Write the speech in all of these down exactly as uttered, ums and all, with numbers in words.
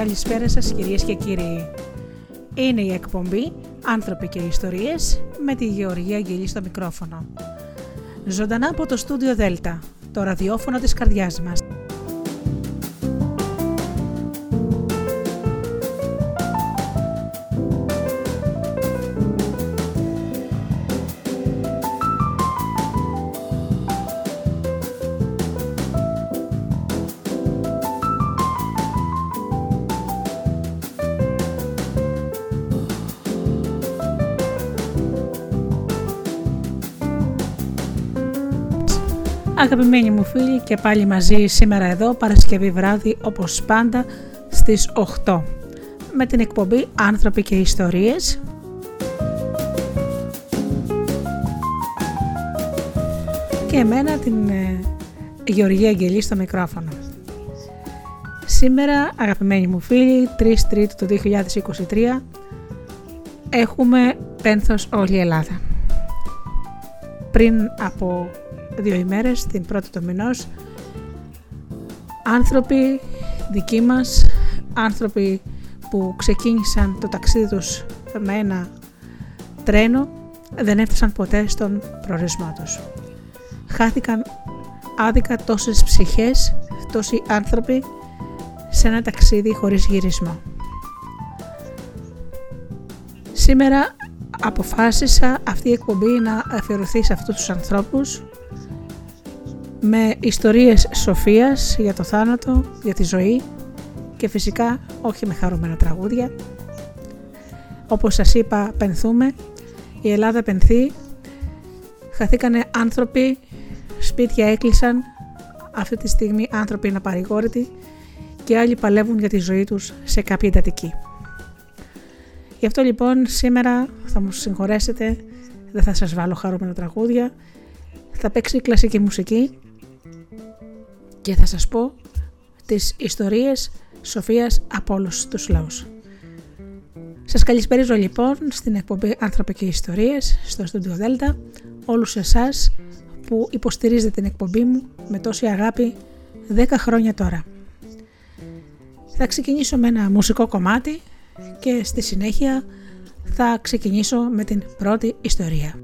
Καλησπέρα σας κυρίες και κύριοι. Είναι η εκπομπή «Άνθρωποι και ιστορίες» με τη Γεωργία Αγγελή στο μικρόφωνο. Ζωντανά από το Studio ΔΕΛΤΑ, το ραδιόφωνο της καρδιάς μας. Αγαπημένοι μου φίλοι, και πάλι μαζί σήμερα εδώ, Παρασκευή βράδυ, όπως πάντα, στις οκτώ, με την εκπομπή «Άνθρωποι και ιστορίες». Και εμένα την ε, Γεωργία Αγγελή στο μικρόφωνο. Σήμερα, αγαπημένοι μου φίλοι, τρεις Τρίτου του δύο χιλιάδες είκοσι τρία, έχουμε πένθος όλη η Ελλάδα. Πριν από δύο ημέρες, την πρώτη του μηνός, άνθρωποι δικοί μας, άνθρωποι που ξεκίνησαν το ταξίδι τους με ένα τρένο, δεν έφτασαν ποτέ στον προορισμό τους. Χάθηκαν άδικα τόσες ψυχές, τόσοι άνθρωποι σε ένα ταξίδι χωρίς γυρισμό. Σήμερα αποφάσισα αυτή η εκπομπή να αφιερωθεί σε αυτούς τους ανθρώπους, με ιστορίες σοφίας για το θάνατο, για τη ζωή και φυσικά όχι με χαρούμενα τραγούδια. Όπως σας είπα, πενθούμε, η Ελλάδα πενθεί, χαθήκανε άνθρωποι, σπίτια έκλεισαν, αυτή τη στιγμή άνθρωποι είναι απαρηγόρητοι και άλλοι παλεύουν για τη ζωή τους σε κάποια εντατική. Γι' αυτό λοιπόν σήμερα θα μου συγχωρέσετε, δεν θα σας βάλω χαρούμενα τραγούδια, θα παίξει κλασική μουσική και θα σας πω τις ιστορίες σοφίας από όλους τους λαούς. Σας καλησπέριζω λοιπόν στην εκπομπή «Άνθρωποι και Ιστορίες» στο Studio Δέλτα, όλους εσάς που υποστηρίζετε την εκπομπή μου με τόση αγάπη δέκα χρόνια τώρα. Θα ξεκινήσω με ένα μουσικό κομμάτι και στη συνέχεια θα ξεκινήσω με την πρώτη ιστορία.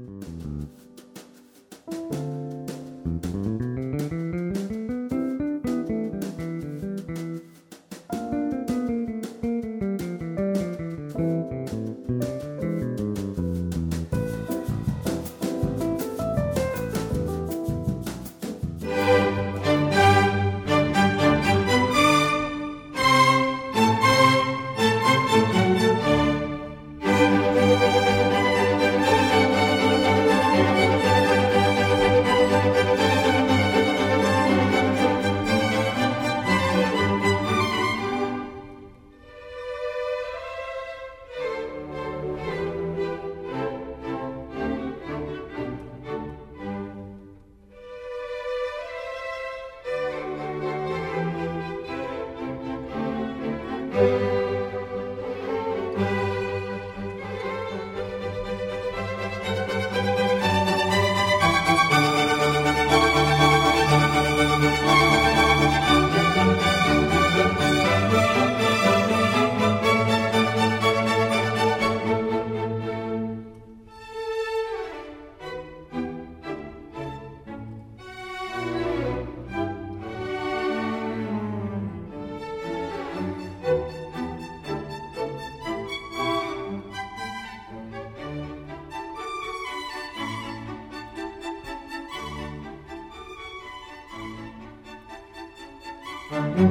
Thank you.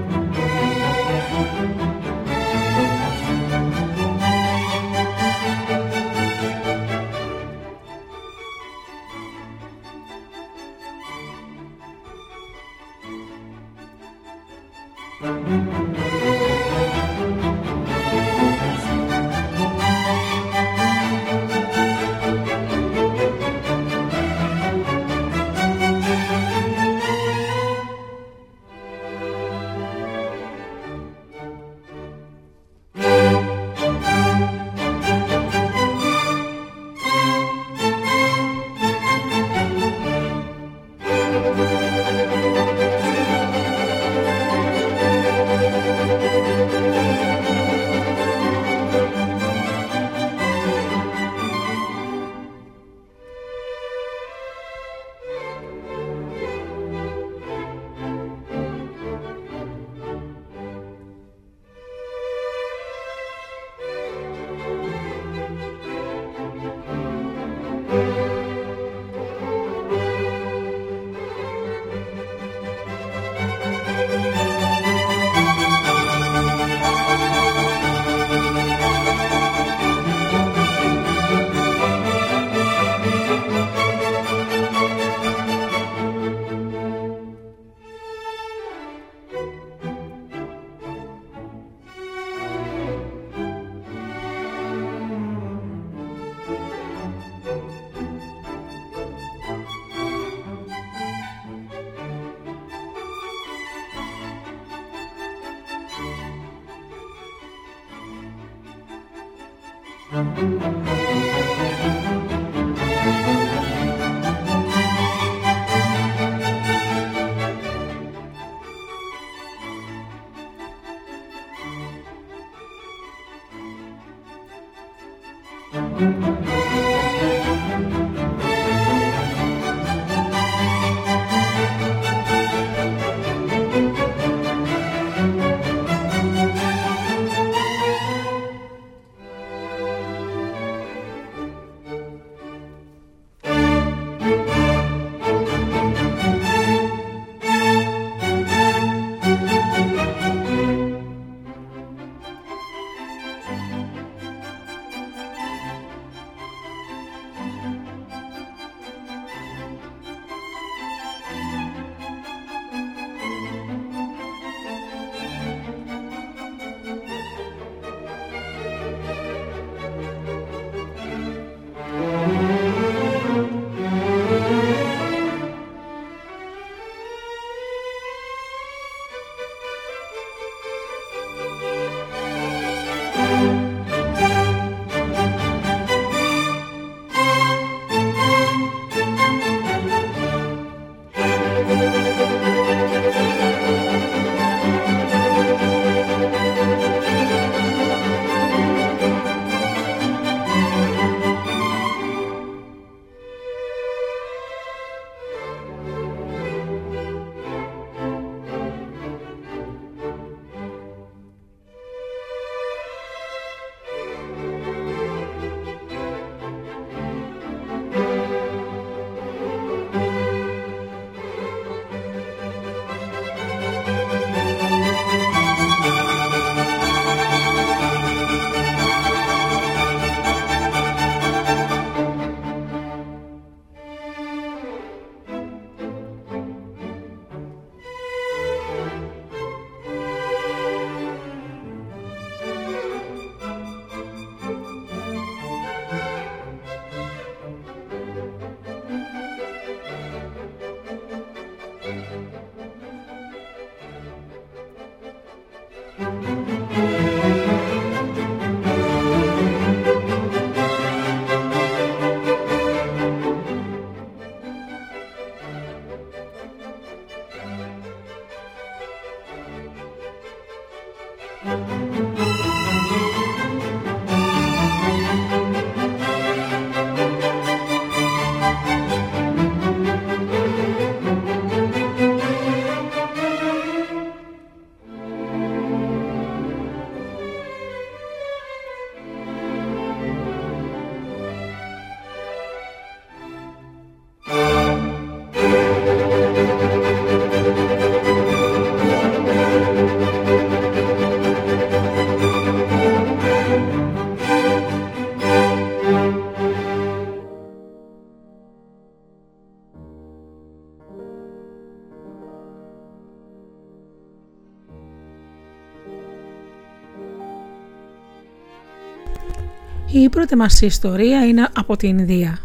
Η πρώτη μας ιστορία είναι από την Ινδία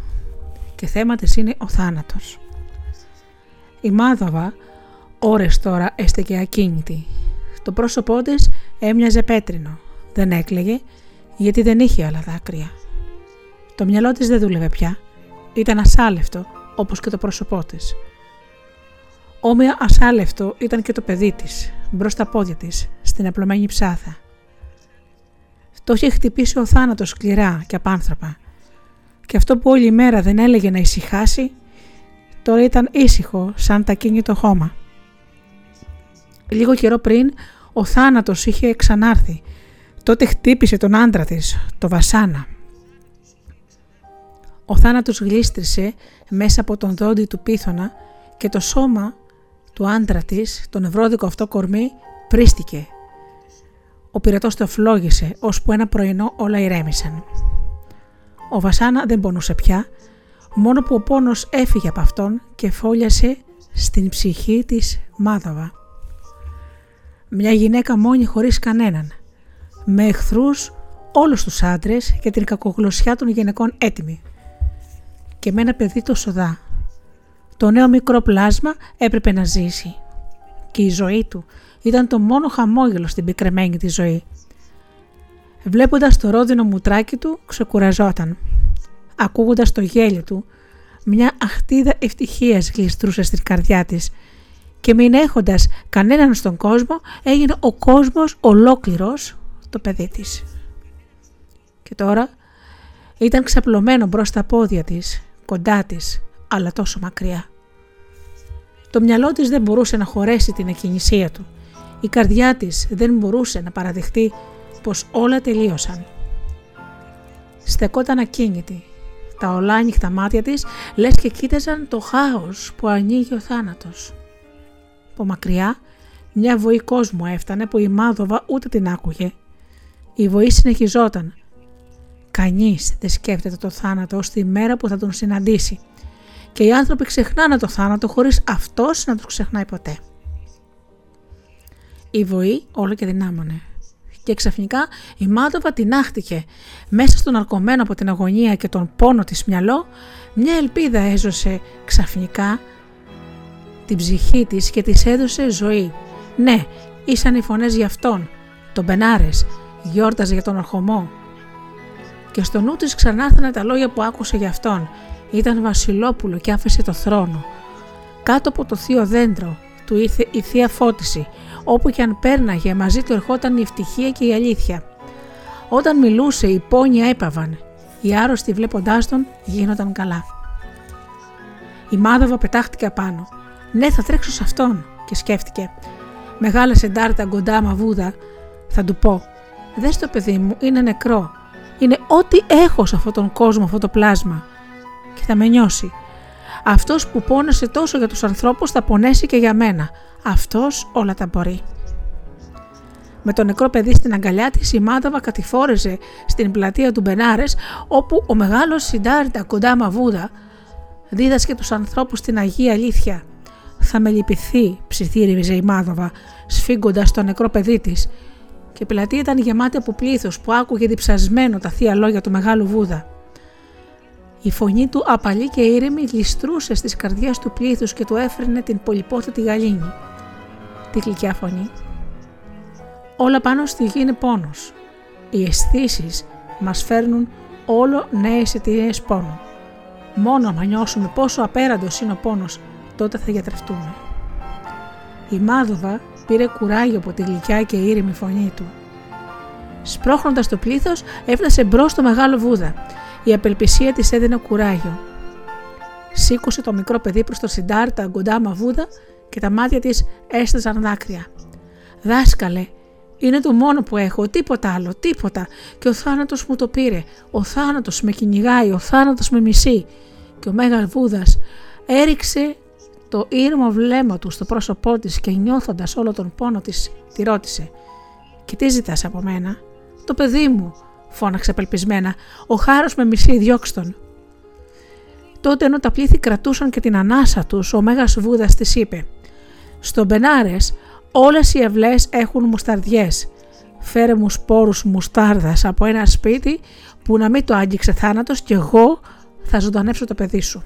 και θέμα της είναι ο θάνατος. Η Μάδοβα ώρες τώρα έστεκε ακίνητη. Το πρόσωπό της έμοιαζε πέτρινο. Δεν έκλαιγε γιατί δεν είχε άλλα δάκρυα. Το μυαλό της δεν δούλευε πια. Ήταν ασάλευτο όπως και το πρόσωπό της. Όμοια ασάλευτο ήταν και το παιδί της, μπροστά πόδια της, στην απλωμένη ψάθα. Το είχε χτυπήσει ο θάνατος σκληρά και απάνθρωπα και αυτό που όλη η μέρα δεν έλεγε να ησυχάσει τώρα ήταν ήσυχο σαν τακίνητο χώμα. Λίγο καιρό πριν ο θάνατος είχε ξανάρθει, τότε χτύπησε τον άντρα της, το βασάνα. Ο θάνατος γλίστρισε μέσα από τον δόντι του πίθωνα και το σώμα του άντρα της, το νευρόδικο αυτό κορμί, πρίστηκε. Ο πυρετός το φλόγησε, ώσπου ένα πρωινό όλα ηρέμησαν. Ο βασάνα δεν πονούσε πια, μόνο που ο πόνος έφυγε από αυτόν και φόλιασε στην ψυχή της Μάδοβα. Μια γυναίκα μόνη χωρίς κανέναν, με εχθρούς όλους τους άντρες και την κακογλωσσιά των γυναικών έτοιμη. Και με ένα παιδί το σοδά. Το νέο μικρό πλάσμα έπρεπε να ζήσει. Και η ζωή του ήταν το μόνο χαμόγελο στην πικρεμένη τη ζωή. Βλέποντας το ρόδινο μουτράκι του, ξεκουραζόταν. Ακούγοντας το γέλιο του, μια αχτίδα ευτυχίας γλιστρούσε στην καρδιά της και μην έχοντας κανέναν στον κόσμο, έγινε ο κόσμος ολόκληρος το παιδί της. Και τώρα ήταν ξαπλωμένο μπρος στα πόδια της, κοντά της, αλλά τόσο μακριά. Το μυαλό της δεν μπορούσε να χωρέσει την εκκινησία του. Η καρδιά της δεν μπορούσε να παραδεχτεί πως όλα τελείωσαν. Στεκόταν ακίνητη. Τα ολάνυχτα μάτια της λες και κοίταζαν το χάος που ανοίγει ο θάνατος. Από μακριά μια βοή κόσμου έφτανε που η Μάδοβα ούτε την άκουγε. Η βοή συνεχιζόταν. Κανείς δεν σκέφτεται το θάνατο ως τη μέρα που θα τον συναντήσει και οι άνθρωποι ξεχνάνε το θάνατο χωρίς αυτός να τους ξεχνάει ποτέ. Η βοή όλο και δυνάμωνε. Και ξαφνικά η Μάδοβα τινάχτηκε. Μέσα στον αρκωμένο από την αγωνία και τον πόνο της μυαλό, μια ελπίδα έζωσε ξαφνικά την ψυχή της και της έδωσε ζωή. Ναι, ήσαν οι φωνές για αυτόν. Τον Μπενάρες γιόρταζε για τον ορχομό. Και στο νου της ξανάρθανε τα λόγια που άκουσε για αυτόν. Ήταν βασιλόπουλο και άφησε το θρόνο. Κάτω από το θείο δέντρο του ήρθε η θεία φώτιση. Όπου και αν πέρναγε, μαζί του ερχόταν η ευτυχία και η αλήθεια. Όταν μιλούσε, οι πόνοι έπαβαν. Οι άρρωστοι βλέποντάς τον γίνονταν καλά. Η Μάδοβα πετάχτηκε απάνω. Ναι, θα τρέξω σε αυτόν, και σκέφτηκε. Μεγάλα Σιδάρτα Γκοντάμα Βούδα, θα του πω. Δες το παιδί μου, είναι νεκρό. Είναι ό,τι έχω σε αυτόν τον κόσμο, αυτό το πλάσμα. Και θα με νιώσει. Αυτός που πόνεσε τόσο για τους ανθρώπους θα πονέσει και για μένα. Αυτός όλα τα μπορεί. Με το νεκρό παιδί στην αγκαλιά της η Μάδοβα κατηφόρεζε στην πλατεία του Μπενάρες όπου ο μεγάλος Σιδάρτα Γκοντάμα Βούδα δίδασκε τους ανθρώπους την Αγία Αλήθεια. «Θα με λυπηθεί», ψιθύριζε η Μάδοβα σφίγγοντας το νεκρό παιδί της και η πλατεία ήταν γεμάτη από πλήθος που άκουγε διψασμένο τα θεία λόγια του μεγάλου Βούδα. Η φωνή του απαλή και ήρεμη γλιστρούσε στις καρδιές του πλήθους και του έφερνε την πολυπόθετη γαλήνη. Τη γλυκιά φωνή. Όλα πάνω στη γη είναι πόνος. Οι αισθήσεις μας φέρνουν όλο νέες αιτίες πόνου. Μόνο άμα νιώσουμε πόσο απέραντος είναι ο πόνος, τότε θα γιατρευτούμε. Η Μάδοβα πήρε κουράγιο από τη γλυκιά και ήρεμη φωνή του. Σπρώχνοντας το πλήθος έφτασε μπρος στο μεγάλο Βούδα. Η απελπισία της έδινε κουράγιο. Σήκωσε το μικρό παιδί προς το Σιδάρτα Γκοντάμα Βούδα και τα μάτια της έσταζαν δάκρυα. «Δάσκαλε, είναι το μόνο που έχω, τίποτα άλλο, τίποτα. Και ο θάνατος μου το πήρε, ο θάνατος με κυνηγάει, ο θάνατος με μισεί». Και ο Μέγας Βούδας έριξε το ήρμο βλέμμα του στο πρόσωπό της και νιώθοντας όλο τον πόνο της, τη ρώτησε «Και τι ζητάς από μένα?» «Το παιδί μου», φώναξε απελπισμένα. «Ο χάρος με μισεί, διώξτε τον». Τότε ενώ τα πλήθη κρατούσαν και την ανάσα τους, ο Μέγας Βούδας της είπε «Στον Μπενάρες όλες οι ευλές έχουν μουσταρδιές. Φέρε μου σπόρους μουστάρδας από ένα σπίτι που να μην το άγγιξε θάνατος και εγώ θα ζωντανέψω το παιδί σου».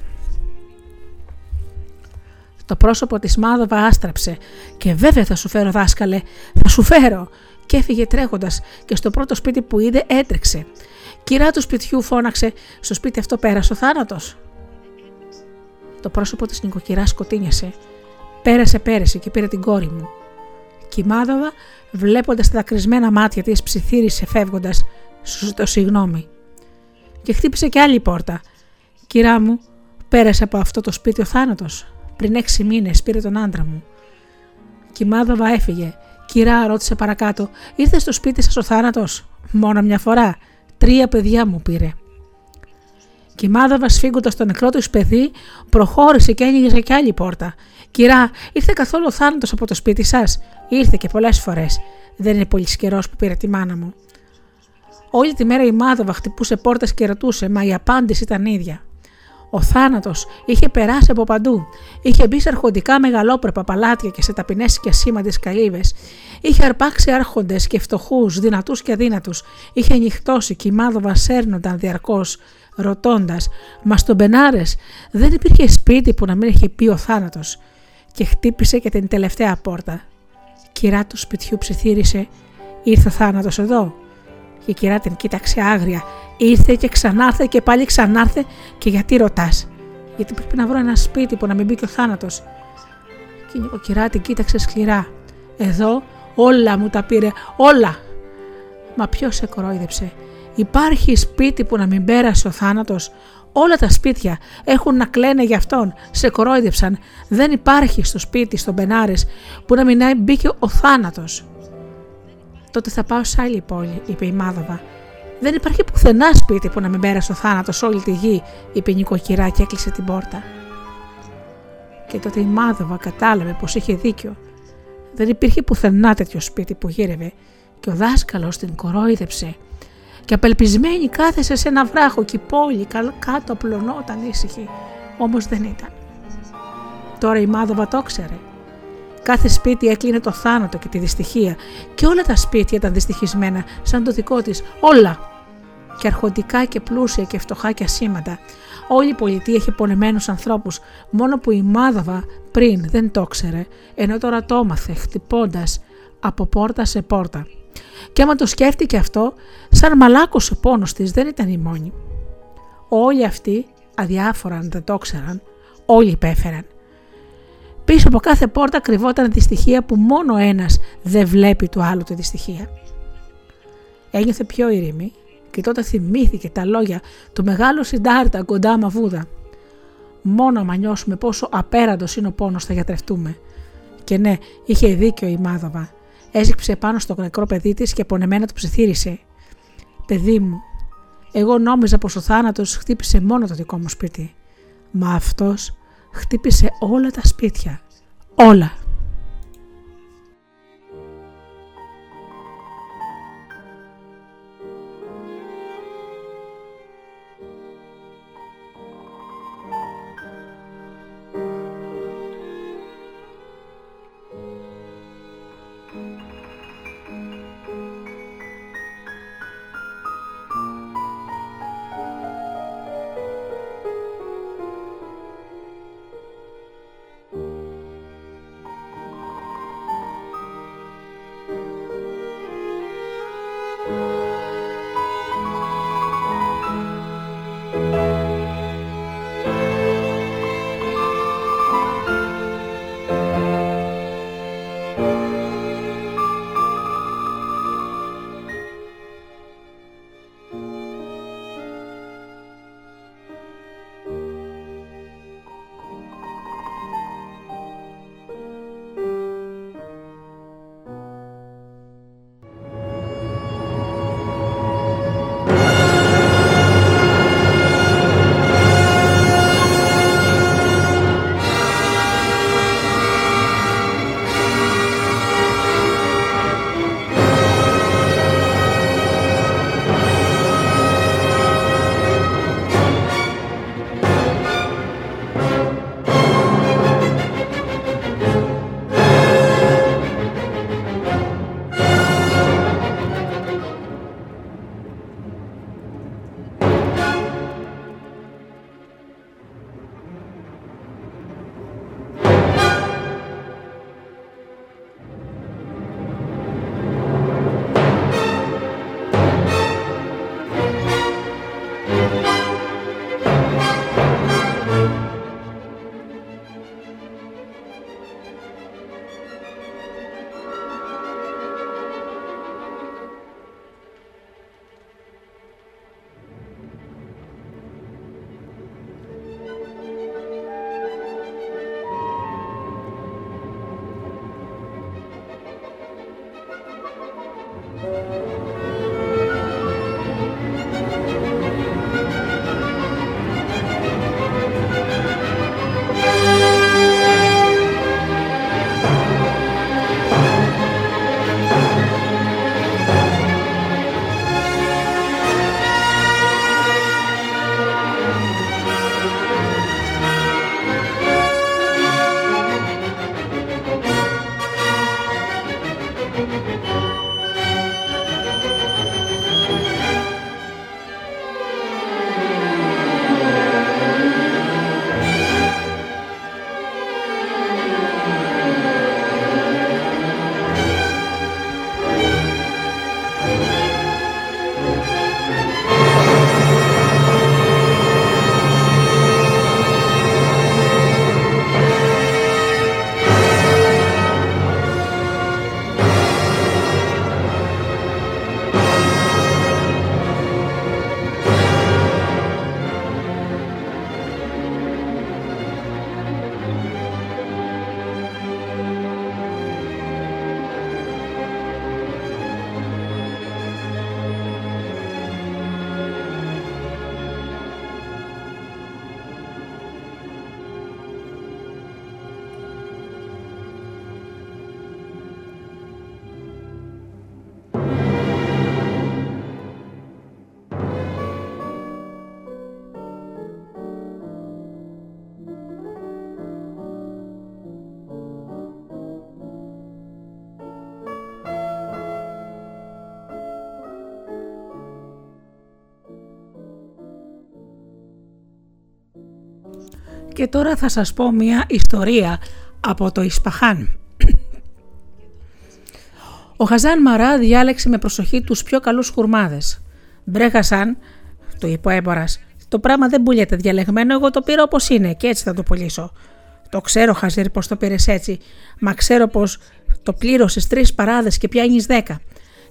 Το πρόσωπο της Μάδοβα άστραψε «Και βέβαια θα σου φέρω, δάσκαλε, θα σου φέρω». Και έφυγε τρέχοντας και στο πρώτο σπίτι που είδε έτρεξε. Κυρά του σπιτιού, φώναξε, στο σπίτι αυτό πέρασε ο θάνατος. Το πρόσωπο της νοικοκυράς σκοτίνιασε. Πέρασε, πέρασε και πήρε την κόρη μου. Και η Μάδοβα, βλέποντας τα δακρυσμένα μάτια της, ψιθύρισε φεύγοντας, σου ζητώ συγγνώμη. Και χτύπησε και άλλη πόρτα. Κυρά μου, πέρασε από αυτό το σπίτι ο θάνατος. Πριν έξι μήνες πήρε τον άντρα μου. Και η Μάδοβα έφυγε. «Κυρά», ρώτησε παρακάτω, «ήρθε στο σπίτι σας ο θάνατος?» «Μόνο μια φορά. Τρία παιδιά μου πήρε». Και η Μάδοβα, σφίγγοντας το νεκρό του παιδί, προχώρησε και ένοιγε κι άλλη πόρτα. «Κυρά, ήρθε καθόλου ο θάνατος από το σπίτι σας?» «Ήρθε και πολλές φορές. Δεν είναι πολύ καιρός που πήρε τη μάνα μου». Όλη τη μέρα η Μάδοβα χτυπούσε πόρτες και ρωτούσε, μα η απάντηση ήταν ίδια. Ο θάνατος είχε περάσει από παντού. Είχε μπει σε αρχοντικά μεγαλόπρεπα παλάτια και σε ταπεινές και ασήμαντες καλύβες. Είχε αρπάξει άρχοντες και φτωχούς, δυνατούς και αδύνατους. Είχε νυχτώσει και η Μάδοβα σέρνονταν διαρκώς, ρωτώντας, μα στον Μπενάρες δεν υπήρχε σπίτι που να μην είχε πει ο θάνατος. Και χτύπησε και την τελευταία πόρτα. Κυρά του σπιτιού ψιθύρισε, ήρθε ο θάνατος εδώ. Η κυρά την κοίταξε άγρια. Ήρθε και ξανάρθε και πάλι ξανάρθε. Και γιατί ρωτάς? Γιατί πρέπει να βρω ένα σπίτι που να μην μπει και ο θάνατος. Και η νοικοκυρά την κοίταξε σκληρά. Εδώ όλα μου τα πήρε, όλα. Μα ποιος σε κορόιδεψε? Υπάρχει σπίτι που να μην πέρασε ο θάνατος? Όλα τα σπίτια έχουν να κλαίνε γι' αυτόν. Σε κορόιδεψαν. Δεν υπάρχει στο σπίτι, στον Μπενάρες, που να μην μπήκε ο θάνατος. Τότε θα πάω σε άλλη πόλη, είπε η Μάδοβα. Δεν υπάρχει πουθενά σπίτι που να μην πέρασε ο θάνατος όλη τη γη, είπε η νοικοκυρά και έκλεισε την πόρτα. Και τότε η Μάδοβα κατάλαβε πως είχε δίκιο. Δεν υπήρχε πουθενά τέτοιο σπίτι που γύρευε, και ο δάσκαλος την κορόιδεψε. Και απελπισμένη κάθεσε σε ένα βράχο και η πόλη κάτω απλωνόταν ήσυχη, όμως δεν ήταν. Τώρα η Μάδοβα το ξέρε. Κάθε σπίτι έκλεινε το θάνατο και τη δυστυχία, και όλα τα σπίτια ήταν δυστυχισμένα, σαν το δικό της, όλα. Και αρχοντικά και πλούσια και φτωχά και ασήμαντα. Όλη η πολιτεία είχε πονεμένους ανθρώπους, μόνο που η Μάδοβα πριν δεν το ξέρε, ενώ τώρα το έμαθε χτυπώντας από πόρτα σε πόρτα. Και άμα το σκέφτηκε αυτό, σαν μαλάκος ο πόνος της, δεν ήταν η μόνη. Όλοι αυτοί, αδιάφορα αν δεν το ξέραν, όλοι υπέφεραν. Πίσω από κάθε πόρτα κρυβόταν δυστυχία που μόνο ένας δεν βλέπει του άλλου τη δυστυχία. Ένιωθε πιο ήρεμη και τότε θυμήθηκε τα λόγια του μεγάλου Σιδάρτα Γκοντάμα Βούδα. Μόνο άμα νιώσουμε πόσο απέραντος είναι ο πόνος θα γιατρευτούμε. Και ναι, είχε δίκιο η Μάδοβα. Έζυψε πάνω στο νεκρό παιδί της και πονεμένα του ψιθύρισε. «Παιδί μου, εγώ νόμιζα πως ο θάνατος χτύπησε μόνο το δικό μου σπίτι. Μα αυτός χτύπησε όλα τα σπίτια. Όλα!» Και τώρα θα σας πω μια ιστορία από το Ισπαχάν. Ο Χαζάν Μαρά διάλεξε με προσοχή τους πιο καλούς χουρμάδες. «Μπρε Χαζάν», του είπε ο έμπορας, «το πράγμα δεν πουλιέται διαλεγμένο, εγώ το πήρα όπως είναι και έτσι θα το πουλήσω». «Το ξέρω, Χαζίρ, πως το πήρες έτσι, μα ξέρω πως το πλήρωσες τρεις παράδες και πιάνεις δέκα.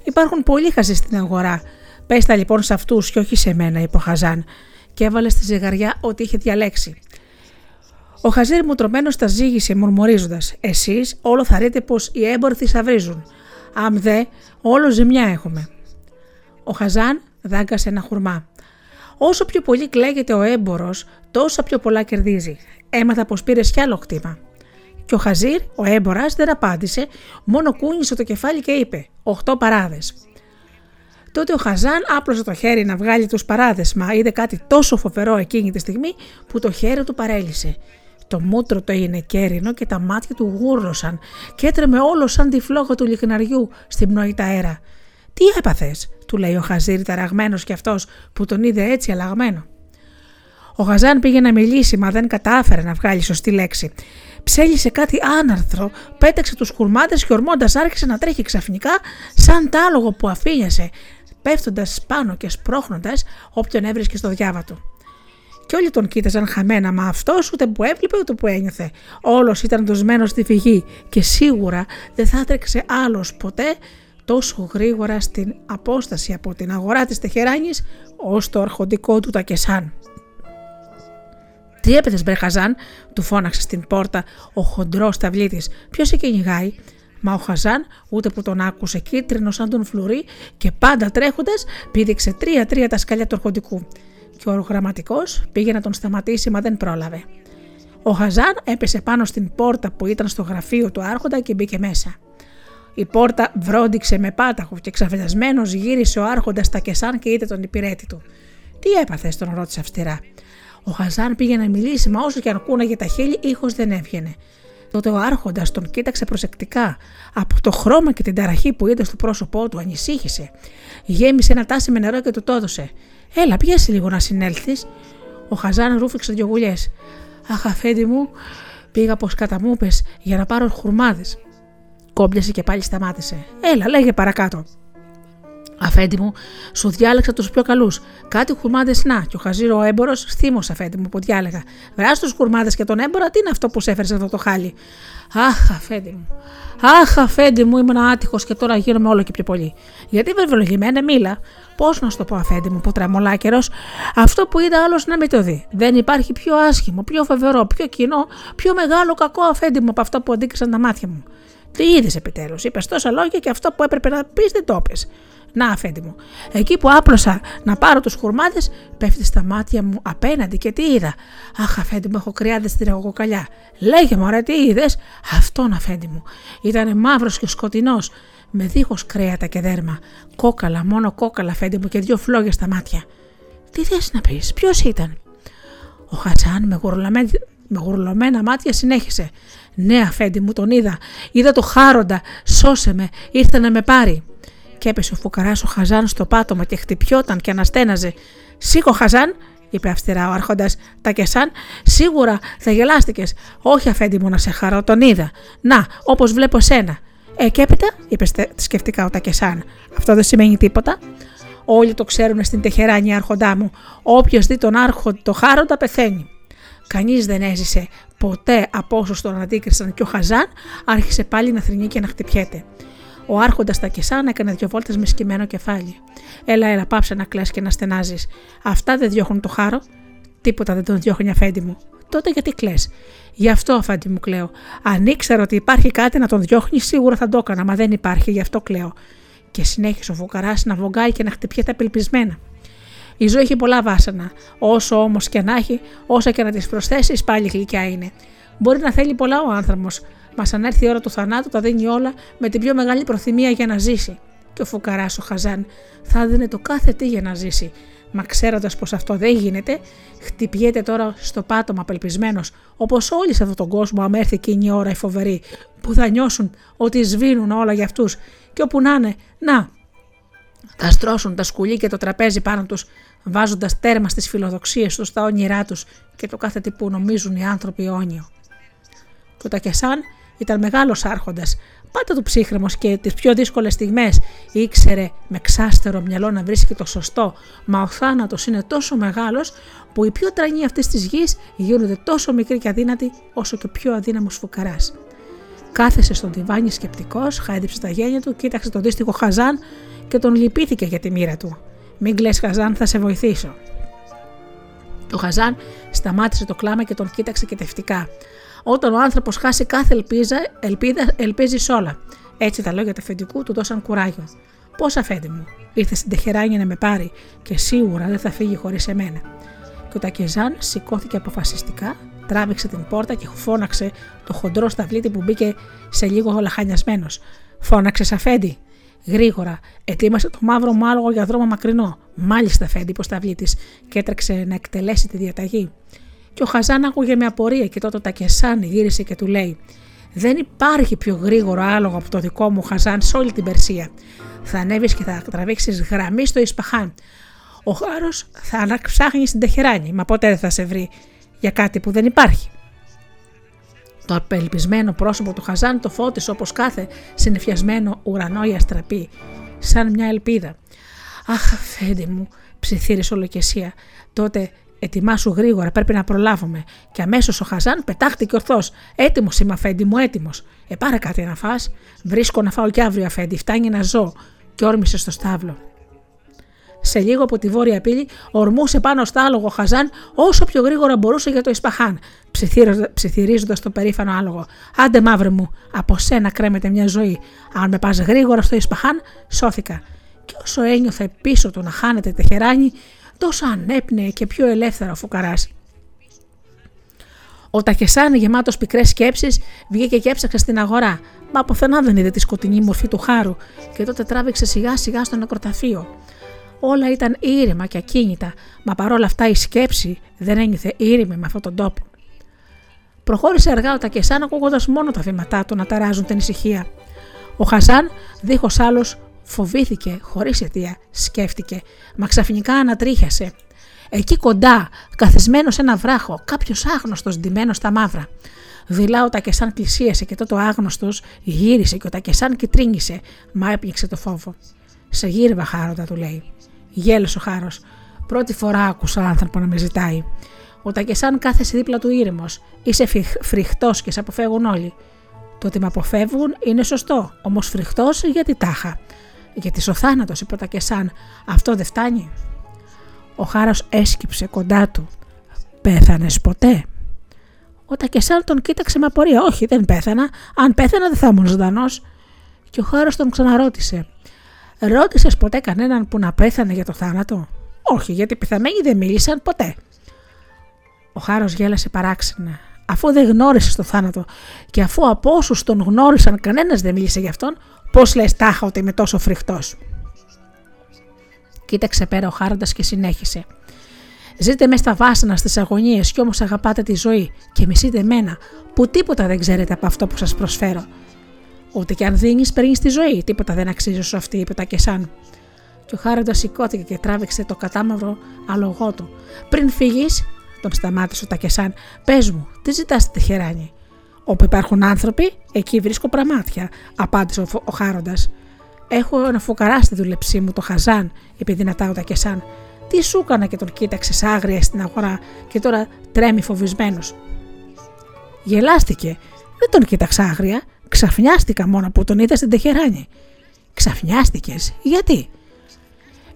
Υπάρχουν πολλοί χαζοί στην αγορά. Πες τα λοιπόν σε αυτούς και όχι σε μένα», είπε ο Χαζάν, και έβαλε στη ζυγαριά ό,τι είχε διαλέξει. Ο Χαζίρ μουτρωμένος τα ζύγισε μουρμουρίζοντας: «Εσείς όλο θα ρείτε πως οι έμποροι θησαυρίζουν. Αμ δε, όλο ζημιά έχουμε». Ο Χαζάν δάγκασε ένα χουρμά. «Όσο πιο πολύ κλαίγεται ο έμπορος, τόσα πιο πολλά κερδίζει. Έμαθα πως πήρες κι άλλο χτύπα». Και ο Χαζίρ, ο έμπορας, δεν απάντησε, μόνο κούνησε το κεφάλι και είπε: «Οχτώ παράδες». Τότε ο Χαζάν άπλωσε το χέρι να βγάλει τους παράδες, μα είδε κάτι τόσο φοβερό εκείνη τη στιγμή που το χέρι του παρέλυσε. Το μούτρο το έγινε κέρινο και τα μάτια του γούρνωσαν και έτρεμε όλο σαν τη φλόγα του λιχναριού στην πνοή αέρα. «Τι έπαθες?» του λέει ο Χαζίρ, ταραγμένος κι αυτός που τον είδε έτσι αλλαγμένο. Ο Χαζάν πήγε να μιλήσει, μα δεν κατάφερε να βγάλει σωστή λέξη. Ψέλισε κάτι άναρθρο, πέταξε τους χουρμάδες και ορμώντας άρχισε να τρέχει ξαφνικά σαν τάλογο που αφήνιασε, πέφτοντας πάνω και σπρώχνοντας όποιον έβρισκε στο διάβα του. Και όλοι τον κοίταζαν χαμένα, μα αυτός ούτε που έβλεπε ούτε που ένιωθε. Όλος ήταν δοσμένος στη φυγή και σίγουρα δεν θα έτρεξε άλλος ποτέ τόσο γρήγορα στην απόσταση από την αγορά της Τεχεράνης ως το αρχοντικό του Τακεσάν. «Τι έπαιδες, μπρε Χαζάν?» του φώναξε στην πόρτα ο χοντρός ταυλίτης. «Ποιος σε κυνηγάει?» Μα ο Χαζάν ούτε που τον άκουσε, κίτρινο σαν τον φλουρί και πάντα τρέχοντας πήδηξε τρία-τρία τα σκαλιά του αρχοντικού. Και ο γραμματικός πήγε να τον σταματήσει, μα δεν πρόλαβε. Ο Χαζάν έπεσε πάνω στην πόρτα που ήταν στο γραφείο του άρχοντα και μπήκε μέσα. Η πόρτα βρόντιξε με πάταχο και ξαφνιασμένος γύρισε ο άρχοντας Τακεσάν και είδε τον υπηρέτη του. «Τι έπαθες?» τον ρώτησε αυστηρά. Ο Χαζάν πήγε να μιλήσει, μα όσο και αν κούναγε τα χείλη, ήχος δεν έβγαινε. Τότε ο άρχοντας τον κοίταξε προσεκτικά. Από το χρώμα και την ταραχή που είδε στο πρόσωπό του, ανησύχησε. Γέμισε ένα τάσι με νερό και του το έδωσε. «Έλα, πιέσαι λίγο να συνέλθεις». Ο Χαζάν ρούφηξε δυο γουλιές. «Αχ, αφέντη μου, πήγα πως κατά μου πες για να πάρω χουρμάδες». Κόμπιασε και πάλι σταμάτησε. «Έλα, λέγε παρακάτω». «Αφέντη μου, σου διάλεξα τους πιο καλούς. Κάτι χουρμάδες να». Και ο Χαζίρ ο έμπορος: «Θύμος, αφέντη μου, που διάλεγα. Βράσ' τους χουρμάδες και τον έμπορα, τι είναι αυτό που σε έφερε σε αυτό το χάλι». «Αχ, αφέντη μου, αχ, αφέντη μου, ήμουν άτυχος και τώρα γίνομαι όλο και πιο πολύ. Γιατί βεβαιολογημένα μίλα. Πώς να σου το πω, αφέντη μου, που τραμολά καιρός, αυτό που είδα άλλος να μην το δει. Δεν υπάρχει πιο άσχημο, πιο φοβερό, πιο κοινό, πιο μεγάλο κακό, αφέντη μου, από αυτό που αντίκρισαν τα μάτια μου». «Τι είδες επιτέλους?» είπες τόσα λόγια και αυτό που έπρεπε να πεις δεν το πες. «Να, αφέντη μου, εκεί που άπλωσα να πάρω τους χουρμάδες, πέφτει στα μάτια μου απέναντι και τι είδα. Αχ, αφέντη μου, έχω κρυάδες στην ρογοκαλιά». «Λέγε μωρέ, τι είδες?» «Αυτόν, αφέντη μου. Ήτανε μαύρος και σκοτεινός, με δίχως κρέατα και δέρμα. Κόκαλα, μόνο κόκαλα, αφέντη μου, και δύο φλόγες στα μάτια». «Τι θες να πεις, ποιος ήταν?» Ο Χαζάν με γουρλαμένη... Με γουρλωμένα μάτια συνέχισε. «Ναι, αφέντη μου, τον είδα. Είδα το χάροντα. Σώσε με, ήρθε να με πάρει». Και έπεσε ο φουκαράς ο Χαζάν στο πάτωμα και χτυπιόταν και αναστέναζε. «Σήκω, Χαζάν», είπε αυστηρά ο άρχοντας Τακεσάν, «σίγουρα θα γελάστηκες». «Όχι, αφέντη μου, να σε χαρώ, τον είδα. Να, όπως βλέπω σένα». «Ε, και έπειτα», είπε σκεφτικά ο Τακεσάν, «αυτό δεν σημαίνει τίποτα». «Όλοι το ξέρουν στην Τεχεράνη, άρχοντά μου. Όποιος δει τον άρχον, το χάροντα πεθαίνει». Κανείς δεν έζησε ποτέ από όσους τον αντίκρισαν και ο Χαζάν άρχισε πάλι να θρηνεί και να χτυπιέται. Ο άρχοντας Τακεσάν έκανε δυο βόλτες με σκυμμένο κεφάλι. «Έλα, έλα, πάψε να κλαις και να στενάζεις. Αυτά δεν διώχνουν το χάρο». «Τίποτα δεν τον διώχνει, αφέντη μου». «Τότε γιατί κλαις?» «Γι' αυτό, αφέντη μου, κλαίω. Αν ήξερα ότι υπάρχει κάτι να τον διώχνει, σίγουρα θα το έκανα, μα δεν υπάρχει, γι' αυτό κλαίω». Και συνέχισε ο φουκαράς να βογγάει και να χτυπιέται απελπισμένα. Η ζωή έχει πολλά βάσανα. Όσο όμως και να έχει, όσα και να τις προσθέσεις, πάλι γλυκιά είναι. Μπορεί να θέλει πολλά ο άνθρωπος, μας αν έρθει η ώρα του θανάτου, τα δίνει όλα με την πιο μεγάλη προθυμία για να ζήσει. Και ο φουκαράς ο Χαζάν θα δίνει το κάθε τι για να ζήσει. Μα ξέροντας πως αυτό δεν γίνεται, χτυπιέται τώρα στο πάτωμα απελπισμένος, όπως όλοι σε αυτόν τον κόσμο, αν έρθει εκείνη η ώρα η φοβερή, που θα νιώσουν ότι σβήνουν όλα για αυτούς. Και όπου να είναι, να. Θα στρώσουν τα σκουλή και το τραπέζι πάνω τους, βάζοντας τέρμα στις φιλοδοξίες τους, στα όνειρά τους και το κάθε τι που νομίζουν οι άνθρωποι αιώνιο. Το Τακεσάν ήταν μεγάλος άρχοντας, πάντα του ψύχρεμος, και τις πιο δύσκολες στιγμές ήξερε με ξάστερο μυαλό να βρίσκει το σωστό, μα ο θάνατος είναι τόσο μεγάλος που οι πιο τρανοί αυτής της γης γίνονται τόσο μικροί και αδύνατοι όσο και πιο αδύναμος φουκαράς. Κάθεσε στον τιβάνι σκεπτικός, χάιδεψε τα γένια του, κοίταξε τον δύστιχο Χαζάν και τον λυπήθηκε για τη μοίρα του. «Μην κλαις, Χαζάν, θα σε βοηθήσω». Το Χαζάν σταμάτησε το κλάμα και τον κοίταξε κετευτικά. Όταν ο άνθρωπος χάσει κάθε ελπίδα, ελπίδα ελπίζει σ' όλα. Έτσι τα λόγια του αφεντικού του δώσαν κουράγιο. «Πώς, αφέντη μου, ήρθε στην Τεχεράνη να με πάρει και σίγουρα δεν θα φύγει χωρίς εμένα». Και ο Τακεζάν σηκώθηκε αποφασιστικά, τράβηξε την πόρτα και φώναξε το χοντρό σταυλίτη που μπήκε σε λίγο λαχανιασμένος. «Φώναξες, αφέντη». Γρήγορα ετοίμασε το μαύρο μάλογο για δρόμο μακρινό. «Μάλιστα, αφέντη», είπε ο σταυλίτης, και έτρεξε να εκτελέσει τη διαταγή. Και ο Χαζάν άκουγε με απορία, και τότε ο Τακεσάν γύρισε και του λέει: «Δεν υπάρχει πιο γρήγορο άλογο από το δικό μου, Χαζάν, σε όλη την Περσία. Θα ανέβεις και θα τραβήξεις γραμμή στο Ισπαχάν. Ο Χάρος θα αναψάχνει στην Τεχεράνη, μα ποτέ δεν θα σε βρει για κάτι που δεν υπάρχει». Το απελπισμένο πρόσωπο του Χαζάν το φώτισε όπως κάθε συννεφιασμένο ουρανό η αστραπή, σαν μια ελπίδα. «Αχ, αφέντη μου», ψιθύρισε ολοκαισία, «τότε ετοιμάσου γρήγορα, πρέπει να προλάβουμε». Και αμέσως ο Χαζάν πετάχτηκε ορθός. «Έτοιμος είμαι, αφέντη μου, έτοιμος. Ε, πάρε κάτι να φας». «Βρίσκω να φάω και αύριο, αφέντη, φτάνει να ζω». Και όρμησε στο στάβλο. Σε λίγο από τη βόρεια πύλη ορμούσε πάνω στα άλογο Χαζάν όσο πιο γρήγορα μπορούσε για το Ισπαχάν, ψιθυρίζοντας το περήφανο άλογο. «Άντε, μαύρε μου, από σένα κρέμεται μια ζωή. Αν με πας γρήγορα στο Ισπαχάν, σώθηκα». Και όσο ένιωθε πίσω του να χάνεται Τεχεράνη, τόσο ανέπνεε και πιο ελεύθερα ο φουκαράς. Ο Τακεσάν, γεμάτος πικρές σκέψεις, βγήκε και έψαξε στην αγορά, μα πουθενά δεν είδε τη σκοτεινή μορφή του Χάρου, και τότε τράβηξε σιγά σιγά στο νεκροταφείο. Όλα ήταν ήρεμα και ακίνητα, μα παρόλα αυτά η σκέψη δεν ένιωθε ήρεμη με αυτόν τον τόπο. Προχώρησε αργά ο Τακεσάν, ακούγοντας μόνο τα βήματά του να ταράζουν την ησυχία. Ο Χαζάν, δίχως άλλος, φοβήθηκε χωρίς αιτία, σκέφτηκε, μα ξαφνικά ανατρίχιασε. Εκεί κοντά, καθισμένο σε ένα βράχο, κάποιος άγνωστος ντυμένο στα μαύρα. Δειλά ο Τακεσάν πλησίασε, και τότε ο άγνωστος γύρισε και ο Τακεσάν κυτρίνησε, μα έπνιξε το φόβο. «Σε γύρευα, Χάροντα», του λέει. Γέλασε ο Χάρος. «Πρώτη φορά άκουσα άνθρωπο να με ζητάει». Ο Τακεσάν κάθεσε δίπλα του ήρεμος. «Είσαι φρικτός και σε αποφεύγουν όλοι». «Το ότι με αποφεύγουν είναι σωστό, όμως φρικτός γιατί τάχα». «Γιατί ο θάνατος», είπε ο Τακεσάν, «αυτό δεν φτάνει». Ο Χάρος έσκυψε κοντά του. «Πέθανες ποτέ?» Ο Τακεσάν τον κοίταξε με απορία. «Όχι, δεν πέθανα. Αν πέθανα δεν θα ήμουν ζωντανός». Και ο Χάρος τον ξαναρώτησε. «Ρώτησες ποτέ κανέναν που να πέθανε για το θάνατο?» «Όχι, γιατί πεθαμένοι δεν μίλησαν ποτέ». Ο Χάρος γέλασε παράξενα. «Αφού δεν γνώρισες το θάνατο και αφού από όσους τον γνώρισαν κανένας δεν μίλησε γι' αυτόν, πώς λες τάχα ότι είμαι τόσο φρικτός?» Κοίταξε πέρα ο Χάροντας και συνέχισε. «Ζείτε μες στα βάσανα, στις αγωνίες, κι όμως αγαπάτε τη ζωή και μισείτε εμένα που τίποτα δεν ξέρετε από αυτό που σας προσφέρω. Ούτε κι αν δίνεις, παίρνεις τη ζωή, τίποτα δεν αξίζει σου αυτή», είπε ο Τακεσάν. Και ο Χάροντας σηκώθηκε και τράβηξε το κατάμαυρο αλογό του. «Πριν φύγεις», τον σταμάτησε ο Τακεσάν, «πες μου, τι ζητάς στη Τεχεράνη?» «Όπου υπάρχουν άνθρωποι, εκεί βρίσκω πραμάτια», απάντησε ο, ο Χάροντας. «Έχω ένα φουκαρά στη δουλεψή μου, το Χαζάν», είπε δυνατά ο Τακεσάν. «Τι σου έκανα και τον κοίταξες άγρια στην αγορά και τώρα τρέμει φοβισμένος?» Γελάστηκε. «Δεν τον κοίταξα άγρια. Ξαφνιάστηκα μόνο που τον είδα στην Τεχεράνη». «Ξαφνιάστηκες? Γιατί?»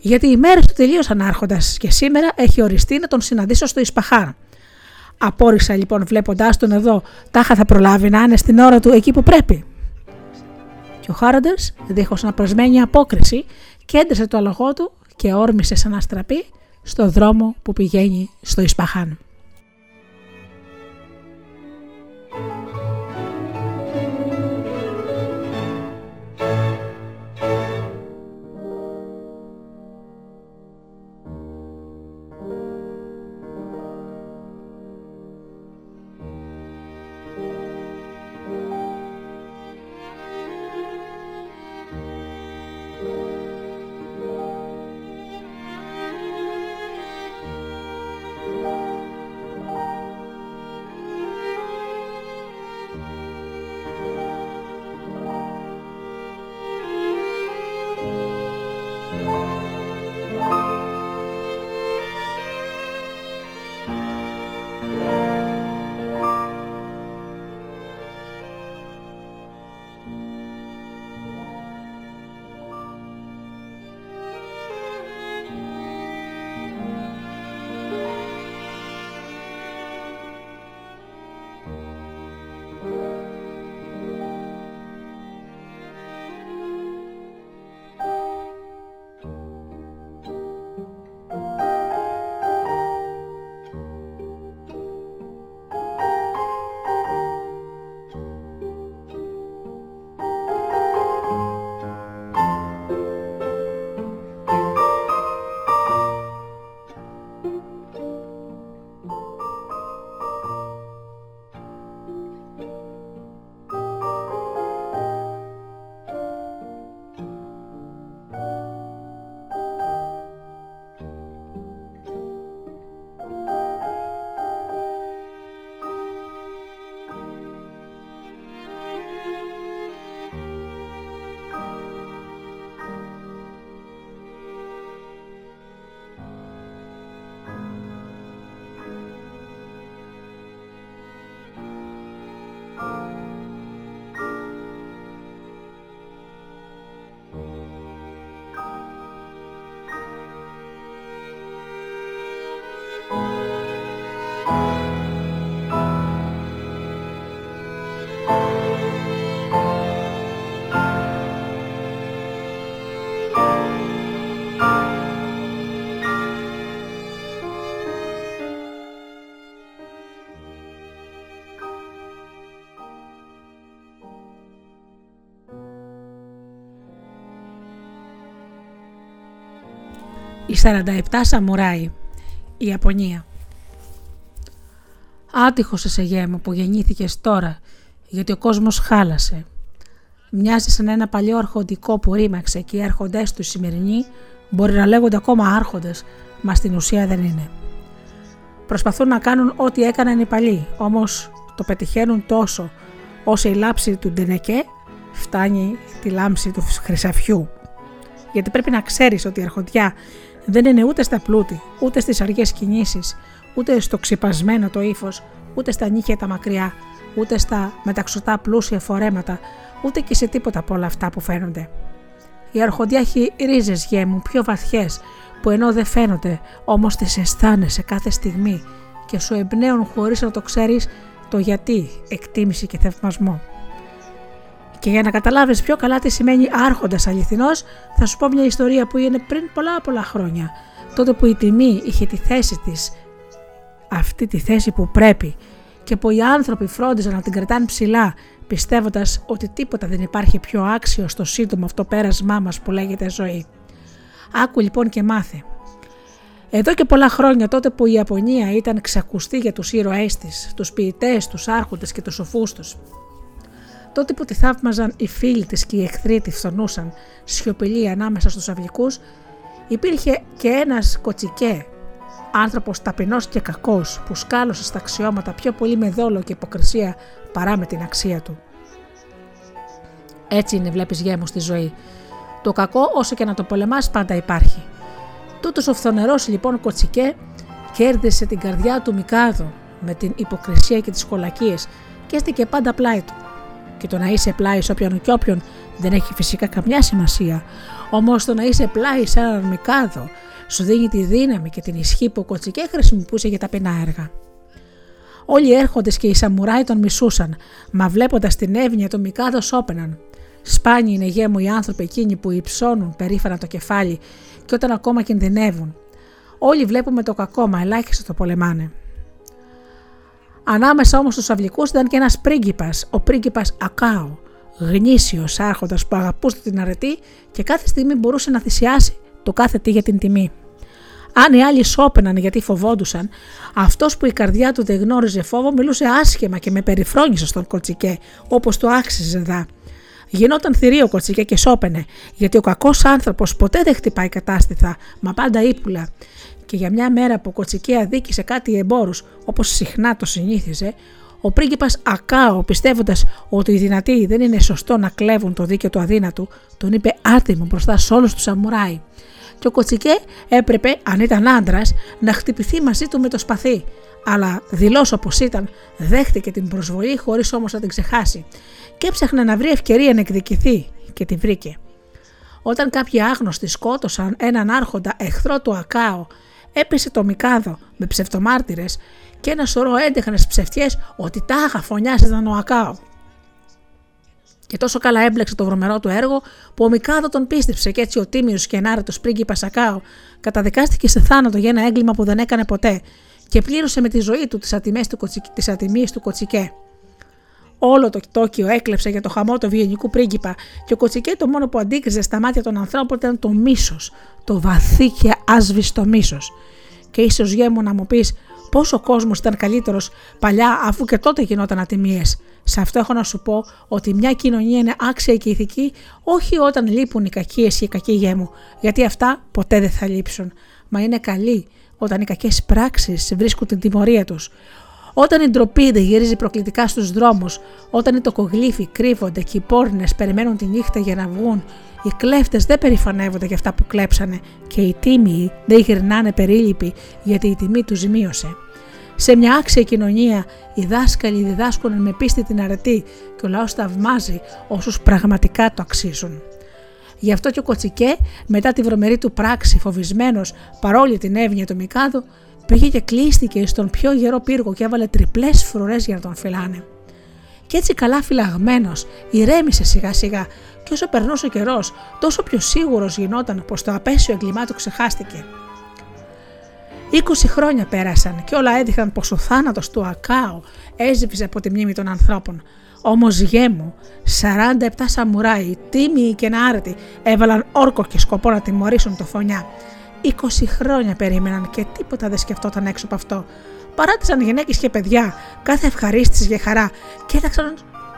«Γιατί οι μέρες του τελείωσαν, Άρχοντας, και σήμερα έχει οριστεί να τον συναντήσω στο Ισπαχάν. Απόρρισα λοιπόν βλέποντάς τον εδώ, τάχα θα προλάβει να είναι στην ώρα του εκεί που πρέπει». Και ο Χάροντας, δίχως να προσμένει απόκριση, κέντρισε το αλογό του και όρμησε σαν αστραπή στο δρόμο που πηγαίνει στο Ισπαχάν. Thank you. Οι σαράντα επτά Σαμουράι, η Ιαπωνία. Άτυχος σε γέμα που γεννήθηκες τώρα, γιατί ο κόσμος χάλασε. Μοιάζει σαν ένα παλιό αρχοντικό που ρήμαξε και οι αρχοντές του σημερινοί μπορεί να λέγονται ακόμα άρχοντες, μα στην ουσία δεν είναι. Προσπαθούν να κάνουν ό,τι έκαναν οι παλιοί, όμως το πετυχαίνουν τόσο, όσο η λάμψη του Ντενεκέ φτάνει τη λάμψη του χρυσαφιού. Γιατί πρέπει να ξέρεις ότι η αρχοντιά δεν είναι ούτε στα πλούτη, ούτε στις αργές κινήσεις, ούτε στο ξυπασμένο το ύφος, ούτε στα νύχια τα μακριά, ούτε στα μεταξωτά πλούσια φορέματα, ούτε και σε τίποτα από όλα αυτά που φαίνονται. Η αρχοντιά έχει ρίζες γέμου πιο βαθιές, που ενώ δεν φαίνονται, όμως τις αισθάνεσαι κάθε στιγμή και σου εμπνέουν χωρίς να το ξέρεις το γιατί, εκτίμηση και θαυμασμό. Και για να καταλάβεις πιο καλά τι σημαίνει άρχοντας αληθινός, θα σου πω μια ιστορία που είναι πριν πολλά πολλά χρόνια. Τότε που η τιμή είχε τη θέση της, αυτή τη θέση που πρέπει, και που οι άνθρωποι φρόντιζαν να την κρατάνε ψηλά, πιστεύοντας ότι τίποτα δεν υπάρχει πιο άξιο στο σύντομο αυτό πέρασμά μας που λέγεται ζωή. Άκου λοιπόν και μάθε. Εδώ και πολλά χρόνια, τότε που η Ιαπωνία ήταν ξακουστή για τους ήρωές της, τους ποιητές, τους άρχοντες και τους σοφούς τους. Τότε που τη θαύμαζαν οι φίλοι της και οι εχθροί τη φθονούσαν σιωπηλοί ανάμεσα στους αυλικούς, υπήρχε και ένας Κοτσικέ, άνθρωπος ταπεινός και κακός, που σκάλωσε στα αξιώματα πιο πολύ με δόλο και υποκρισία παρά με την αξία του. Έτσι είναι, βλέπεις γέμου στη ζωή. Το κακό, όσο και να το πολεμάς, πάντα υπάρχει. Τούτος ο φθονερός λοιπόν Κοτσικέ κέρδισε την καρδιά του Μικάδο με την υποκρισία και τις κολακίες και έστηκε πάντα πλάι του. Και το να είσαι πλάι σε όποιον και όποιον δεν έχει φυσικά καμιά σημασία. Όμως το να είσαι πλάι σε έναν Μικάδο σου δίνει τη δύναμη και την ισχύ που ο Κοτσικέ χρησιμοποιούσε για ταπεινά έργα. Όλοι οι έρχοντες και οι σαμουράι τον μισούσαν, μα βλέποντας την εύνοια τον Μικάδο σώπαιναν. Σπάνιοι είναι γέμου οι άνθρωποι εκείνοι που υψώνουν περήφανα το κεφάλι και όταν ακόμα κινδυνεύουν. Όλοι βλέπουμε το κακό, μα ελάχιστο το πολεμάνε. Ανάμεσα όμως στους αυλικούς ήταν και ένας πρίγκιπας, ο πρίγκιπας Ακάο, γνήσιος άρχοντας που αγαπούσε την αρετή και κάθε στιγμή μπορούσε να θυσιάσει το κάθε τι για την τιμή. Αν οι άλλοι σώπαιναν γιατί φοβόντουσαν, αυτός που η καρδιά του δεν γνώριζε φόβο μιλούσε άσχημα και με περιφρόνησε στον Κοτσικέ, όπως το άξιζε δα. Γινόταν θηρίο Κοτσικέ και σώπαινε, γιατί ο κακός άνθρωπος ποτέ δεν χτυπάει κατάστηθα, μα πάντα ύπουλα. Και για μια μέρα που ο Κοτσικέ αδίκησε κάτι εμπόρους, όπως συχνά το συνήθιζε, ο πρίγκιπας Ακάο, πιστεύοντας ότι οι δυνατοί δεν είναι σωστό να κλέβουν το δίκαιο του αδύνατου, τον είπε άτιμο μπροστά σε όλους τους σαμουράι. Και ο Κοτσικέ έπρεπε, αν ήταν άντρας, να χτυπηθεί μαζί του με το σπαθί. Αλλά δηλώς όπως ήταν, δέχτηκε την προσβολή χωρίς όμως να την ξεχάσει. Και έψαχνε να βρει ευκαιρία να εκδικηθεί, και τη βρήκε. Όταν κάποιοι άγνωστοι σκότωσαν έναν άρχοντα εχθρό του Ακάο, έπεσε το Μικάδο με ψευτομάρτυρες και ένα σωρό έντεχνες ψευτιές ότι τάχα φωνιάζονταν ο Ακάο. Και τόσο καλά έμπλεξε το βρωμερό του έργο που ο Μικάδο τον πίστεψε, και έτσι ο τίμιος και ενάρετος πρίγκιπας Ακάο καταδικάστηκε σε θάνατο για ένα έγκλημα που δεν έκανε ποτέ και πλήρωσε με τη ζωή του τις ατιμίες του Κοτσικέ. Όλο το Τόκιο έκλεψε για το χαμό του βιενικού πρίγκιπα και ο Κοτσικέ το μόνο που αντίκριζε στα μάτια των ανθρώπων ήταν το μίσος, το βαθύ και άσβηστο μίσος. Και ίσως γέμου να μου πεις πόσο ο κόσμος ήταν καλύτερος παλιά, αφού και τότε γινόταν ατιμίες. Σε αυτό έχω να σου πω ότι μια κοινωνία είναι άξια και ηθική όχι όταν λείπουν οι κακίες και οι κακοί γέμου, γιατί αυτά ποτέ δεν θα λείψουν. Μα είναι καλή όταν οι κακές πράξεις βρίσκουν την τιμωρία τους. Όταν η ντροπή δεν γυρίζει προκλητικά στους δρόμους, όταν οι τοκογλύφοι κρύβονται και οι πόρνες περιμένουν τη νύχτα για να βγουν, οι κλέφτες δεν περηφανεύονται για αυτά που κλέψανε και οι τίμιοι δεν γυρνάνε περίληποι γιατί η τιμή τους ζημίωσε. Σε μια άξια κοινωνία οι δάσκαλοι διδάσκουν με πίστη την αρετή και ο λαός θαυμάζει όσους πραγματικά το αξίζουν. Γι' αυτό και ο Κοτσικέ, μετά τη βρωμερή του πράξη, φοβισμένος παρόλη την εύνοια του Μικάδο, πήγε και κλείστηκε στον πιο γερό πύργο και έβαλε τριπλές φρουρές για να τον φυλάνε. Κι έτσι καλά φυλαγμένος, ηρέμησε σιγά σιγά και όσο περνούσε ο καιρός, τόσο πιο σίγουρος γινόταν πως το απέσιο εγκλημά του ξεχάστηκε. είκοσι χρόνια πέρασαν και όλα έδειχναν πως ο θάνατος του Ακάο έσβησε από τη μνήμη των ανθρώπων. Όμως γέμου, σαράντα επτά σαμουράι, τίμιοι και νάρετοι, έβαλαν όρκο και σκοπό να τιμωρήσουν το φωνιά. είκοσι χρόνια περίμεναν και τίποτα δεν σκεφτόταν έξω από αυτό. Παράτησαν γυναίκες και παιδιά, κάθε ευχαρίστηση και χαρά, και έταξαν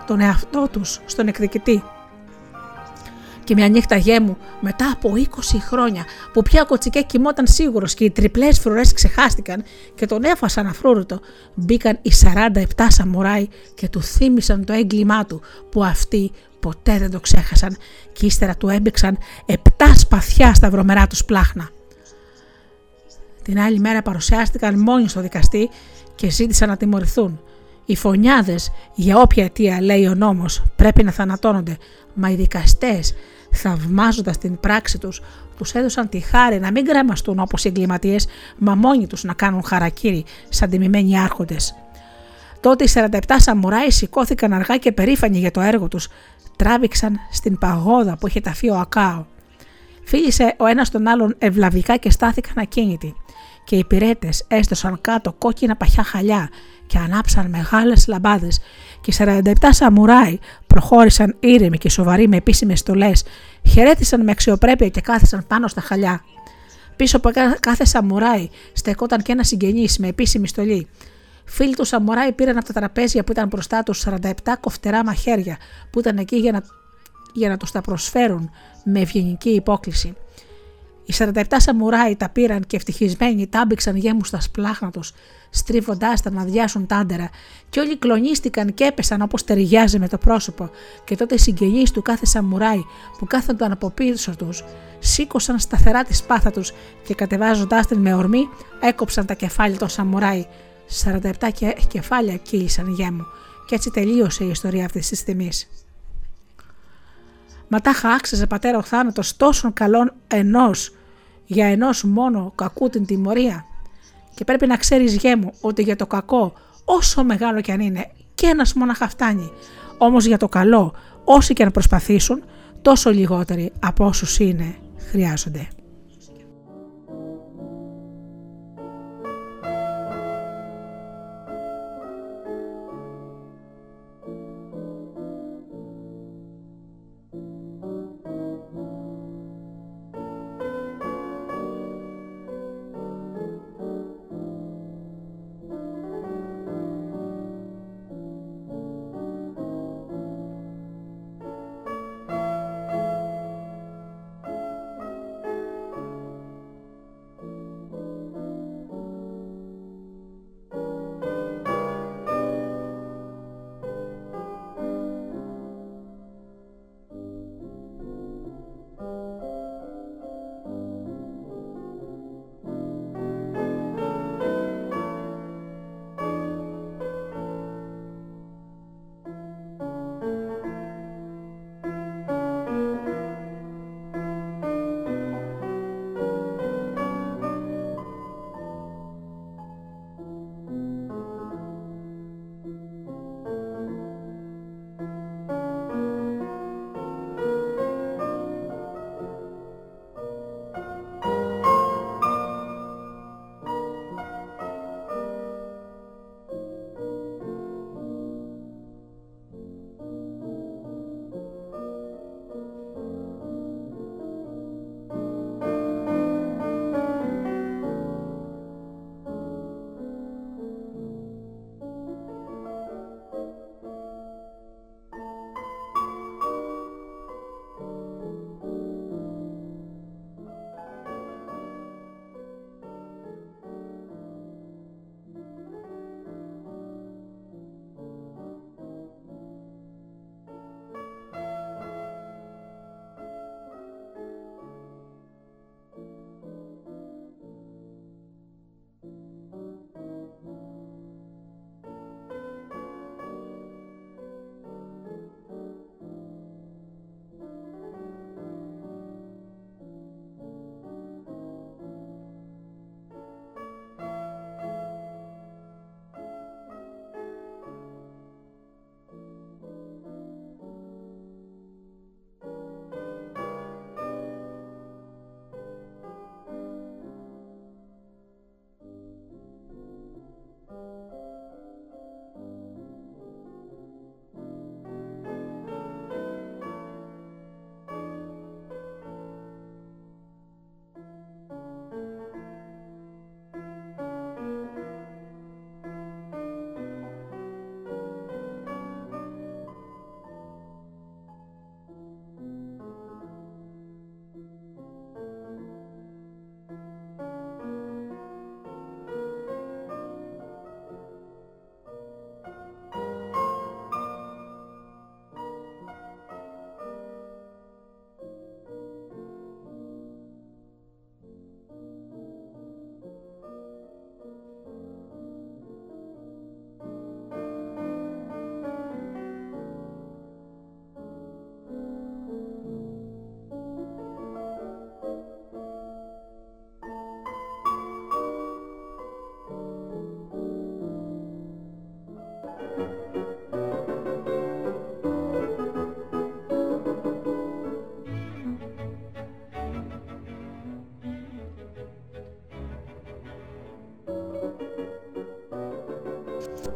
τον εαυτό τους στον εκδικητή. Και μια νύχτα γέμου, μετά από είκοσι χρόνια, που πια ο Κοτσικέ κοιμόταν σίγουρος και οι τριπλές φρουρές ξεχάστηκαν και τον έφασαν αφρούρητο, μπήκαν οι σαράντα επτά σαμουράι και του θύμισαν το έγκλημά του, που αυτοί ποτέ δεν το ξέχασαν, και ύστερα του έμπηξαν επτά σπαθιά στα βρωμερά τους πλάχνα. Την άλλη μέρα παρουσιάστηκαν μόνοι στο δικαστή και ζήτησαν να τιμωρηθούν. Οι φονιάδες, για όποια αιτία λέει ο νόμος, πρέπει να θανατώνονται, μα οι δικαστές, θαυμάζοντας την πράξη τους, τους έδωσαν τη χάρη να μην γκρεμαστούν όπως οι εγκληματίες, μα μόνοι τους να κάνουν χαρακύρι σαν τιμημένοι άρχοντες. Τότε οι σαράντα επτά σαμουράι σηκώθηκαν αργά και περήφανοι για το έργο τους, τράβηξαν στην παγόδα που είχε ταφεί ο Ακάο. Φίλησε ο ένας τον άλλον ευλαβικά και στάθηκαν ακίνητοι. Και οι πυρέτες έστωσαν κάτω κόκκινα παχιά χαλιά και ανάψαν μεγάλες λαμπάδες, και σαράντα επτά σαμουράι προχώρησαν ήρεμοι και σοβαροί με επίσημες στολές, χαιρέτησαν με αξιοπρέπεια και κάθισαν πάνω στα χαλιά. Πίσω από κάθε σαμουράι στεκόταν και ένα συγγενής με επίσημη στολή. Φίλοι του σαμουράι πήραν από τα τραπέζια που ήταν μπροστά τους σαράντα επτά κοφτερά μαχαίρια που ήταν εκεί για να, για να τους τα προσφέρουν με ευγενική υπόκληση. Οι σαράντα επτά σαμουράι τα πήραν και ευτυχισμένοι τάμπηξαν γέμους στα σπλάχνα τους, στρίβοντάς τα να αδειάσουν τάντερα, και όλοι κλονίστηκαν και έπεσαν όπως ταιριάζει με το πρόσωπο, και τότε οι συγγενείς του κάθε σαμουράι που κάθονταν από πίσω τους σήκωσαν σταθερά τη σπάθα τους και κατεβάζοντάς την με ορμή έκοψαν τα κεφάλια των σαμουράι. σαράντα επτά κεφάλια κύλησαν γέμου, και έτσι τελείωσε η ιστορία αυτής της τιμής. Ματάχα άξιζε πατέρα ο θάνατος τόσων καλών ενός, για ενός μόνο κακού την τιμωρία. Και πρέπει να ξέρεις, γέ μου, ότι για το κακό, όσο μεγάλο κι αν είναι, και ένας μόναχα φτάνει. Όμως για το καλό, όσοι κι αν προσπαθήσουν, τόσο λιγότεροι από όσους είναι χρειάζονται.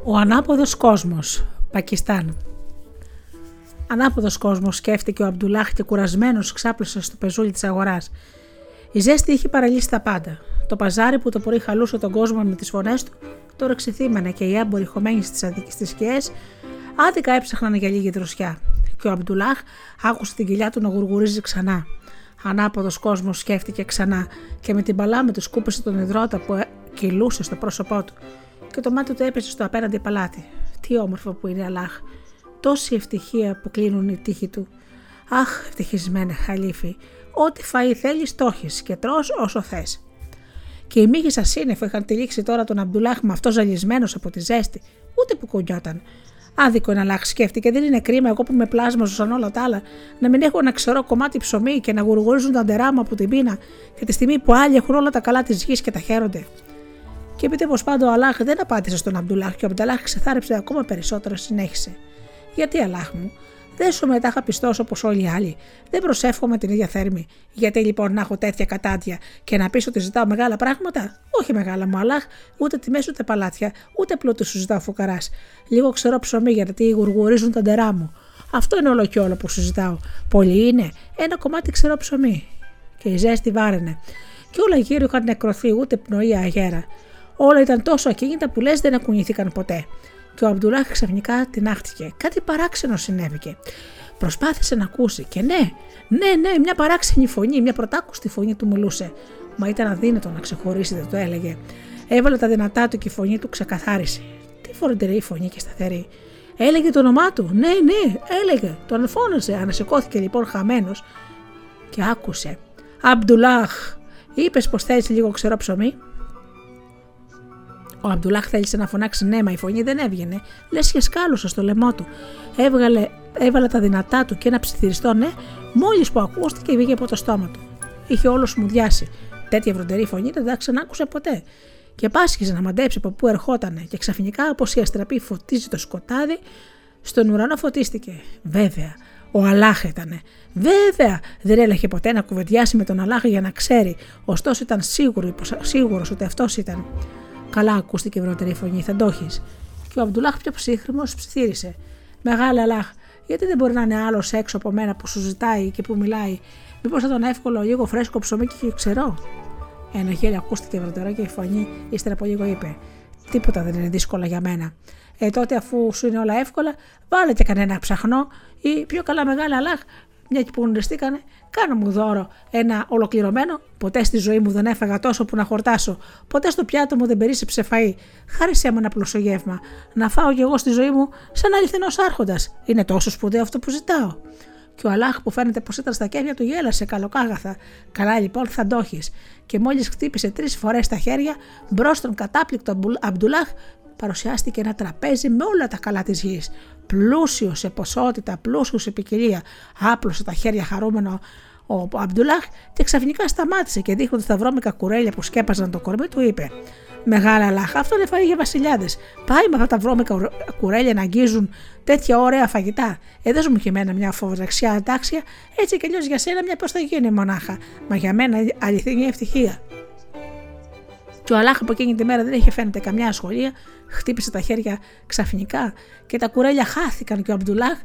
Ο ανάποδος κόσμος, Πακιστάν. Ανάποδος κόσμος, σκέφτηκε ο Αμπτουλάχ και κουρασμένος ξάπλωσε στο πεζούλι της αγοράς. Η ζέστη είχε παραλύσει τα πάντα. Το παζάρι που το πρωί χαλούσε τον κόσμο με τις φωνές του, τώρα ξυθύμανε και οι έμποροι χωμένοι στις αδίκες σκιές, άδικα έψαχναν για λίγη δροσιά. Και ο Αμπτουλάχ άκουσε την κοιλιά του να γουργουρίζει ξανά. Ανάποδος κόσμος, σκέφτηκε ξανά και με την παλάμη του σκούπισε τον υδρότα που κυλούσε στο πρόσωπό του. Και το μάτι του έπεσε στο απέναντι παλάτι. Τι όμορφο που είναι, Αλλάχ! Τόση ευτυχία που κλείνουν οι τύχοι του. Αχ, ευτυχισμένε χαλίφη! Ό,τι φαΐ θέλεις το έχεις και τρως όσο θες. Και οι μύγες ασύννεφα είχαν τυλίξει τώρα τον Αμπτουλάχ με αυτό ζαλισμένος από τη ζέστη, ούτε που κουνιόταν. Άδικο είναι, Αλλάχ, σκέφτηκε, δεν είναι κρίμα εγώ που με πλάσμαζαν όλα τα άλλα, να μην έχω ένα ξερό κομμάτι ψωμί και να γουργουρίζουν τα ντερά μου από την πείνα, και τη στιγμή που άλλοι έχουν όλα τα καλά τη γη και τα χαίρονται. Και επειδή πως πάντα ο Αλλάχ δεν απάντησε στον Αμπτουλάχ και ο Αμπτουλάχ ξεθάρεψε ακόμα περισσότερο, συνέχισε. Γιατί, Αλλάχ μου, δεν σου μετάχα πιστός όπως όλοι οι άλλοι. Δεν προσεύχομαι την ίδια θέρμη. Γιατί λοιπόν να έχω τέτοια κατάντια και να πεις ότι ζητάω μεγάλα πράγματα? Όχι μεγάλα μου, Αλλάχ, ούτε τιμές ούτε παλάτια, ούτε πλούτη σου ζητάω, φουκαράς. Λίγο ξερό ψωμί γιατί γουργουρίζουν τα ντερά μου. Αυτό είναι όλο και όλο που σου ζητάω. Πολύ είναι ένα κομμάτι ξερό ψωμί. Και η ζέστη βάραινε. Και όλα γύρω είχαν νεκρωθεί, ούτε πνοή αγέρα. Όλα ήταν τόσο ακίνητα που λες δεν ακουνήθηκαν ποτέ. Και ο Αμπτουλάχ ξαφνικά τινάχτηκε. Κάτι παράξενο συνέβηκε. Προσπάθησε να ακούσει και ναι, ναι, ναι, μια παράξενη φωνή, μια πρωτάκουστη φωνή του μιλούσε. Μα ήταν αδύνατο να ξεχωρίσει, δεν το έλεγε. Έβαλε τα δυνατά του και η φωνή του ξεκαθάρισε. Τι φορντερή φωνή και σταθερή. Έλεγε το όνομά του. Ναι, ναι, έλεγε. Τον φώνασε. Ανασηκώθηκε λοιπόν χαμένος και άκουσε. Αμπτουλάχ, είπες πως θέλεις λίγο ξερό ψωμί? Ο Αμπτουλάχ θέλησε να φωνάξει ναι, μα η φωνή δεν έβγαινε. Λες και σκάλωσε στο λαιμό του. Έβγαλε, έβαλε τα δυνατά του και ένα ψιθυριστό ναι, μόλις που ακούστηκε βγήκε από το στόμα του. Είχε όλο σμουδιάσει. Τέτοια βροντερή φωνή δεν τα ξανάκουσε ποτέ. Και πάσχιζε να μαντέψει από πού ερχότανε, και ξαφνικά όπως η αστραπή φωτίζει το σκοτάδι, στον ουρανό φωτίστηκε. Βέβαια, ο Αλλάχ ήτανε. Βέβαια, δεν έλαχε ποτέ να κουβεντιάσει με τον Αλλάχ για να ξέρει. Ωστόσο ήταν σίγουρος ότι αυτός ήταν. Καλά ακούστηκε η βροντερή φωνή, θα το έχεις. Και ο Αμπτουλάχ πιο ψύχρημος ψιθύρισε. Μεγάλε Αλλάχ, γιατί δεν μπορεί να είναι άλλος έξω από μένα που σου ζητάει και που μιλάει? Μήπως θα τον εύκολο λίγο φρέσκο ψωμί και ξερό? Ένα γέλιο ακούστηκε βροντερό και η φωνή ύστερα από λίγο είπε: Τίποτα δεν είναι δύσκολα για μένα. Ε, τότε αφού σου είναι όλα εύκολα, βάλε και κανένα ψαχνό ή πιο καλά, μεγάλε Αλλάχ, μια και που γνωριστήκανε, κάνω μου δώρο ένα ολοκληρωμένο. Ποτέ στη ζωή μου δεν έφαγα τόσο που να χορτάσω. Ποτέ στο πιάτο μου δεν περίσσεψε φαΐ. Χάρισέ μου ένα πλούσιο γεύμα. Να φάω κι εγώ στη ζωή μου σαν αληθινός άρχοντας. Είναι τόσο σπουδαίο αυτό που ζητάω. Και ο Αλλάχ που φαίνεται πως ήταν στα κέφια του γέλασε καλοκάγαθα. Καλά λοιπόν, θα το έχεις. Και μόλις χτύπησε τρεις φορές τα χέρια, μπρος στον κατάπληκτο Αμπτουλάχ παρουσιάστηκε ένα τραπέζι με όλα τα καλά της γης. Πλούσιο σε ποσότητα, πλούσιο σε ποικιλία. Άπλωσε τα χέρια χαρούμενο ο Αμπτουλάχ και ξαφνικά σταμάτησε και δείχνοντας τα βρώμικα κουρέλια που σκέπαζαν το κορμί του, είπε: Μεγάλα Αλλάχ, αυτό είναι φαΐ για βασιλιάδες. Πάει με αυτά τα βρώμικα κουρέλια να αγγίζουν τέτοια ωραία φαγητά. Έδωσε μου και εμένα μια φοβραξιά αντάξια, έτσι κι αλλιώς για σένα μια πώς θα γίνει μονάχα. Μα για μένα αληθινή ευτυχία. Και ο Αλλάχ από εκείνη τη μέρα δεν είχε φαίνεται καμιά ασχολία, χτύπησε τα χέρια ξαφνικά και τα κουρέλια χάθηκαν και ο Αμπτουλάχ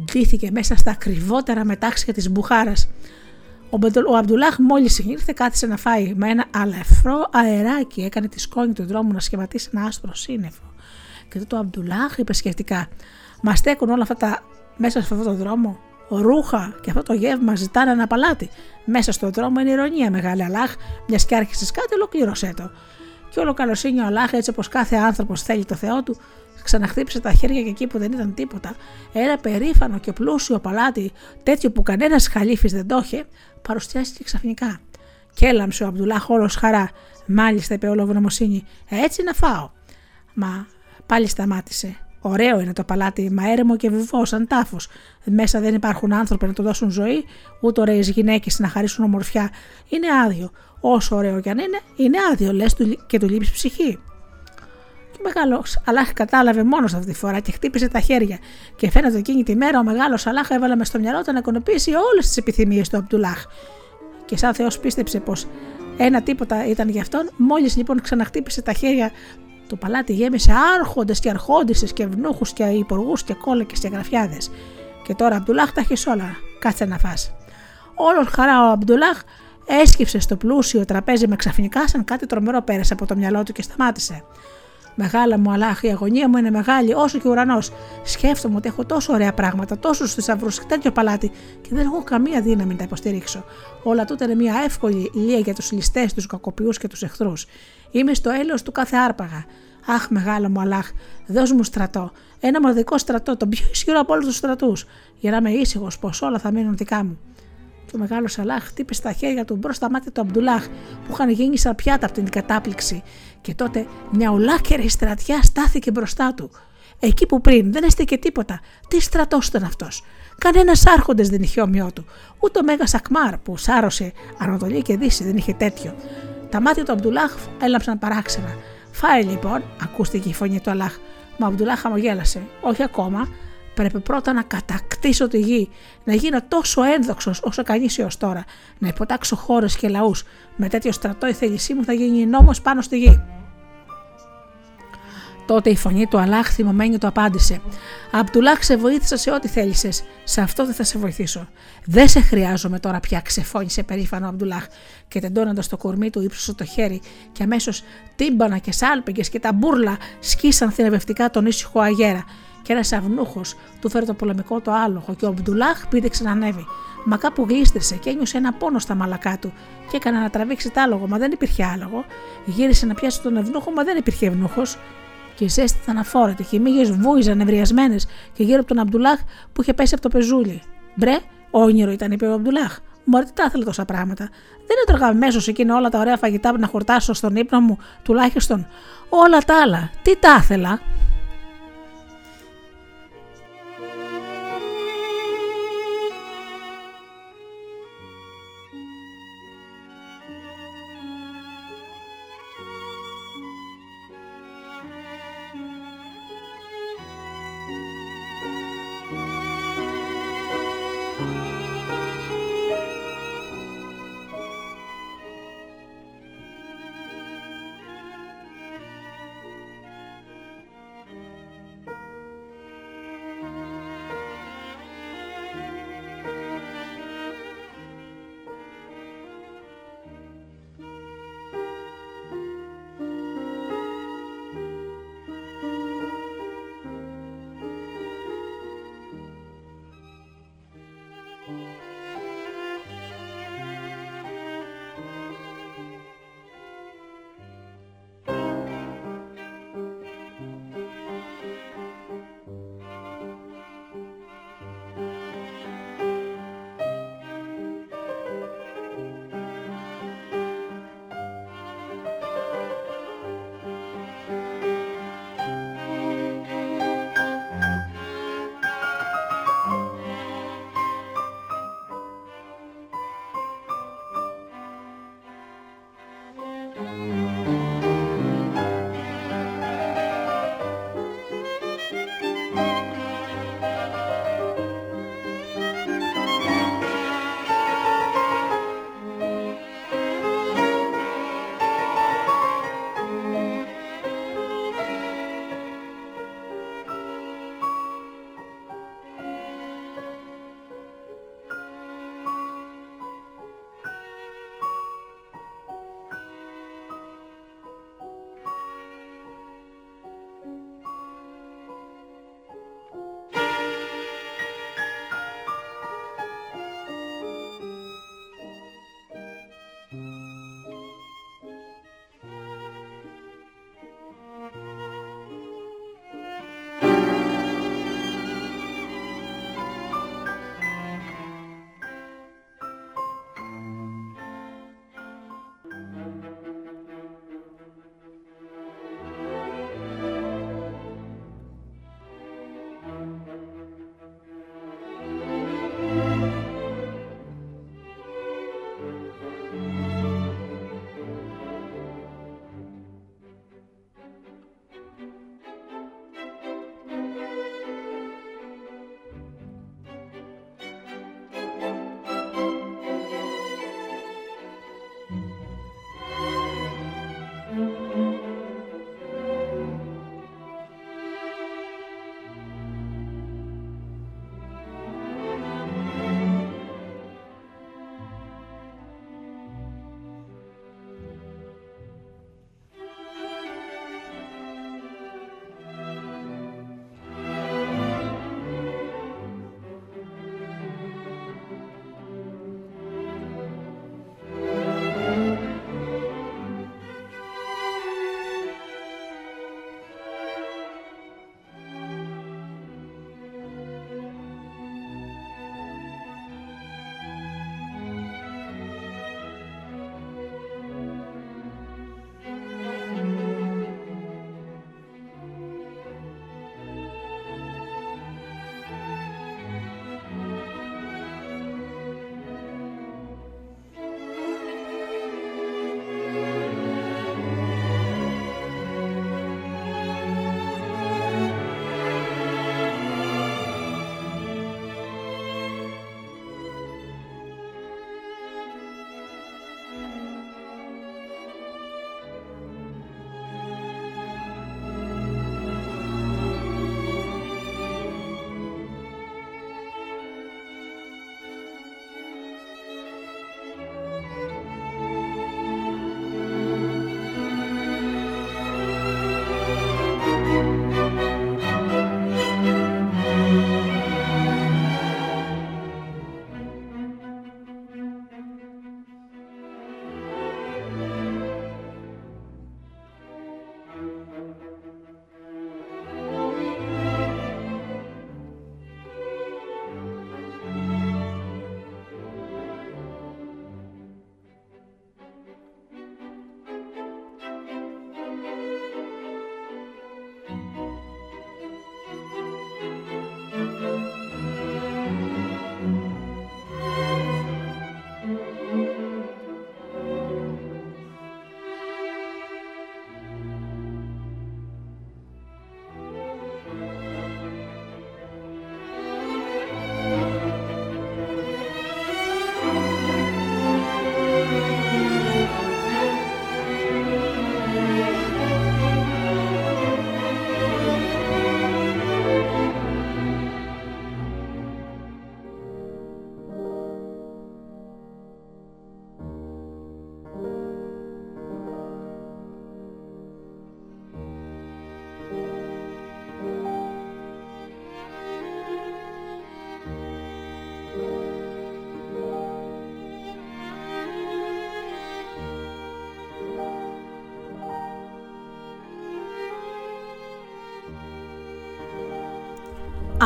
ντύθηκε μέσα στα ακριβότερα μετάξια της μπουχάρας. Ο Αμπτουλάχ μόλις συνήλθε κάθισε να φάει, μα ένα αλαφρό αεράκι έκανε τη σκόνη του δρόμου να σχηματίσει ένα άσπρο σύννεφο. Και τότε ο Αμπτουλάχ είπε σκεφτικά: Μα στέκουν όλα αυτά τα... μέσα σε αυτόν τον δρόμο. Ρούχα και αυτό το γεύμα ζητάνε ένα παλάτι. Μέσα στον δρόμο είναι ηρωνία, μεγάλη Αλλάχ, μια και άρχισε κάτι, ολοκλήρωσέ το. Και όλο καλοσύνη ο Αλλάχ, έτσι όπως κάθε άνθρωπος θέλει το Θεό του, ξαναχτύπησε τα χέρια και εκεί που δεν ήταν τίποτα, ένα περήφανο και πλούσιο παλάτι, τέτοιο που κανένας χαλίφης δεν το είχε, παρουσιάστηκε ξαφνικά. Και έλαμψε ο Αμπτουλάχ όλος χαρά. Μάλιστα, είπε ολογνωμοσύνη, έτσι να φάω. Μα πάλι σταμάτησε. Ωραίο είναι το παλάτι, μα έρημο και βουβό, σαν τάφος. Μέσα δεν υπάρχουν άνθρωποι να του δώσουν ζωή, ούτε ωραίες γυναίκες να χαρίσουν ομορφιά. Είναι άδειο. Όσο ωραίο κι αν είναι, είναι άδειο, λες και του λείπει ψυχή. Και ο μεγάλος Αλλάχ κατάλαβε μόνος αυτή τη φορά και χτύπησε τα χέρια. Και φαίνεται εκείνη τη μέρα ο μεγάλος Αλλάχ έβαλε μες στο μυαλό του να εικονοποιήσει όλες τις επιθυμίες του Αμπτουλάχ. Και σαν Θεός πίστεψε πως ένα τίποτα ήταν γι' αυτόν, μόλις λοιπόν ξαναχτύπησε τα χέρια Το παλάτι γέμισε άρχοντες και αρχόντισσες και ευνούχους και υπουργούς και κόλεκες και γραφιάδες. Και τώρα Αμπτουλάχ τα έχεις όλα, κάτσε να φας. Όλος χαρά ο Αμπτουλάχ έσκυψε στο πλούσιο τραπέζι με ξαφνικά σαν κάτι τρομερό πέρασε από το μυαλό του και σταμάτησε. Μεγάλα μου Αλάχ, η αγωνία μου είναι μεγάλη όσο και ο ουρανός. Σκέφτομαι ότι έχω τόσο ωραία πράγματα, τόσους θησαυρούς και τέτοιο παλάτι και δεν έχω καμία δύναμη να τα υποστηρίξω. Όλα τούτα είναι μια εύκολη λία για τους ληστές, τους κακοποιούς και τους εχθρούς. Είμαι στο έλεος του κάθε άρπαγα. Αχ, μεγάλα μου Αλάχ, δώσ' μου στρατό. Ένα μοναδικό στρατό, τον πιο ισχυρό από όλους τους στρατούς. Για να είμαι ήσυχος πως όλα θα μείνουν δικά μου. Το μεγάλο Αλάχ χτύπησε στα χέρια του μπρος στα μάτια του Αμπτουλάχ που είχαν γίνει σαν πιάτα από την κατάπληξη. Και τότε μια ολάκερη στρατιά στάθηκε μπροστά του. Εκεί που πριν δεν έστηκε τίποτα, τι στρατός ήταν αυτός. Κανένας άρχοντας δεν είχε όμοιό του. Ούτε ο Μέγας Ακμάρ που σάρωσε Ανατολή και Δύση δεν είχε τέτοιο. Τα μάτια του Αμπτουλάχ έλαψαν παράξενα. Φάει λοιπόν, ακούστηκε η φωνή του Αλάχ. Μα ο Αμπτουλάχ χαμογέλασε. Όχι ακόμα. Πρέπει πρώτα να κατακτήσω τη γη, να γίνω τόσο ένδοξος όσο κανείς έως τώρα, να υποτάξω χώρες και λαούς. Με τέτοιο στρατό η θέλησή μου θα γίνει νόμος πάνω στη γη. Τότε η φωνή του Αλάχ θυμωμένη του απάντησε: Αμπτουλάχ, σε βοήθησα σε ό,τι θέλησες. Σε αυτό δεν θα σε βοηθήσω. Δεν σε χρειάζομαι τώρα πια, ξεφώνησε περήφανο ο Αμπτουλάχ. Και τεντώνοντας το κορμί του, ύψωσε το χέρι, και αμέσως τύμπανα και σάλπιγγες και τα μπουρλα σκίσαν θηρευευτικά τον ήσυχο αγέρα. Και ένας αυνούχος του φέρε το πολεμικό το άλογο και ο Αμπτουλάχ πήδεξε να ανέβει. Μα κάπου γλίστρισε και ένιωσε ένα πόνο στα μαλακά του και έκανε να τραβήξει τ' άλογο, μα δεν υπήρχε άλογο. Γύρισε να πιάσει τον ευνούχο, μα δεν υπήρχε ευνούχος. Και η ζέστη ήταν αφόρητη και οι μύγες βούιζαν ευριασμένες και γύρω από τον Αμπτουλάχ που είχε πέσει από το πεζούλι. Μπρε, όνειρο ήταν, είπε ο Αμπτουλάχ. Μωρέ, τι τα ήθελα τόσα πράγματα. Δεν έτρωγα αμέσως εκείνα όλα τα ωραία φαγητά που να χορτάσω στον ύπνο μου, τουλάχιστον. Όλα τα άλλα, τι τα ήθελα.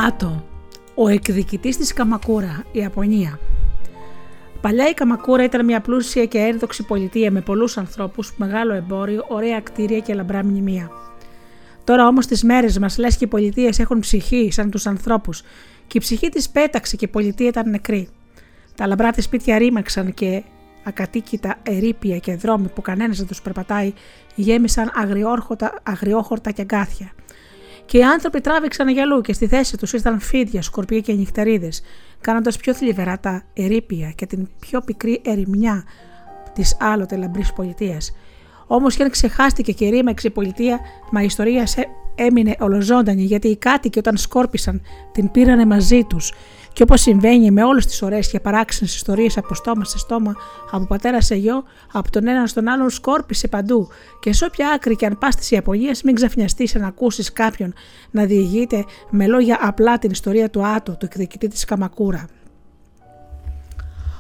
Άτο, ο εκδικητής της Καμακούρα, η Ιαπωνία. Παλιά η Καμακούρα ήταν μια πλούσια και ένδοξη πολιτεία με πολλούς ανθρώπους, μεγάλο εμπόριο, ωραία κτίρια και λαμπρά μνημεία. Τώρα όμως τις μέρες μας λες και οι πολιτείες έχουν ψυχή σαν τους ανθρώπους και η ψυχή της πέταξε και η πολιτεία ήταν νεκρή. Τα λαμπρά της σπίτια ρήμαξαν και ακατοίκητα ερείπια και δρόμοι που κανένας δεν τους περπατάει γέμισαν αγριόχορτα και αγκάθια. Και οι άνθρωποι τράβηξαν γυαλού και στη θέση τους ήρθαν φίδια, σκορπιοί και νυχτερίδες, κάνοντας πιο θλιβερά τα ερείπια και την πιο πικρή ερημιά της άλλοτε λαμπρής πολιτείας. Όμως και αν ξεχάστηκε και ρήμαξε η πολιτεία, μα η ιστορία έμεινε ολοζώντανη, γιατί οι κάτοικοι όταν σκόρπισαν την πήρανε μαζί τους. Και όπως συμβαίνει με όλες τις ωραίες και παράξενες ιστορίες από στόμα σε στόμα, από πατέρα σε γιο, από τον έναν στον άλλον σκόρπισε παντού. Και σε όποια άκρη και αν πας της Ιαπωνίας, μην ξαφνιαστείς να ακούσεις κάποιον να διηγείται με λόγια απλά την ιστορία του Άτο, του εκδικητή της Καμακούρα.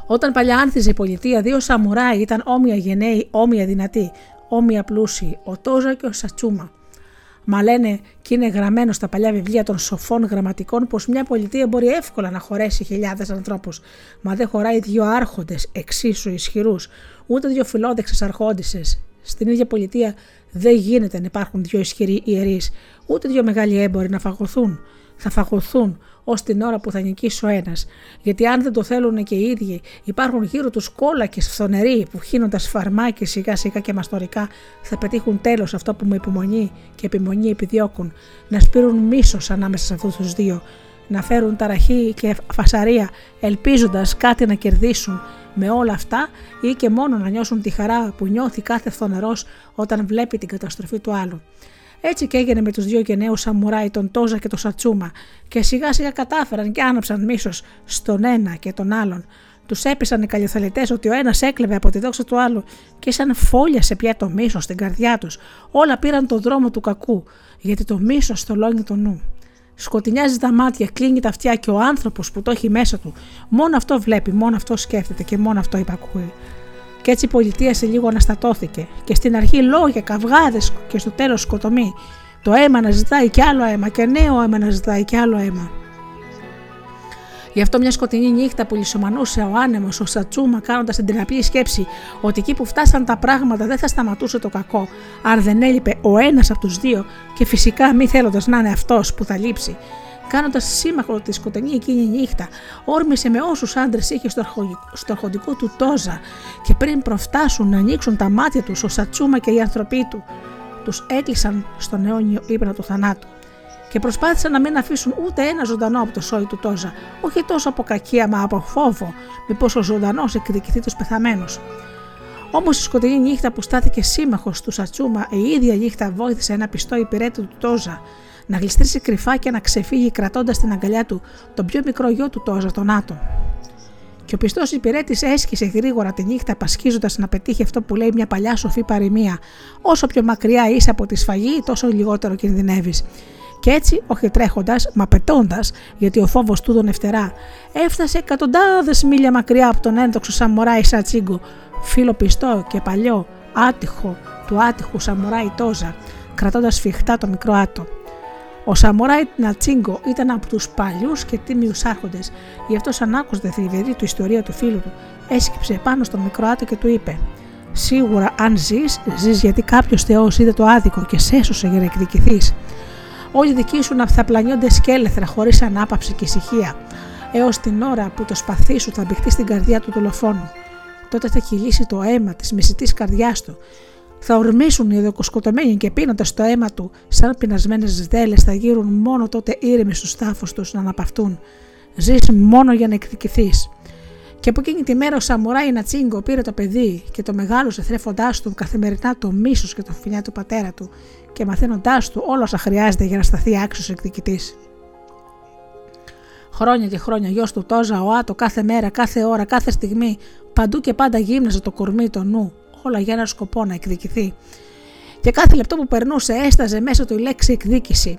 Όταν παλιά άνθιζε η πολιτεία, δύο σαμουράι ήταν όμοια γενναίοι, όμοια δυνατοί, όμοια πλούσιοι, ο Τόζα και ο Σατσούμα. Μα λένε και είναι γραμμένο στα παλιά βιβλία των σοφών γραμματικών πως μια πολιτεία μπορεί εύκολα να χωρέσει χιλιάδες ανθρώπους, μα δεν χωράει δύο άρχοντες εξίσου ισχυρούς, ούτε δύο φιλόδεξες αρχόντισσες. Στην ίδια πολιτεία δεν γίνεται να υπάρχουν δύο ισχυροί ιερείς, ούτε δύο μεγάλοι έμποροι να φαγωθούν. Θα φαγωθούν ως την ώρα που θα νικήσει ο ένας, γιατί αν δεν το θέλουν και οι ίδιοι, υπάρχουν γύρω τους κόλακες φθονεροί που χύνοντας φαρμάκι σιγά σιγά και μαστορικά θα πετύχουν τέλος αυτό που με υπομονή και επιμονή επιδιώκουν, να σπείρουν μίσος ανάμεσα σε αυτούς τους δύο, να φέρουν ταραχή και φασαρία ελπίζοντας κάτι να κερδίσουν με όλα αυτά ή και μόνο να νιώσουν τη χαρά που νιώθει κάθε φθονερός όταν βλέπει την καταστροφή του άλλου. Έτσι και έγινε με τους δύο γενναίους σαμουράι, τον Τόζα και τον Σατσούμα, και σιγά σιγά κατάφεραν και άναψαν μίσος στον ένα και τον άλλον. Τους έπεισαν οι καλιοθελητές ότι ο ένας έκλεβε από τη δόξα του άλλου και σαν φόλιασε πια το μίσος στην καρδιά τους. Όλα πήραν τον δρόμο του κακού, γιατί το μίσος θολώνει το νου. Σκοτεινιάζει τα μάτια, κλείνει τα αυτιά και ο άνθρωπος που το έχει μέσα του, μόνο αυτό βλέπει, μόνο αυτό σκέφτεται και μόνο αυτό υπακούει. Κι έτσι η πολιτεία σε λίγο αναστατώθηκε και στην αρχή λόγια, καυγάδες και στο τέλος σκοτωμή. Το αίμα να ζητάει κι άλλο αίμα και νέο αίμα να ζητάει κι άλλο αίμα. Γι' αυτό μια σκοτεινή νύχτα που λυσομανούσε ο άνεμος, ο Σατσούμα κάνοντας την τριναπλή σκέψη ότι εκεί που φτάσαν τα πράγματα δεν θα σταματούσε το κακό, αν δεν έλειπε ο ένας από τους δύο και φυσικά μη θέλοντας να είναι αυτός που θα λείψει. Κάνοντας σύμμαχο τη σκοτεινή εκείνη νύχτα, όρμησε με όσους άντρες είχε στο αρχοντικό του Τόζα και πριν προφτάσουν να ανοίξουν τα μάτια τους, ο Σατσούμα και οι άνθρωποι του τους έκλεισαν στον αιώνιο ύπνο του θανάτου και προσπάθησαν να μην αφήσουν ούτε ένα ζωντανό από το σόι του Τόζα, όχι τόσο από κακία μα από φόβο, μήπως ο ζωντανός εκδικηθεί τους πεθαμένους. Όμως η σκοτεινή νύχτα που στάθηκε σύμμαχος του Σατσούμα, η ίδια νύχτα βόηθησε ένα πιστό υπηρέτη του Τόζα να γλιστρήσει κρυφά και να ξεφύγει κρατώντας στην αγκαλιά του τον πιο μικρό γιο του Τόζα, τον Άτο. Και ο πιστός υπηρέτης έσχισε γρήγορα τη νύχτα, πασχίζοντας να πετύχει αυτό που λέει μια παλιά σοφή παροιμία: όσο πιο μακριά είσαι από τη σφαγή, τόσο λιγότερο κινδυνεύεις. Και έτσι, όχι τρέχοντας, μα πετώντας, γιατί ο φόβος του τον ευτερά, έφτασε εκατοντάδες μίλια μακριά από τον ένδοξο σαμουράι Σατσίγκο, φίλο πιστό και παλιό, άτυχο του άτυχου σαμουράι Τόζα, κρατώντας σφιχτά το μικρό Άτο. Ο Σαμουράι Νατσίγκο ήταν από τους παλιούς και τίμιους άρχοντες, γι' αυτό σαν άκουσε τη θλιβερή του ιστορία του φίλου του, έσκυψε πάνω στον μικρό Άτο και του είπε: «Σίγουρα, αν ζεις, ζεις γιατί κάποιος Θεός είδε το άδικο και σε έσωσε για να εκδικηθείς. Όλοι δικοί σου θα πλανιώνται σκέλεθρα χωρίς ανάπαυση και ησυχία, έως την ώρα που το σπαθί σου θα μπηχτεί στην καρδιά του δολοφόνου. Τότε θα κυλήσει το αίμα της μισητής καρδιάς του. Θα ορμήσουν οι δοκοσκοτωμένοι και πίνοντας το αίμα του, σαν πεινασμένες δέλες θα γύρουν μόνο τότε ήρεμοι στους τάφους τους να αναπαυτούν. Ζεις μόνο για να εκδικηθείς». Και από εκείνη τη μέρα ο Σαμουράι Νατσίγκο πήρε το παιδί και το μεγάλωσε, θρέφοντάς του καθημερινά το μίσος και το φιλιά του πατέρα του και μαθαίνοντάς του όλα όσα χρειάζεται για να σταθεί άξιος εκδικητής. Χρόνια και χρόνια γιος του Τόζα, ο Άτο, κάθε μέρα, κάθε ώρα, κάθε στιγμή, παντού και πάντα γύμναζε το κορμί, το νου, όλα για ένα σκοπό, να εκδικηθεί. Και κάθε λεπτό που περνούσε έσταζε μέσα του η λέξη εκδίκηση.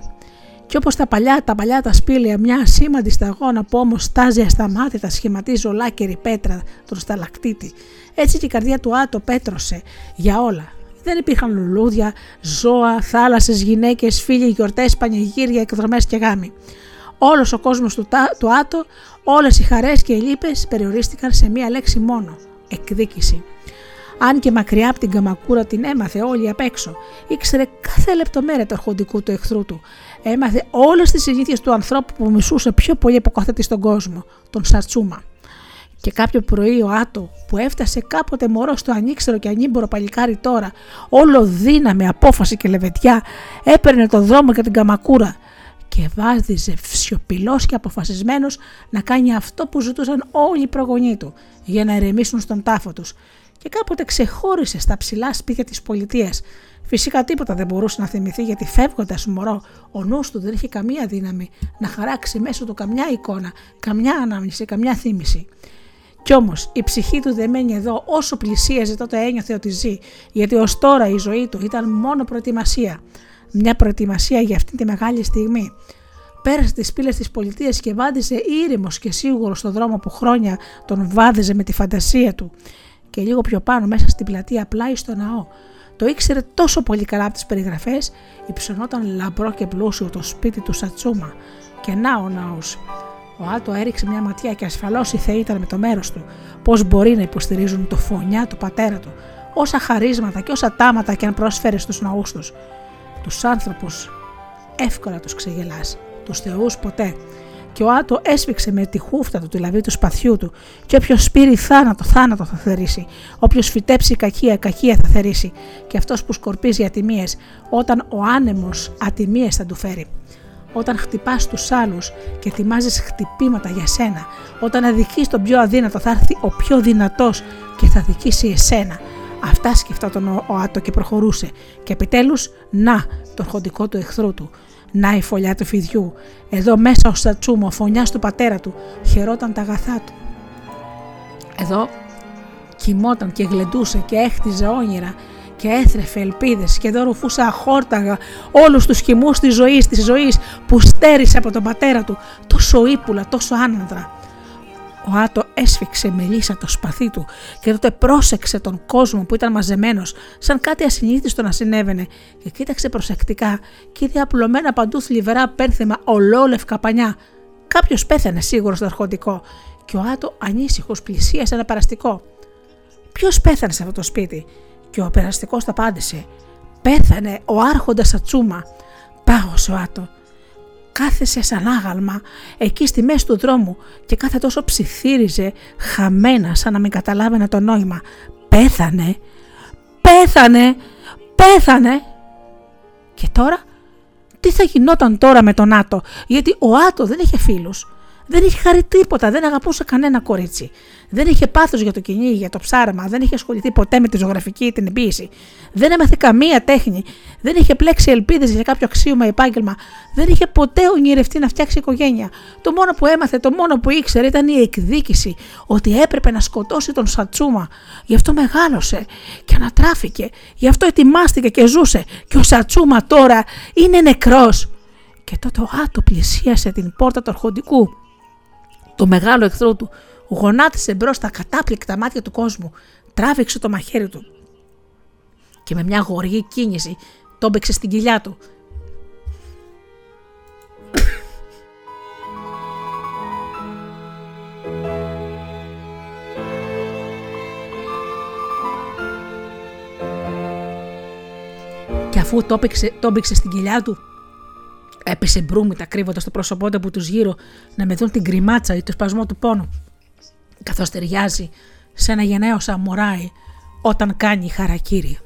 Και όπως τα παλιά τα παλιά τα σπήλαια, μια ασήμαντη σταγόνα που όμως στάζει ασταμάτητα σχηματίζει ολάκερη πέτρα τον σταλακτίτη, έτσι και η καρδιά του Άτο πέτρωσε για όλα. Δεν υπήρχαν λουλούδια, ζώα, θάλασσες, γυναίκες, φίλοι, γιορτές, πανηγύρια, εκδρομές και γάμοι. Όλος ο κόσμος του, του Άτο, όλες οι χαρές και οι λύπες περιορίστηκαν σε μία λέξη μόνο, εκδίκηση. Αν και μακριά από την Καμακούρα την έμαθε όλη απ' έξω, ήξερε κάθε λεπτομέρεια του αρχοντικού του εχθρού του. Έμαθε όλες τις συνήθειες του ανθρώπου που μισούσε πιο πολύ από κάθε στον κόσμο, τον Σατσούμα. Και κάποιο πρωί ο Άτο, που έφτασε κάποτε μωρό στο ανήξερο και ανήμπορο παλικάρι τώρα, όλο δύναμη, απόφαση και λεβετιά, έπαιρνε τον δρόμο για την Καμακούρα και βάδιζε σιωπηλός και αποφασισμένος να κάνει αυτό που ζητούσαν όλοι οι προγονείς του για να ηρεμήσουν στον τάφο τους. Και κάποτε ξεχώρισε στα ψηλά σπίτια της πολιτείας. Φυσικά τίποτα δεν μπορούσε να θυμηθεί, γιατί φεύγοντας μωρό, ο νους του δεν είχε καμία δύναμη να χαράξει μέσω του καμιά εικόνα, καμιά ανάμνηση, καμιά θύμηση. Κι όμως η ψυχή του δεμένη εδώ, όσο πλησίαζε τότε ένιωθε ότι ζει, γιατί ως τώρα η ζωή του ήταν μόνο προετοιμασία. Μια προετοιμασία για αυτή τη μεγάλη στιγμή. Πέρασε τις πύλες της πολιτείας και βάδιζε ήρεμος και σίγουρος στον δρόμο που χρόνια τον βάδιζε με τη φαντασία του. Και λίγο πιο πάνω, μέσα στην πλατεία, πλάι στο ναό. Το ήξερε τόσο πολύ καλά από τις περιγραφές, υψωνόταν λαμπρό και πλούσιο το σπίτι του Σατσούμα. Και να ο ναός. Ο Άτο έριξε μια ματιά και ασφαλώς οι θεοί ήταν με το μέρος του. Πώς μπορεί να υποστηρίζουν το φωνιά του πατέρα του, όσα χαρίσματα και όσα τάματα και αν πρόσφερε στους ναούς τους. Τους άνθρωπους εύκολα τους ξεγελάς, τους θεούς ποτέ. Και ο Άτο έσφιξε με τη χούφτα του τη λαβή του σπαθιού του, και όποιος πήρει θάνατο, θάνατο θα θερήσει. Όποιος φυτέψει κακία, κακία θα θερήσει. Και αυτός που σκορπίζει ατιμίες, όταν ο άνεμος ατιμίες θα του φέρει. Όταν χτυπάς τους άλλους και ετοιμάζεις χτυπήματα για σένα, όταν αδικείς τον πιο αδύνατο, θα έρθει ο πιο δυνατός και θα αδικήσει εσένα. Αυτά σκεφτόταν ο Άτο και προχωρούσε. Και επιτέλους, να, το αρχοντικό του εχθρού του. Να η φωλιά του φιδιού. Εδώ μέσα ο Σατσούμα, ο φωνιάς του πατέρα του, χαιρόταν τα αγαθά του. Εδώ κοιμόταν και γλεντούσε και έχτιζε όνειρα και έθρεφε ελπίδες, και εδώ ρουφούσε αχόρταγα όλους τους χυμούς της ζωής, της ζωής που στέρισε από τον πατέρα του, τόσο ύπουλα, τόσο άναδρα. Ο Άτο έσφιξε με λύσα το σπαθί του και τότε πρόσεξε τον κόσμο που ήταν μαζεμένος, σαν κάτι ασυνήθιστο να συνέβαινε, και κοίταξε προσεκτικά και είδε απλωμένα παντού θλιβερά πένθεμα ολόλευκα πανιά. Κάποιος πέθανε σίγουρα στο αρχοντικό, και ο Άτο ανήσυχος πλησίασε ένα περαστικό. Ποιος πέθανε σε αυτό το σπίτι? Και ο περαστικός τα απάντησε. Πέθανε ο άρχοντας Σατσούμα. Πάγωσε ο Άτο. Κάθεσε σαν άγαλμα εκεί στη μέση του δρόμου και κάθε τόσο ψιθύριζε χαμένα, σαν να μην καταλάβαινε το νόημα. Πέθανε, πέθανε, πέθανε. Και τώρα, τι θα γινόταν τώρα με τον Άτο? Γιατί ο Άτο δεν είχε φίλους, δεν είχε χαρεί τίποτα, δεν αγαπούσε κανένα κορίτσι. Δεν είχε πάθος για το κυνήγι, για το ψάραμα, δεν είχε ασχοληθεί ποτέ με τη ζωγραφική ή την επίση. Δεν έμαθε καμία τέχνη, δεν είχε πλέξει ελπίδες για κάποιο αξίωμα ή επάγγελμα, δεν είχε ποτέ ονειρευτεί να φτιάξει οικογένεια. Το μόνο που έμαθε, το μόνο που ήξερε ήταν η εκδίκηση, ότι έπρεπε να σκοτώσει τον Σατσούμα. Γι' αυτό μεγάλωσε και ανατράφηκε, γι' αυτό ετοιμάστηκε και ζούσε, και ο Σατσούμα τώρα είναι νεκρός. Και τότε ο Άτο πλησίασε την πόρτα του αρχοντικού, το μεγάλο εχθρό του. Γονάτισε μπρος στα κατάπληκτα μάτια του κόσμου, τράβηξε το μαχαίρι του και με μια γοργή κίνηση τον μπέξε στην κοιλιά του. Και αφού τον μπέξε στην κοιλιά του, έπεσε μπρούμητα κρύβοντας το πρόσωπό του από τους γύρω να με δουν την γκριμάτσα ή το σπασμό του πόνου. Καθώς ταιριάζει σε ένα γενναίο σαμουράι όταν κάνει χαρακίρι.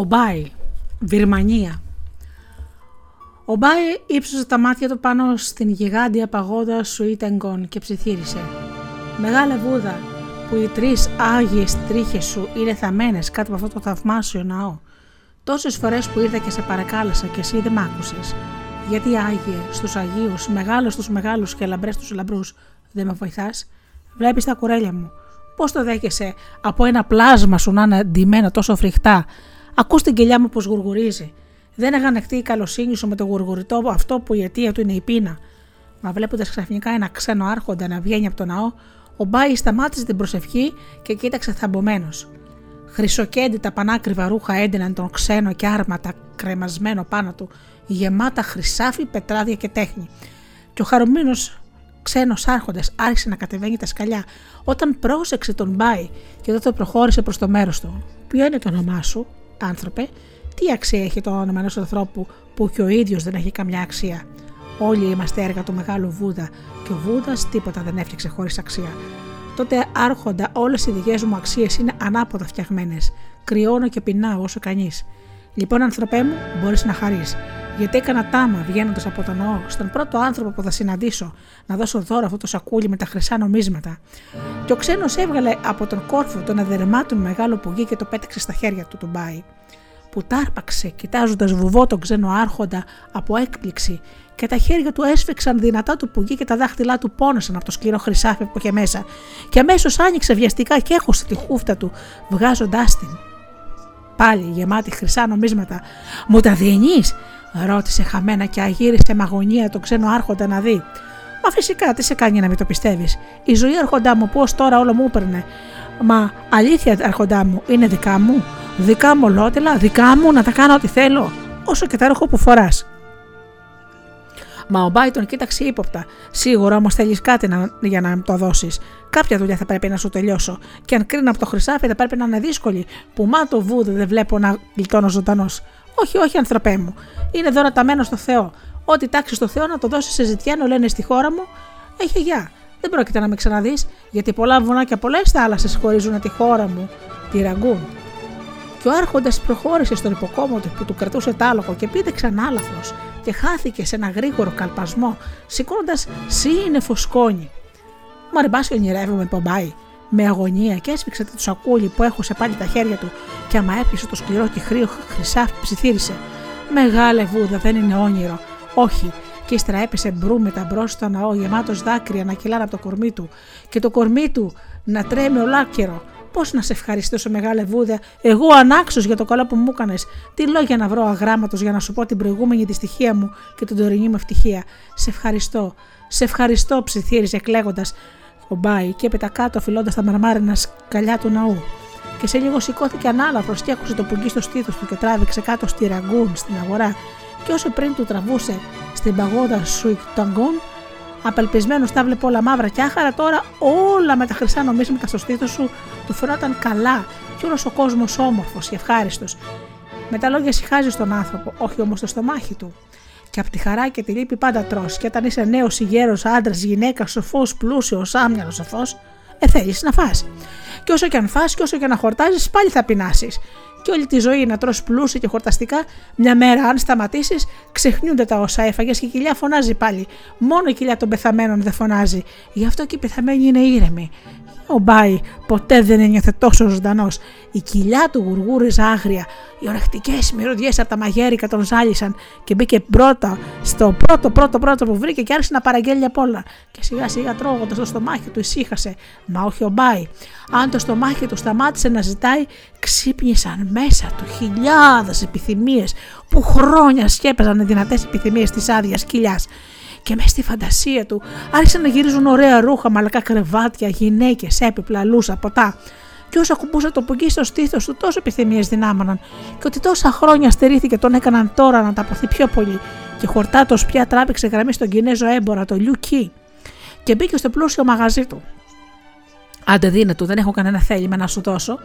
Ομπάι, Βυρμανία. Ο Μπάι ύψωσε τα μάτια του πάνω στην γιγάντια παγόδα Σουίτεγκον και ψιθύρισε. «Μεγάλε Βούδα, που οι τρεις άγιες τρίχες σου είναι θαμμένες κάτω από αυτό το θαυμάσιο ναό, τόσες φορές που ήρθα και σε παρακάλεσα και εσύ δεν μ' άκουσες. Γιατί άγιε στους αγίους, μεγάλος στους μεγάλους και λαμπρές στους λαμπρούς, δεν με βοηθάς? Βλέπεις τα κουρέλια μου. Πώς το δέχεσαι από ένα πλάσμα σου να είναι ντυμένα τόσο φρικτά? Ακούς την κοιλιά μου πως γουργουρίζει. Δεν αγανακτεί η καλοσύνη σου με το γουργουριτό αυτό που η αιτία του είναι η πείνα». Μα βλέποντας ξαφνικά ένα ξένο άρχοντα να βγαίνει από το ναό, ο Μπάι σταμάτησε την προσευχή και κοίταξε θαμπομένος. Χρυσοκέντητα πανάκριβα ρούχα έντυναν τον ξένο και άρματα κρεμασμένο πάνω του, γεμάτα χρυσάφι, πετράδια και τέχνη. Και ο χαρούμενος ξένος άρχοντας άρχισε να κατεβαίνει τα σκαλιά, όταν πρόσεξε τον Μπάι και τότε προχώρησε προς το μέρος του. «Ποιο είναι το όνομά σου, άνθρωπε? Τι αξία έχει το όνομα ενός ανθρώπου που και ο ίδιος δεν έχει καμιά αξία? Όλοι είμαστε έργα του μεγάλου Βούδα και ο Βούδας τίποτα δεν έφτιαξε χωρίς αξία. Τότε, άρχοντα, όλες οι δικές μου αξίες είναι ανάποδα φτιαγμένες. Κρυώνω και πεινάω όσο κανείς. Λοιπόν, άνθρωπέ μου, μπορείς να χαρείς. Γιατί έκανα τάμα βγαίνοντας από τον ναό στον πρώτο άνθρωπο που θα συναντήσω να δώσω δώρο αυτό το σακούλι με τα χρυσά νομίσματα». Και ο ξένος έβγαλε από τον κόρφο τον αδερμάτινο μεγάλο πουγί και το πέταξε στα χέρια του του Μπάι, που τάρπαξε κοιτάζοντας βουβό τον ξένο άρχοντα από έκπληξη, και τα χέρια του έσφιξαν δυνατά το πουγί και τα δάχτυλά του πόνεσαν από το σκληρό χρυσάφι που είχε μέσα, και αμέσως άνοιξε βιαστικά και έχωσε τη χούφτα του, βγάζοντάς την πάλι γεμάτη χρυσά νομίσματα. «Μου τα δίνεις?» ρώτησε χαμένα και αγύρισε με αγωνία τον ξένο άρχοντα να δει. «Μα φυσικά, τι σε κάνει να μην το πιστεύεις? Η ζωή, αρχοντά μου, πώς τώρα όλο μου έπαιρνε. Μα αλήθεια, αρχοντά μου, είναι δικά μου. Δικά μου ολότελα, δικά μου, να τα κάνω ό,τι θέλω, όσο και τα ρούχα που φοράς». Μα ο Μπάι τον κοίταξε ύποπτα. «Σίγουρα όμως θέλεις κάτι να, για να το δώσεις. Κάποια δουλειά θα πρέπει να σου τελειώσω. Και αν κρίνω από το χρυσάφι, θα πρέπει να είναι δύσκολη, που μα το Βούδα δεν βλέπω να γλιτώνω ζωντανός». «Όχι, όχι, ανθρωπέ μου. Είναι δώρα ταμένο στο Θεό. Ό,τι τάξει στο Θεό να το δώσει σε ζητιάνο, λένε στη χώρα μου. Έχει γεια. Δεν πρόκειται να με ξαναδείς, γιατί πολλά βουνά και πολλές θάλασσες χωρίζουν τη χώρα μου, τη Ραγκούν». Και ο άρχοντας προχώρησε στον υποκόμο του που του κρατούσε τ' άλογο και πήδεξε ανάλαφρος και χάθηκε σε ένα γρήγορο καλπασμό, σηκώνοντας σύννεφο σκόνη. «Μα ρε μπας και ονειρεύομαι, Πομπάι?» με αγωνία, και έσφιξε το σακούλι που έχωσε πάλι τα χέρια του, και άμα έπιασε το σκληρό και χρύο χρυσάφι, ψιθύρισε. «Μεγάλε Βούδα, δεν είναι όνειρο. Όχι». Και ύστερα έπεσε μπρούμετα μπρος στο ναό, γεμάτος δάκρυα να κυλάνε από το κορμί του, και το κορμί του να τρέμει ολάκερο. «Πώς να σε ευχαριστήσω, μεγάλε Βούδα, εγώ ανάξιος για το καλό που μου έκανες? Τι λόγια να βρω αγράμματος για να σου πω την προηγούμενη δυστυχία μου και την τωρινή μου ευτυχία? Σε ευχαριστώ, σε ευχαριστώ», ψιθύριζε κλαίγοντας ο Μπάι και έπετα κάτω φυλώντας τα μαρμάρινα σκαλιά του ναού. Και σε λίγο σηκώθηκε ανάλαφρος και άκουσε το πουγγί στο στήθος του και τράβηξε κάτω στη Ραγκούν, στην αγορά. Και όσο πριν του τραβούσε στην παγόδα Σουιτεγκον, απελπισμένος τα βλέπω όλα μαύρα και άχαρα, τώρα όλα με τα χρυσά νομίσματα στο στήθος σου του φαινόταν καλά και όλος ο κόσμος όμορφος και ευχάριστος. Με τα λόγια συχάζεις τον άνθρωπο, όχι όμως το στομάχι του. Και από τη χαρά και τη λύπη πάντα τρως, και όταν είσαι νέος ή γέρος, άντρας, γυναίκα, σοφός, πλούσιος, άμυαλος, σοφός, ε, θέλεις να φας. Και όσο και αν φας και όσο και να χορτάζεις, πάλι θα πεινάσεις. Και όλη τη ζωή να τρως πλούσια και χορταστικά, μια μέρα αν σταματήσεις, ξεχνιούνται τα όσα έφαγες και η κοιλιά φωνάζει πάλι. Μόνο η κοιλιά των πεθαμένων δεν φωνάζει. Γι' αυτό και οι πεθαμένοι είναι ήρεμοι. Ο Μπάι ποτέ δεν ένιωθε τόσο ζωντανός. Η κοιλιά του γουργούριζε άγρια. Οι ορεκτικές μυρωδιές από τα μαγέρικα τον ζάλισαν και μπήκε πρώτα στο πρώτο πρώτο πρώτο που βρήκε και άρχισε να παραγγέλνει απ' όλα. Και σιγά σιγά τρώγοντας το στομάχι του ησύχασε. Μα όχι ο Μπάι. Αν το στομάχι του σταμάτησε να ζητάει, ξύπνησαν μέσα του χιλιάδες επιθυμίες που χρόνια σκέπαζαν οι δυνατές επιθυμίες της άδειας κοιλιάς. Και μέσα στη φαντασία του άρχισαν να γυρίζουν ωραία ρούχα, μαλακά κρεβάτια, γυναίκες, έπιπλα, λούσα, ποτά. Και όσο ακουμπούσε το πουγγί στο στήθος του, τόσο επιθυμίες δυνάμωναν. Και ότι τόσα χρόνια στερήθηκε, τον έκαναν τώρα να τα αποθεί πιο πολύ. Και χορτάτος πια τράβηξε γραμμή στον Κινέζο έμπορα, το Λιου Κι, και μπήκε στο πλούσιο μαγαζί του. «Άντε δίνε του, δεν έχω κανένα θέλημα να σου δώσω.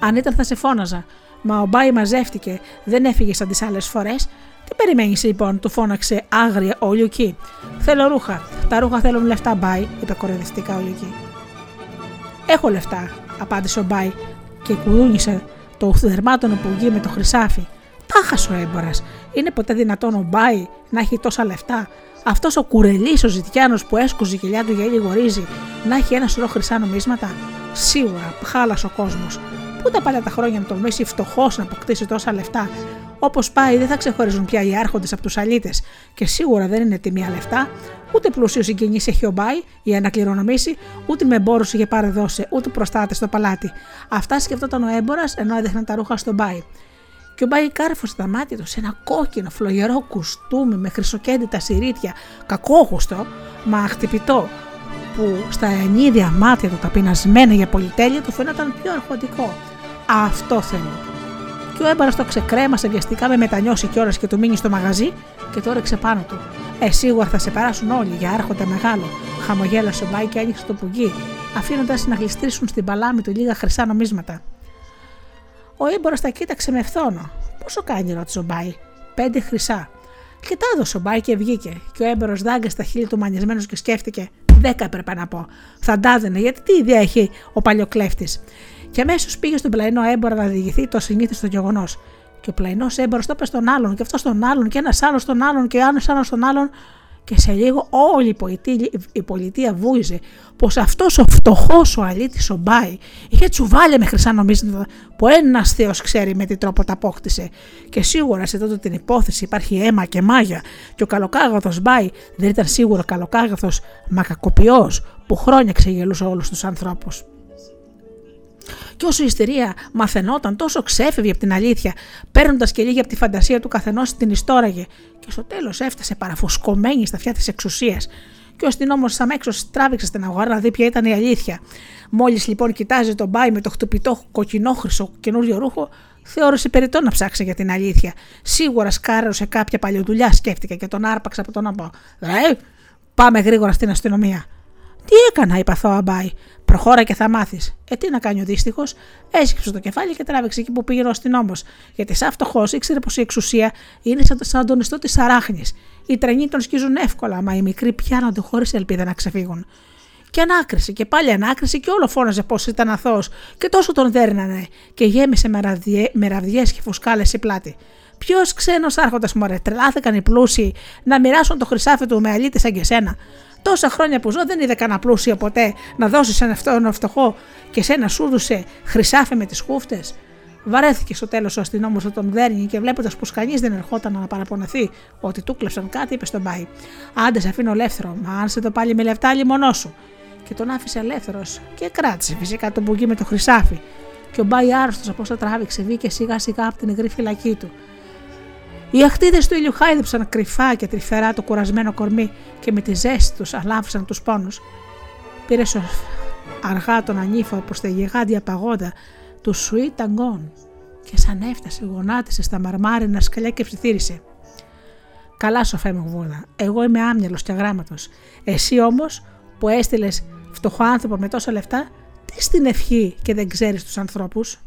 Αν ήταν θα σε φώναζα». Μα ο Μπάι μαζεύτηκε, δεν έφυγε σαν τις άλλες φορές. «Τι περιμένεις λοιπόν?» του φώναξε άγρια ο Λιου Κι. «Θέλω ρούχα. Τα ρούχα θέλουν λεφτά, Μπάι», είπε κοροϊδευτικά ο Λιου Κι. «Έχω λεφτά», απάντησε ο Μπάι και κουδούνισε το δερμάτωνο που βγει με το χρυσάφι. Τάχα ο έμπορας. Είναι ποτέ δυνατόν ο Μπάι να έχει τόσα λεφτά? Αυτός ο κουρελής, ο ζητιάνος που έσκουζε η κοιλιά του για λίγο ρύζι, να έχει ένα σωρό χρυσά νομίσματα? Σίγουρα χάλασε ο κόσμος. Πού τα παλιά τα χρόνια να τον μίσει φτωχός να αποκτήσει τόσα λεφτά? Όπως πάει, δεν θα ξεχωρίζουν πια οι άρχοντες από τους αλήτες. Και σίγουρα δεν είναι τιμία λεφτά. Ούτε πλούσιο συγγενής έχει ο Μπάι για να κληρονομήσει, ούτε με εμπόρους είχε πάρε δώσε, ούτε προστάτες στο παλάτι. Αυτά σκεφτόταν ο έμπορας ενώ έδειχναν τα ρούχα στον Μπάι. Και ο Μπάι κάρφωσε τα μάτια του σε ένα κόκκινο φλογερό κουστούμι με χρυσοκέντητα σιρίτια, κακόγουστο, μα χτυπητό, που στα ενίδια μάτια του, τα πεινασμένα για πολυτέλεια, του φαίνονταν πιο αρχοντικό. Αυτό θέλω. Και ο έμπαρας το ξεκρέμασε βιαστικά με μετανιώσει κιόλας και του μείνει στο μαγαζί και το όρεξε πάνω του. Ε, σίγουρα θα σε περάσουν όλοι για άρχοντα μεγάλο. Χαμογέλασε ο Μπάι και άνοιξε το πουγγί, αφήνοντας να γλιστρήσουν στην παλάμη του λίγα χρυσά νομίσματα. Ο έμπορας τα κοίταξε με φθόνο. Πόσο κάνει, ρώτησε ο Μπάι. Πέντε χρυσά. Και τα έδωσε ο Μπάι και βγήκε. Και ο έμπορος δάγκασε τα χείλη του μανιασμένος και σκέφτηκε. Δέκα έπρεπε να πω. Θα ντάδενε, γιατί τι ιδέα έχει ο παλιοκλέφτης. Και αμέσως πήγε στον πλαϊνό έμπορα να διηγηθεί το συνήθιστο γεγονός. Και ο πλαϊνός έμπορος το είπε στον άλλον, και αυτό στον άλλον, και ένας άλλος στον άλλον, και ένας άλλος στον άλλον. Και σε λίγο όλη η πολιτεία, η πολιτεία βούιζε πως αυτός ο φτωχός ο αλήτης ο Μπάι είχε τσουβάλια με χρυσά νομίσματα που ένας θεός ξέρει με τι τρόπο τα απόκτησε. Και σίγουρα σε τότε την υπόθεση υπάρχει αίμα και μάγια, και ο καλοκάγαθος Μπάι δεν ήταν σίγουρα καλοκάγαθος μα κακοποιός που χρόνια ξεγελούσε όλους τους ανθρώπους. Και όσο η ιστορία μαθαινόταν, τόσο ξέφευγε από την αλήθεια, παίρνοντας και λίγη από τη φαντασία του καθενός την ιστόραγε, και στο τέλος έφτασε παραφοσκωμένη στα αυτιά της εξουσίας. Και ο αστυνόμος σαν αμέξως τράβηξε στην αγορά να δει ποια ήταν η αλήθεια. Μόλις λοιπόν κοιτάζει τον Μπάι με το χτυπητό κοκκινόχρυσο καινούριο ρούχο, θεώρησε περιττό να ψάξει για την αλήθεια. Σίγουρα σκάρωσε κάποια παλιοδουλειά, σκέφτηκε, και τον άρπαξε από τον αμπό. Ρε, πάμε γρήγορα στην αστυνομία. Τι έκανα, είπα αθώα Μπάι. Προχώρα και θα μάθεις. Ε, τι να κάνει ο δύστιχος. Έσκυψε το κεφάλι και τράβηξε εκεί που πήγε ο αστυνόμος. Γιατί σαν φτωχός ήξερε πως η εξουσία είναι σαν τον ιστό της αράχνης. Οι τρανοί τον σκίζουν εύκολα, μα οι μικροί πιάνονται χωρίς ελπίδα να ξεφύγουν. Και ανάκριση, και πάλι ανάκριση, και όλο φώναζε πως ήταν αθώος, και τόσο τον δέρνανε, και γέμισε με ραβδιές και φουσκάλες η πλάτη. Ποιος ξένος άρχοντας, μωρέ, τρελάθηκαν οι πλούσιοι να μοιράσουν το χρυσάφι του με αλήτες σαν και σένα. Τόσα χρόνια που ζω δεν είδε κανένα πλούσιο ποτέ να δώσει σε έναν φτωχό, και σένα σούδουσε χρυσάφι με τις χούφτες. Βαρέθηκε στο τέλος ο αστυνόμος να τον δέρνει, και βλέποντας πως κανείς δεν ερχόταν να παραπονεθεί ότι του κλέψαν κάτι, είπε στον Μπάι: Άντε, σε αφήνω ελεύθερο, μα αν σε το πάλι με λεφτά, λιμονό σου. Και τον άφησε ελεύθερος και κράτησε φυσικά τον πουγγί με το χρυσάφι. Και ο Μπάι, άρρωστος από όσα τράβηξε, βγήκε σιγά σιγά από την υγρή φυλακή του. Οι αχτίδες του ήλιου χάιδεψαν κρυφά και τρυφερά το κουρασμένο κορμί, και με τη ζέστη τους αλάβησαν τους πόνους. Πήρε αργά τον ανήφα προς τη γιγάντια παγόντα του Σουίτεγκον, και σαν έφτασε γονάτισε στα μαρμάρινα σκαλιά και ψιθύρισε. Καλά, σοφέ μου Βούδα, εγώ είμαι άμυαλος και αγράμματος. Εσύ όμως που έστειλες φτωχό άνθρωπο με τόσα λεφτά, τι στην ευχή και δεν ξέρεις τους ανθρώπους.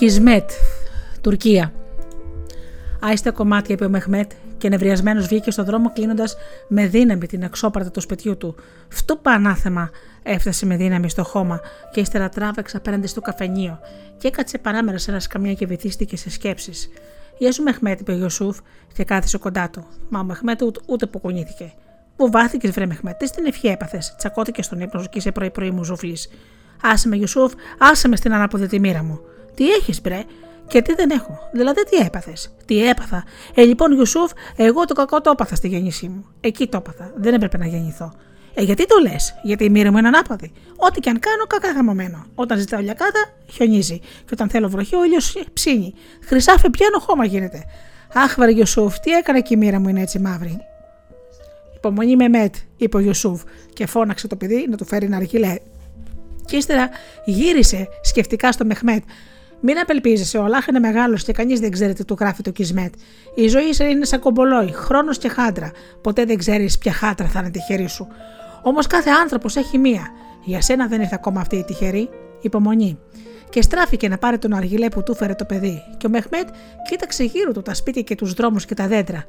Κισμέτ, Τουρκία. Άιστα κομμάτια, είπε ο Μεχμέτ, και νευριασμένος βγήκε στον δρόμο κλείνοντας με δύναμη την αξόπαρτα του σπιτιού του. Αυτό πανάθεμα έφτασε με δύναμη στο χώμα και ύστερα τράβεξε απέναντι στο καφενείο και έκατσε παράμερα σε ένα σκαμιά και βυθίστηκε σε σκέψεις. «Γεια σου, Μεχμέτ», είπε ο Ιωσούφ και κάθισε κοντά του. Μα ο Μεχμέτ ούτε, ούτε αποκουνήθηκε. «Βοβάθηκες, βρε Μεχμέτ, τι στην ευχή έπαθες, τσακώθηκες στον ύπνο σου και είσαι πρωί-πρωί μου ζουφλής. Άσε με, Ιωσούφ, άσε με στην ανάποδη μοίρα μου. Τι έχεις, μπρε, και τι δεν έχω, δηλαδή τι έπαθες, τι έπαθα. Ε, λοιπόν, Ιωσούφ, εγώ το κακό το έπαθα στη γέννησή μου. Εκεί το έπαθα, δεν έπρεπε να γεννηθώ. Ε, γιατί το λες, γιατί η μοίρα μου είναι ανάποδη. Ό,τι και αν κάνω, κακά χαμωμένο. Όταν ζητάω λιακάδα, χιονίζει. Και όταν θέλω βροχή, ο ήλιος ψήνει. Χρυσάφι πιάνω, χώμα γίνεται. Αχ, βρε Ιωσούφ, τι έκανε και η μοίρα μου είναι έτσι μαύρη. Υπομονή με μετ, είπε ο Ιωσούφ, και φώναξε το παιδί να του φέρει ένα αργυλέ. Και ύστερα γύρισε σκεφτικά στο Μεχμέτ. Μην απελπίζεσαι, ο Αλλάχ είναι μεγάλος και κανείς δεν ξέρει τι του γράφει το Κισμέτ. Η ζωή σου είναι σαν κομπολόι, χρόνος και χάντρα. Ποτέ δεν ξέρεις ποια χάντρα θα είναι τυχερή σου. Όμως κάθε άνθρωπος έχει μία. Για σένα δεν ήρθε ακόμα αυτή η τυχερή. Υπομονή. Και στράφηκε να πάρει τον αργυλέ που του φέρε το παιδί. Και ο Μεχμέτ κοίταξε γύρω του τα σπίτια και τους δρόμους και τα δέντρα.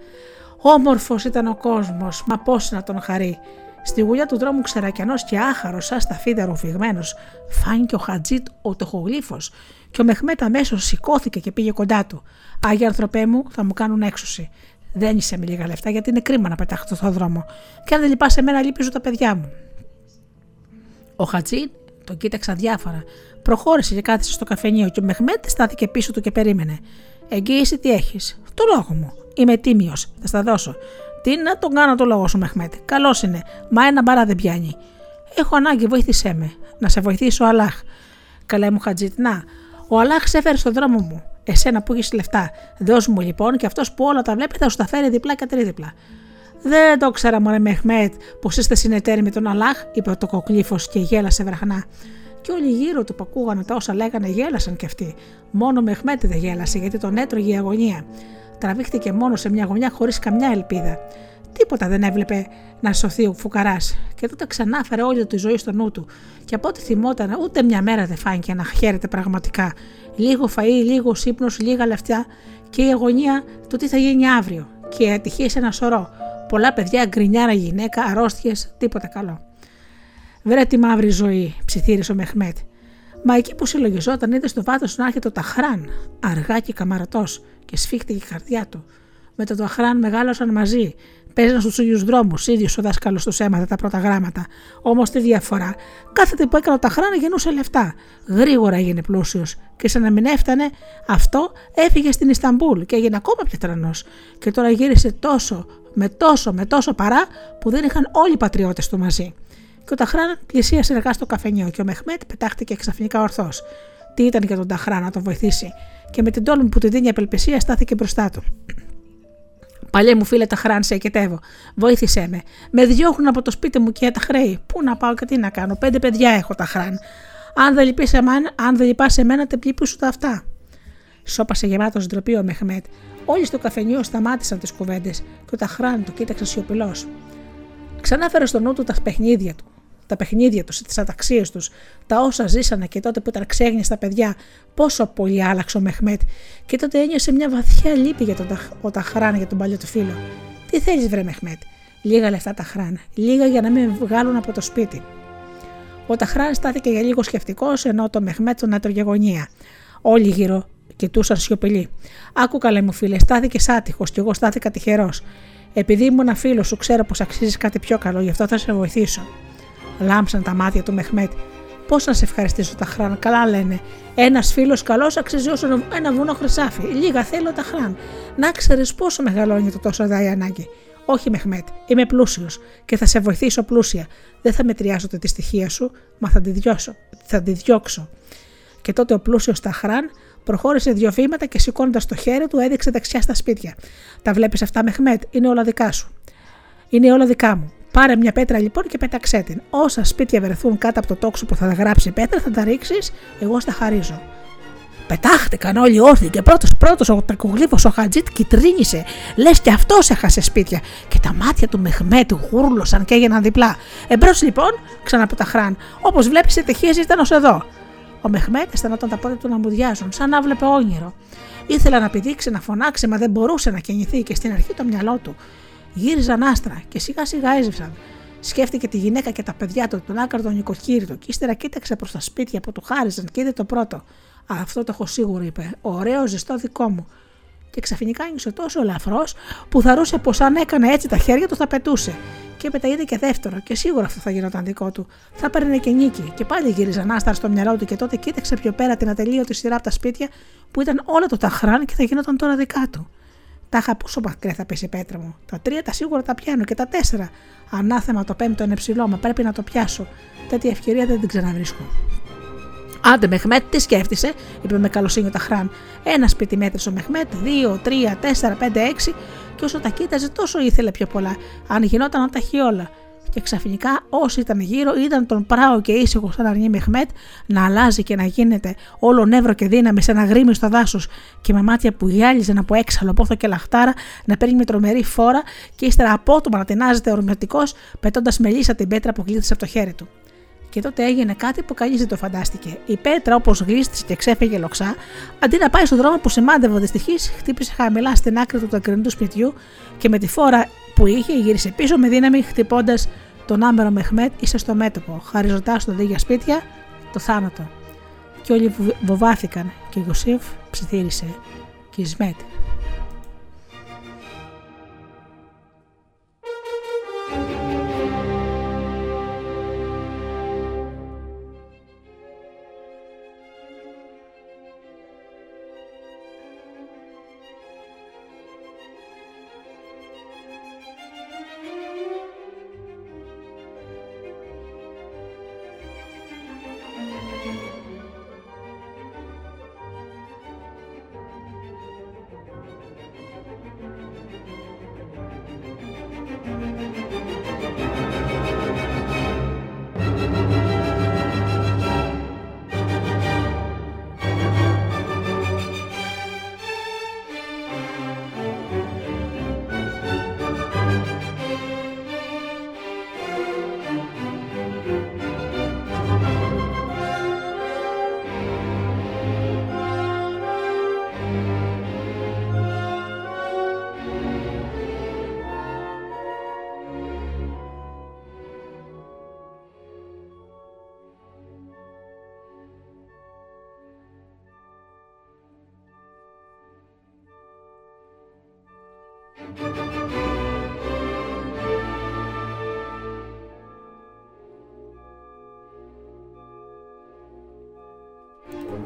Όμορφος ήταν ο κόσμος, μα πώς να τον χαρεί. Στη γουλιά του δρόμου, ξερακιανός και άχαρος, σαν σταφίδα ρουφηγμένος, φάνηκε ο Χατζίτ ο τοχογλύφος, και ο Μεχμέτ αμέσως σηκώθηκε και πήγε κοντά του. «Άγια ανθρωπέ μου, θα μου κάνουν έξωση. Δεν είσαι με λίγα λεφτά, γιατί είναι κρίμα να πετάχτω στον δρόμο. Και αν δεν λυπάσαι εμένα, λείπιζουν τα παιδιά μου». Ο Χατζίτ τον κοίταξε αδιάφορα. Προχώρησε και κάθισε στο καφενείο, και ο Μεχμέτ στάθηκε πίσω του και περίμενε. «Εγγύηση τι έχεις? Το λόγο μου. Είμαι τίμιος, θα στα δώσω. Τι να τον κάνω το λόγο σου, Μεχμέτ. Καλός είναι, μα ένα μπαρά δεν πιάνει. Έχω ανάγκη, βοήθησέ με. Να σε βοηθήσει ο Αλλάχ. Καλέ μου, Χατζίτ, να. Ο Αλλάχ σε έφερε στον δρόμο μου. Εσένα που έχεις λεφτά. Δώσ' μου λοιπόν, και αυτός που όλα τα βλέπει θα σου τα φέρει διπλά και τρίδιπλα». «Δεν το ξέρα, μωρέ Μεχμέτ, πως είστε συνεταίροι με τον Αλλάχ», είπε το κοκλήφος και γέλασε βραχνά. Και όλοι γύρω του που ακούγανε τα όσα λέγανε γέλασαν κι αυτοί. Μόνο ο Μεχμέτ δεν γέλασε, γιατί τον έτρωγε η αγωνία. Τραβήχτηκε μόνο σε μια γωνιά χωρίς καμιά ελπίδα. Τίποτα δεν έβλεπε να σωθεί ο φουκαράς. Και τότε ξανά φέρε όλη τη ζωή στο νου του. Και από ό,τι θυμόταν, ούτε μια μέρα δεν φάνηκε να χαίρεται πραγματικά. Λίγο φαΐ, λίγο ύπνος, λίγα λεφτά και η αγωνία του τι θα γίνει αύριο. Και οι ατυχίες ένα σωρό. Πολλά παιδιά, γκρινιάρα γυναίκα, αρρώστιες, τίποτα καλό. «Βρε τη μαύρη ζωή», ψιθύρισε ο Μεχμέτ. Μα εκεί που συλλογιζόταν, είδε στο βάθος να έρχεται το Ταχράν, αργά και καμαρωτός, και σφίχτηκε η καρδιά του. Με το Ταχράν μεγάλωσαν μαζί, παίζαν στους ίδιους δρόμους, ίδιος ο δάσκαλος τους έμαθε τα πρώτα γράμματα. Όμως τι διαφορά, κάθεται που έκανε ο Ταχράν γεννούσε λεφτά. Γρήγορα έγινε πλούσιος, και σαν να μην έφτανε, αυτό έφυγε στην Ισταμπούλ και έγινε ακόμα πιο τρανός. Και τώρα γύρισε τόσο, με τόσο, με τόσο παρά που δεν είχαν όλοι οι πατριώτες του μαζί. Και ο Ταχράν πλησίασε αργά στο καφενείο και ο Μεχμέτ πετάχτηκε ξαφνικά ορθός. Τι ήταν για τον Ταχράν να τον βοηθήσει, και με την τόλμη που του δίνει η απελπισία στάθηκε μπροστά του. «Παλιέ μου φίλε Ταχράν, σε εκετεύω. Βοήθησέ με. Με διώχνουν από το σπίτι μου και τα χρέη. Πού να πάω και τι να κάνω? Πέντε παιδιά έχω, Ταχράν. Αν δεν λυπάσαι εμένα, αν δεν λυπάσαι εμένα, τε πλήπησου τα αυτά». Σώπασε γεμάτος ντροπή ο Μεχμέτ. Όλοι στο καφενείο σταμάτησαν τις κουβέντες και ο Ταχράν το κοίταξε σιωπηλός. Ξανά φέρε στο νου του τα παιχνίδια του, τα παιχνίδια του, τις αταξίες τους, τα όσα ζήσανε και τότε που ήταν ξέγνια στα παιδιά, πόσο πολύ άλλαξε ο Μεχμέτ, και τότε ένιωσε μια βαθιά λύπη για τον τα, Ταχράν, για τον παλιό του φίλο. «Τι θέλεις, βρε Μεχμέτ?» «Λίγα λεφτά, Ταχράν, λίγα για να μην βγάλουν από το σπίτι». Ο Ταχράν στάθηκε για λίγο σκεφτικός, ενώ το Μεχμέτ τον έτρωγε γωνία. Όλοι γύρω κοιτούσαν σιωπηλοί. «Άκου, καλέ μου φίλε, στάθηκες άτυχος, κι εγώ στάθηκα τυχερός. Επειδή ήμουν ένα φίλο σου, ξέρω πως αξίζεις κάτι πιο καλό, γι' αυτό θα σε βοηθήσω». Λάμψαν τα μάτια του Μεχμέτ. «Πώς να σε ευχαριστήσω, Ταχράν? Καλά λένε. Ένας φίλος καλός αξίζει όσο ένα βουνό χρυσάφι. Λίγα θέλω, Ταχράν. Να ξέρεις πόσο μεγαλώνει το τόσο δάει ανάγκη». «Όχι, Μεχμέτ, είμαι πλούσιος και θα σε βοηθήσω πλούσια. Δεν θα μετριάσω τη στοιχεία σου, μα θα τη, διώσω, θα τη διώξω». Και τότε ο πλούσιος Ταχράν προχώρησε δύο βήματα και σηκώνοντας το χέρι του έδειξε δεξιά στα σπίτια. «Τα βλέπεις αυτά, Μεχμέτ? Είναι όλα δικά σου. Είναι όλα δικά μου. Πάρε μια πέτρα λοιπόν και πέταξέ την. Όσα σπίτια βρεθούν κάτω από το τόξο που θα τα γράψει η πέτρα, θα τα ρίξεις, εγώ στα χαρίζω». Πετάχτηκαν όλοι όρθιοι και πρώτος πρώτος ο Τακογλήφος ο Χατζίτ κυτρίνησε, λες και αυτός έχασε σπίτια, και τα μάτια του Μεχμέτ γούρλωσαν και έγιναν διπλά. «Εμπρός λοιπόν», ξαναπε ο Ταχράν, «όπως βλέπεις, οι τυχίες ήταν ως εδώ». Ο Μεχμέτ αισθανόταν τα πόδια του να μουδιάζουν, σαν να βλέπε όνειρο. Ήθελε να πηδήξει, να φωνάξει, μα δεν μπορούσε να κινηθεί και στην αρχή το μυαλό του. Γύριζαν άστρα και σιγά σιγά έζευσαν. Σκέφτηκε τη γυναίκα και τα παιδιά του, τον άκαρδο νοικοκύρη του, και ύστερα κοίταξε προς τα σπίτια που του χάριζαν και είδε το πρώτο. Αυτό το έχω σίγουρο, είπε. Ωραίο, ζεστό δικό μου. Και ξαφνικά ένιωσε τόσο ελαφρώς που θαρούσε πως αν έκανε έτσι τα χέρια του θα πετούσε. Και έπειτα είδε και δεύτερο, και σίγουρα αυτό θα γινόταν δικό του. Θα παίρνε και νίκη. Και πάλι γύριζαν άστρα στο μυαλό του, και τότε κοίταξε πιο πέρα την ατελείωτη σειρά από τα σπίτια που ήταν όλα το ταχράν και θα γινόταν τώρα δικά του. Τα είχα πόσο μακριά θα πέσει η πέτρα μου. Τα τρία τα σίγουρα τα πιάνω και τα τέσσερα. Ανάθεμα, το πέμπτο είναι ψηλό, μα πρέπει να το πιάσω. Τέτοια ευκαιρία δεν την ξαναβρίσκω. Άντε, Μεχμέτ, τι σκέφτησε, είπε με καλοσύνη ο Ταχράν. Ένα σπίτι μέτρησε ο Μεχμέτ, δύο, τρία, τέσσερα, πέντε, έξι, και όσο τα κοίταζε, τόσο ήθελε πιο πολλά. Αν γινόταν, να τα είχε όλα. Και ξαφνικά, όσοι ήταν γύρω, είδαν τον πράο και ήσυχο σαν αρνή Μεχμέτ να αλλάζει και να γίνεται όλο νεύρο και δύναμη σε ένα γρήμι στο δάσος, και με μάτια που γυάλιζαν από έξαλλο πόθο και λαχτάρα να παίρνει με τρομερή φόρα, και ύστερα απότομα να τεινάζεται ορμητικός, πετώντας μελίσσα την πέτρα που γλίτησε από το χέρι του. Και τότε έγινε κάτι που κανείς δεν το φαντάστηκε. Η πέτρα, όπως γλίστησε και ξέφυγε λοξά, αντί να πάει στον δρόμο που σημάδευε ο δυστυχής, χτύπησε χαμηλά στην άκρη του τακρινού σπιτιού και με τη φόρα που είχε γύρισε πίσω με δύναμη, χτυπώντας τον άμερο Μεχμέτ ίσα στο μέτωπο, χαριζοντάς τον λίγα σπίτια, το θάνατο. Και όλοι βοβάθηκαν και ο Ιωσήφ ψιθύρισε. Και Ισμέτ.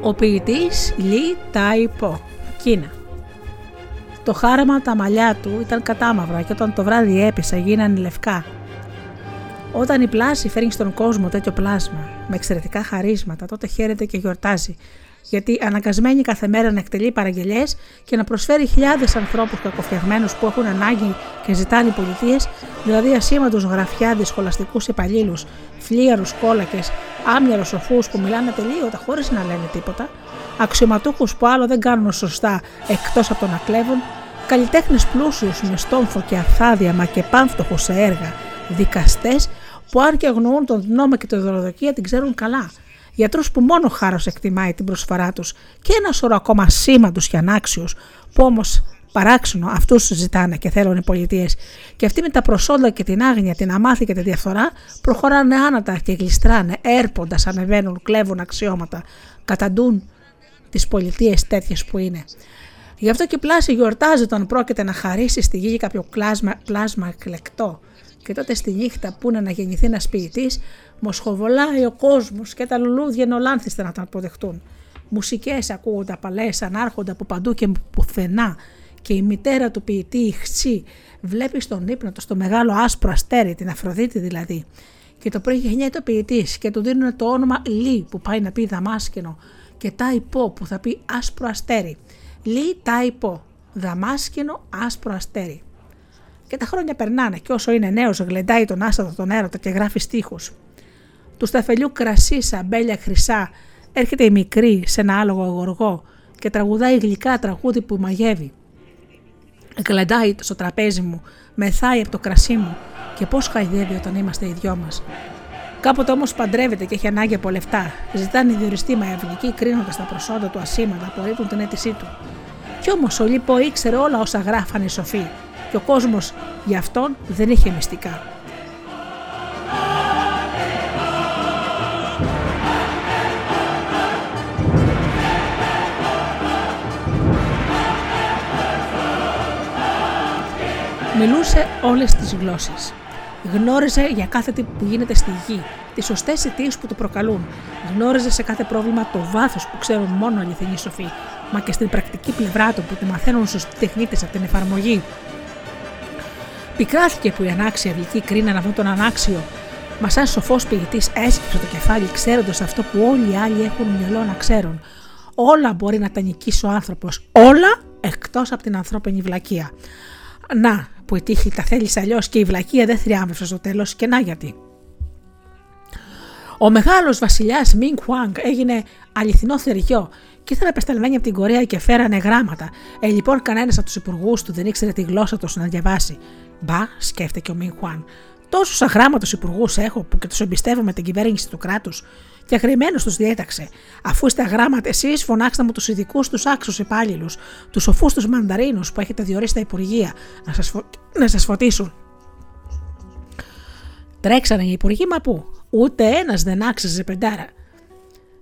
Ο ποιητής Λι Τάι Πο, Κίνα. Το χάραμα τα μαλλιά του ήταν κατάμαυρα και όταν το βράδυ έπεσε γίνανε λευκά. Όταν η πλάση φέρνει στον κόσμο τέτοιο πλάσμα με εξαιρετικά χαρίσματα, τότε χαίρεται και γιορτάζει, γιατί αναγκασμένη κάθε μέρα να εκτελεί παραγγελίες και να προσφέρει χιλιάδες ανθρώπους κακοφτιαγμένους που έχουν ανάγκη και ζητάνε πολιτείες, δηλαδή ασήμαντους γραφιάδες, σχολαστικούς υπαλλήλους, φλίαρους κόλακες, άμυαλους σοφούς που μιλάνε τελείωτα χωρίς να λένε τίποτα, αξιωματούχους που άλλο δεν κάνουν σωστά εκτός από το να κλέβουν, καλλιτέχνες πλούσιους με στόμφο και αφθάδια μα και πάμφτωχους σε έργα, δικαστές που αν και αγνοούν τον νόμο και τη δωροδοκία την ξέρουν καλά. Γιατρούς που μόνο χάρος εκτιμάει την προσφορά τους και ένα σωρό ακόμα σήμαντους και ανάξιους που όμως παράξενο αυτούς ζητάνε και θέλουν οι πολιτείες, και αυτοί με τα προσόντα και την άγνοια, την αμάθεια και τη διαφθορά προχωράνε άνατα και γλιστράνε, έρποντας ανεβαίνουν, κλέβουν αξιώματα, καταντούν τις πολιτείες τέτοιες που είναι. Γι' αυτό και η πλάση γιορτάζει όταν πρόκειται να χαρίσει στη γη κάποιο πλάσμα, πλάσμα εκλεκτό. Και τότε στη νύχτα που είναι να γεννηθεί ένας ποιητής, μοσχοβολάει ο κόσμος και τα λουλούδια ενολάνθιστα να τα αποδεχτούν. Μουσικές ακούγονται απαλές, ανάρχονται από παντού και πουθενά. Και η μητέρα του ποιητή, η Χτσί, βλέπει στον ύπνο του το μεγάλο άσπρο αστέρι, την Αφροδίτη δηλαδή. Και το πρωί γεννιέται ο ποιητής και του δίνουν το όνομα Λι, που πάει να πει δαμάσκηνο, και Τάι Πο, που θα πει άσπρο αστέρι. Λι Τάι Πο, δαμάσκηνο άσπρο αστέρι. Και τα χρόνια περνάνε, και όσο είναι νέος, γλεντάει τον άστατο τον έρωτα και γράφει στίχους. Του σταφελιού κρασί, αμπέλια χρυσά, έρχεται η μικρή σε ένα άλογο αγοργό και τραγουδάει γλυκά τραγούδι που μαγεύει. Γλεντάει στο τραπέζι μου, μεθάει από το κρασί μου, και πώς χαϊδεύει όταν είμαστε οι δυο μας. Κάποτε όμως παντρεύεται και έχει ανάγκη από λεφτά. Ζητάνε διοριστή μαευγική, κρίνοντας τα προσόντα του ασήμαντα, απορρίπτουν την αίτησή του. Κι όμως ο Λίπο ήξερε όλα όσα γράφανε οι σοφοί, και ο κόσμος για αυτόν δεν είχε μυστικά. Μιλούσε όλες τις γλώσσες. Γνώριζε για κάθε τι που γίνεται στη γη, τις σωστές αιτίες που το προκαλούν. Γνώριζε σε κάθε πρόβλημα το βάθος που ξέρουν μόνο αληθινοί σοφοί, μα και στην πρακτική πλευρά του που τη μαθαίνουν σωστοί τεχνίτες από την εφαρμογή. Πικράθηκε που οι ανάξιοι αυλικοί κρίναν αυτόν τον ανάξιο, μα σαν σοφός ποιητής έσκυψε το κεφάλι ξέροντας αυτό που όλοι οι άλλοι έχουν μυαλό να ξέρουν. Όλα μπορεί να τα νικήσει ο άνθρωπος, όλα εκτός από την ανθρώπινη βλακεία. Να, που η τύχη τα θέλησε αλλιώς και η βλακεία δεν θριάμβευσε στο τέλος, και να γιατί. Ο μεγάλος βασιλιάς Μιν Κουάνγκ έγινε αληθινό θεριό και ήταν απεσταλμένοι από την Κορία και φέρανε γράμματα. Ε, λοιπόν, κανένας από τους υπουργούς του δεν ήξερε τη γλώσσα του να διαβάσει. Μπα, σκέφτηκε ο Μιν Κουάνγκ. Τόσους αγράμματους υπουργούς έχω που και τους εμπιστεύομαι την κυβέρνηση του κράτους, και αγριεμένος τους διέταξε. Αφού είστε αγράμματα, εσείς φωνάξτε μου τους ειδικούς τους άξιους υπάλληλους, τους σοφούς τους μανταρίνους που έχετε διορίσει τα υπουργεία, να σας, φω... να σας φωτίσουν. Τρέξανε οι υπουργοί, μα πού, ούτε ένας δεν άξιζε πεντάρα.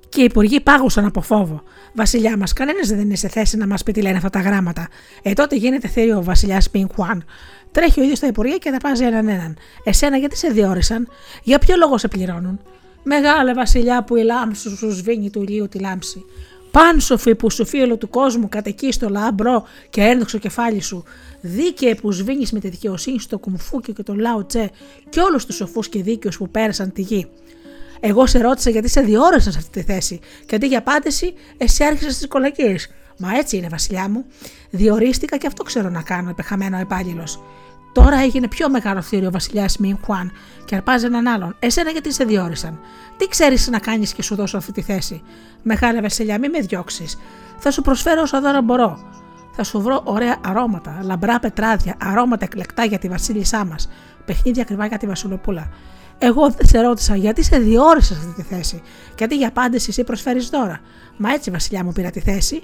Και οι υπουργοί πάγωσαν από φόβο. Βασιλιά μας, κανένας δεν είναι σε θέση να μας πει τι λένε αυτά τα γράμματα. Ε, τότε γίνεται θέριο ο βασιλιάς Πιν Κουάν. Τρέχει ο ίδιος στα υπουργεία και τα βάζει έναν έναν. Εσένα γιατί σε διόρισαν, για ποιο λόγο σε πληρώνουν? Μεγάλε βασιλιά που η λάμψη σου σβήνει του ηλίου τη λάμψη. Πάνσοφη που σου φύελο του κόσμου κατοικεί στο λαμπρό και ένδοξο κεφάλι σου. Δίκαιε που σβήνει με τη δικαιοσύνη στο Κομφούκιο και τον Λάο Τσε και όλους τους σοφούς και δίκαιους που πέρασαν τη γη. Εγώ σε ρώτησα γιατί σε διόρεσαν σε αυτή τη θέση, και αντί για απάντηση, εσύ άρχισε στις κολακίες. Μα έτσι είναι, βασιλιά μου. Διορίστηκα και αυτό ξέρω να κάνω, είπε χαμένο ο υπάλληλος. Τώρα έγινε πιο μεγάλο θύριο ο βασιλιάς Μιν Κουάν και αρπάζει έναν άλλον. Εσένα γιατί σε διόρισαν? Τι ξέρεις να κάνεις και σου δώσω αυτή τη θέση? Μεγάλε βασιλιά, μη με διώξεις. Θα σου προσφέρω όσα δώρα μπορώ. Θα σου βρω ωραία αρώματα, λαμπρά πετράδια, αρώματα εκλεκτά για τη βασίλισσά μας, παιχνίδια ακριβά για τη βασιλοπούλα. Εγώ σε ρώτησα γιατί σε διόρισα αυτή τη θέση, και αντί για απάντηση εσύ προσφέρεις δώρα. Μα έτσι, βασιλιά μου, πήρα τη θέση,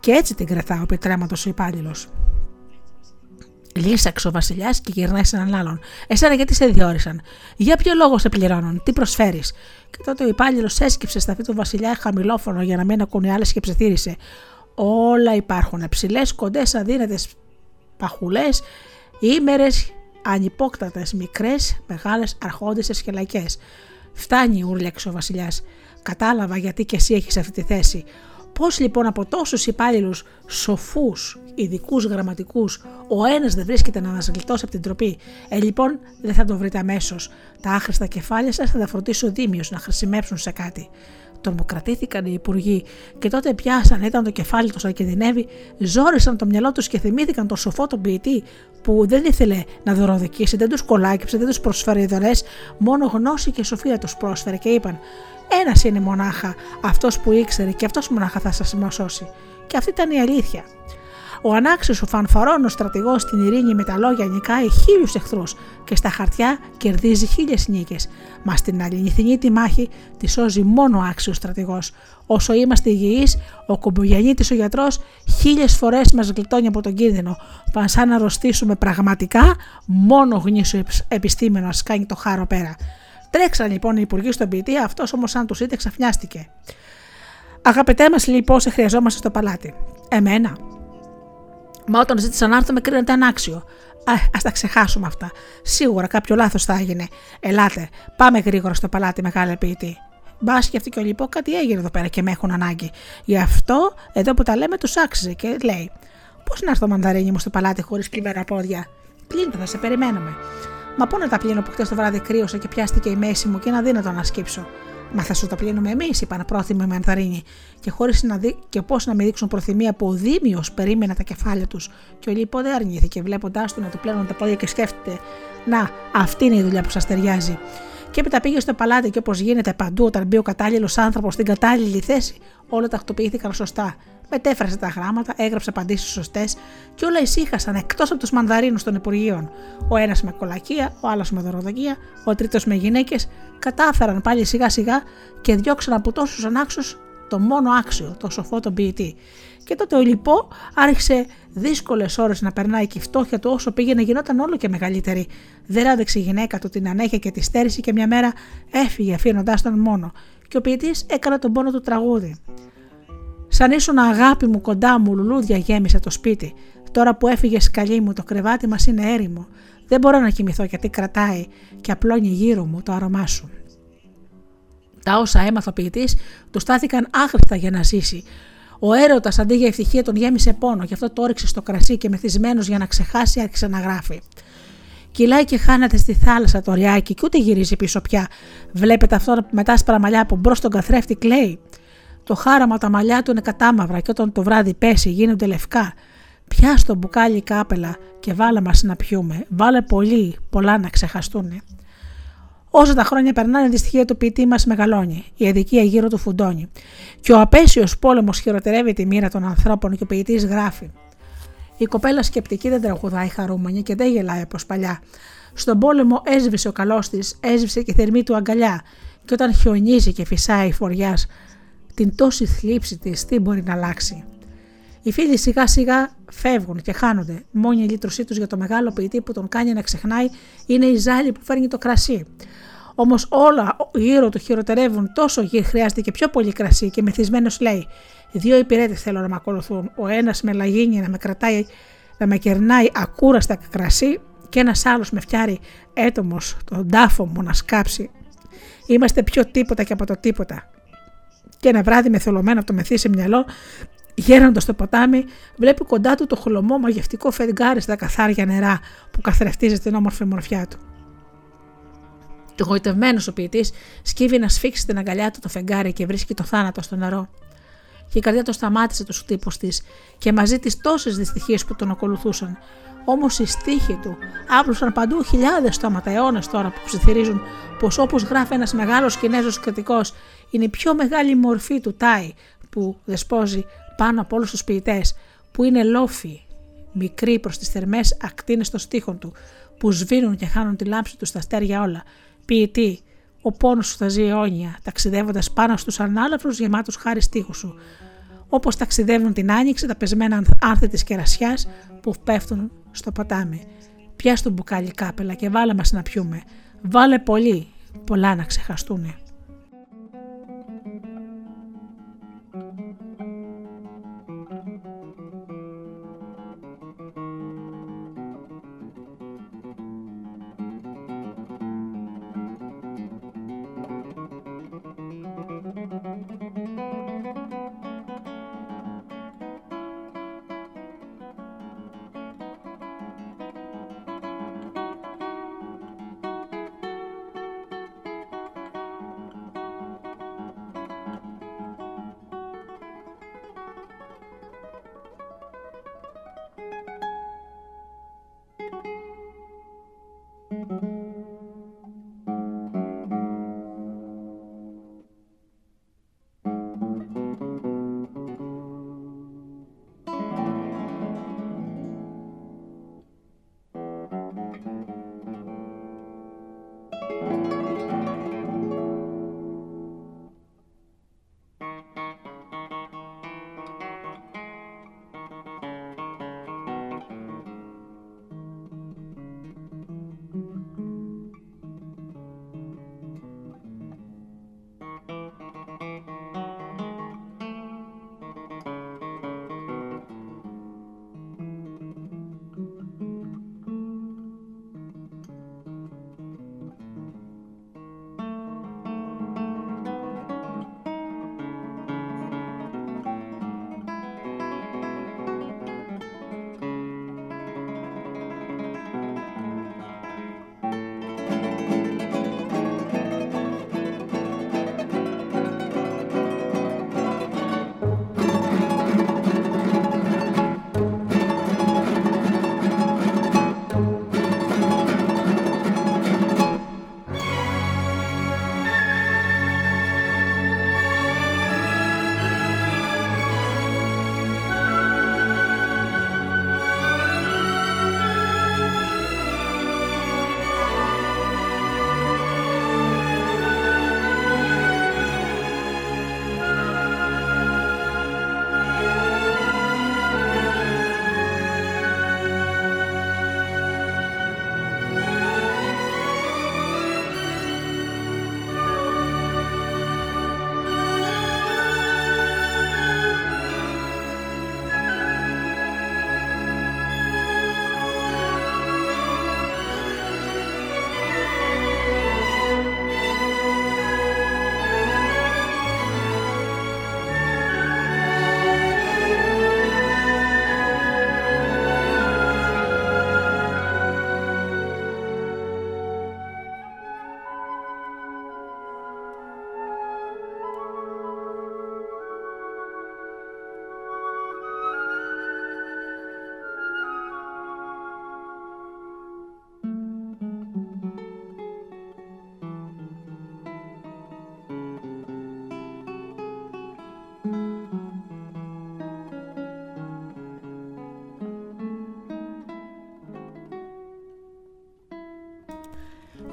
και έτσι την κρατάω, είπε τρέματος ο υπάλληλος. Λύσαξε ο βασιλιάς και γυρνάει σε έναν άλλον. Εσένα γιατί σε διόρισαν? Για ποιο λόγο σε πληρώνουν? Τι προσφέρεις? Και τότε ο υπάλληλος έσκυψε στα αυτή του βασιλιά χαμηλόφωνο για να μην ακούνε άλλες και ψιθύρισε. Όλα υπάρχουν. Ψηλές, κοντές, αδύνατες, παχουλές, ήμερες, ανυπόκτατες, μικρές, μεγάλες, αρχόντισσες και λαϊκές. Φτάνει, ούρλιαξε ο βασιλιάς. Κατάλαβα γιατί και εσύ έχεις αυτή τη θέση. Πώς λοιπόν από τόσους υπάλληλους, σοφούς, ειδικούς γραμματικούς, ο ένας δεν βρίσκεται να μας γλιτώσει από την τροπή? Ε, λοιπόν, δεν θα τον βρείτε αμέσως. Τα άχρηστα κεφάλια σας θα τα φροντίσει ο Δήμιος να χρησιμεύσουν σε κάτι. Τρομοκρατήθηκαν οι υπουργοί, και τότε πιάσαν, ήταν το κεφάλι τους να κινδυνεύει, ζόρισαν το μυαλό τους και θυμήθηκαν τον σοφό τον ποιητή που δεν ήθελε να δωροδικήσει, δεν τους κολάκεψε, δεν τους προσφέρει δωρές, μόνο γνώση και σοφία τους πρόσφερε, και είπαν: ένας είναι μονάχα, αυτός που ήξερε, και αυτός μονάχα θα σας σώσει. Και αυτή ήταν η αλήθεια. Ο ανάξιος ο φανφαρώνος στρατηγός στην ειρήνη με τα λόγια νικάει χίλιους εχθρούς και στα χαρτιά κερδίζει χίλιες νίκες. Μα στην αληθινή τη μάχη τη σώζει μόνο ο άξιος στρατηγός. Όσο είμαστε υγιείς, ο Κουμπογιαννίτης ο γιατρός χίλιες φορές μας γλιτώνει από τον κίνδυνο. Παν σαν να αρρωστήσουμε πραγματικά, μόνο ο γνήσιος επιστήμονας κάνει το χάρο πέρα. Τρέξαν λοιπόν οι υπουργοί στον ποιητή, αυτός όμως σαν τους είτε ξαφνιάστηκε. Αγαπητέ μας, λοιπόν, σε χρειαζόμαστε στο παλάτι. Εμένα. Μα όταν ζήτησαν να έρθουμε, κρίνεται ανάξιο. Α, ας τα ξεχάσουμε αυτά. Σίγουρα κάποιο λάθος θα έγινε. Ελάτε, πάμε γρήγορα στο παλάτι, μεγάλε ποιητή. Μπα, σκέφτηκε ο λοιπόν, κάτι έγινε εδώ πέρα και με έχουν ανάγκη. Γι' αυτό εδώ που τα λέμε τους άξιζε, και λέει: πώς να έρθω, μανδαρίνι μου, στο παλάτι χωρίς κλειμμένα πόδια? Κλείντα, θα σε περιμένουμε. Μα πού να τα πλύνω που χτες το βράδυ κρύωσα και πιάστηκε η μέση μου και είναι αδύνατο να σκύψω? Μα θα σου τα πλύνουμε εμείς, είπαν πρόθυμοι οι μανδαρίνοι, και, δι... και πώς να μην δείξουν προθυμία που ο Δήμιος περίμενε τα κεφάλια τους. Και ο Λίπο δεν αρνήθηκε, βλέποντάς του να του πλένουν τα πόδια, και σκέφτεται: να, αυτή είναι η δουλειά που σας ταιριάζει. Και έπειτα πήγε στο παλάτι και όπως γίνεται παντού όταν μπει ο κατάλληλος άνθρωπος στην κατάλληλη θέση, όλα τακτοποιήθηκαν σωστά. Μετέφρασε τα γράμματα, έγραψε απαντήσεις σωστές και όλα ησύχασαν εκτός από τους μανδαρίνους των Υπουργείων. Ο ένας με κολακία, ο άλλος με δωροδοκία, ο τρίτος με γυναίκες, κατάφεραν πάλι σιγά σιγά και διώξαν από τόσους ανάξους το μόνο άξιο, το σοφό, τον ποιητή. Και τότε ο Λιπό άρχισε δύσκολες ώρες να περνάει και η φτώχεια του όσο πήγαινε γινόταν όλο και μεγαλύτερη. Δεν άντεξε η γυναίκα του την ανέχεια και τη στέρηση και μια μέρα έφυγε αφήνοντάς τον μόνο. Και ο ποιητής έκανε τον πόνο του τραγούδι. Σαν ήσουν αγάπη μου κοντά μου, λουλούδια γέμισε το σπίτι. Τώρα που έφυγε καλή μου, το κρεβάτι μας είναι έρημο. Δεν μπορώ να κοιμηθώ γιατί κρατάει και απλώνει γύρω μου το αρωμά σου. Τα όσα έμαθε ο ποιητής του στάθηκαν άχρηστα για να ζήσει. Ο έρωτας αντί για ευτυχία τον γέμισε πόνο, γι' αυτό το όριξε στο κρασί και μεθυσμένος για να ξεχάσει άρχισε να γράφει. Κυλάει και χάνεται στη θάλασσα το ριάκι και ούτε γυρίζει πίσω πια. Βλέπετε αυτόν με τάσπρα μαλλιά από μπρος τον καθρέφτη κλαίει. Το χάραμα τα μαλλιά του είναι κατάμαυρα και όταν το βράδυ πέσει γίνονται λευκά. Πιάσ' το μπουκάλι κάπελα και βάλε μας να πιούμε. Βάλε πολύ, πολλά να ξεχαστούνε. Όσο τα χρόνια περνάνε, η δυστυχία του ποιητή μας μεγαλώνει, η αδικία γύρω του φουντώνει. Και ο απέσιος πόλεμος χειροτερεύει τη μοίρα των ανθρώπων και ο ποιητής γράφει. Η κοπέλα σκεπτική δεν τραγουδάει χαρούμενη και δεν γελάει όπως παλιά. Στον πόλεμο έσβησε ο καλός της, έσβησε και η θερμή του αγκαλιά. Και όταν χιονίζει και φυσάει η φοριά, την τόση θλίψη της τι μπορεί να αλλάξει. Οι φίλοι σιγά σιγά φεύγουν και χάνονται. Μόνη η λύτρωσή τους για το μεγάλο ποιητή που τον κάνει να ξεχνάει είναι η ζάλη που φέρνει το κρασί. Όμως όλα γύρω του χειροτερεύουν τόσο γύρω χρειάζεται και πιο πολύ κρασί και μεθυσμένος λέει: δύο υπηρέτες θέλω να με ακολουθούν. Ο ένας με λαγίνει να με κρατάει, να με κερνάει ακούραστα κρασί και ένας άλλος με φτιάρει έτομος τον τάφο μου να σκάψει. Είμαστε πιο τίποτα και από το τίποτα. Και ένα βράδυ μεθολωμένο από το μεθύσι μυαλό, γέροντας το ποτάμι, βλέπει κοντά του το χολωμό μαγευτικό φεγγάρι στα καθάρια νερά που καθρεφτίζει την όμορφη μορφιά του. Του γοητευμένος ο ποιητής σκύβει να σφίξει στην αγκαλιά του το φεγγάρι και βρίσκει το θάνατο στο νερό. Και η καρδιά του σταμάτησε τους τύπους της και μαζί της τόσες δυστυχίες που τον ακολουθούσαν. Όμως οι στίχοι του άπλωσαν παντού χιλιάδες στόματα, αιώνες τώρα που ψιθυρίζουν πως όπως γράφει ένας μεγάλος Κινέζος κριτικός είναι η πιο μεγάλη μορφή του Τάι που δεσπόζει πάνω από όλους τους ποιητές, που είναι λόφοι, μικροί προς τις θερμές ακτίνες των στίχων του, που σβήνουν και χάνουν τη λάμψη του στα αστέρια όλα. Ποιητή, ο πόνος σου θα ζει αιώνια, ταξιδεύοντας πάνω στους ανάλαφρους γεμάτους χάρη στίχους σου, όπως ταξιδεύουν την άνοιξη τα πεσμένα άνθη της κερασιάς που πέφτουν στο ποτάμι. Πιάσ' το μπουκάλι κάπελα και βάλε μας να πιούμε. Βάλε πολύ, πολλά να ξεχαστούνε.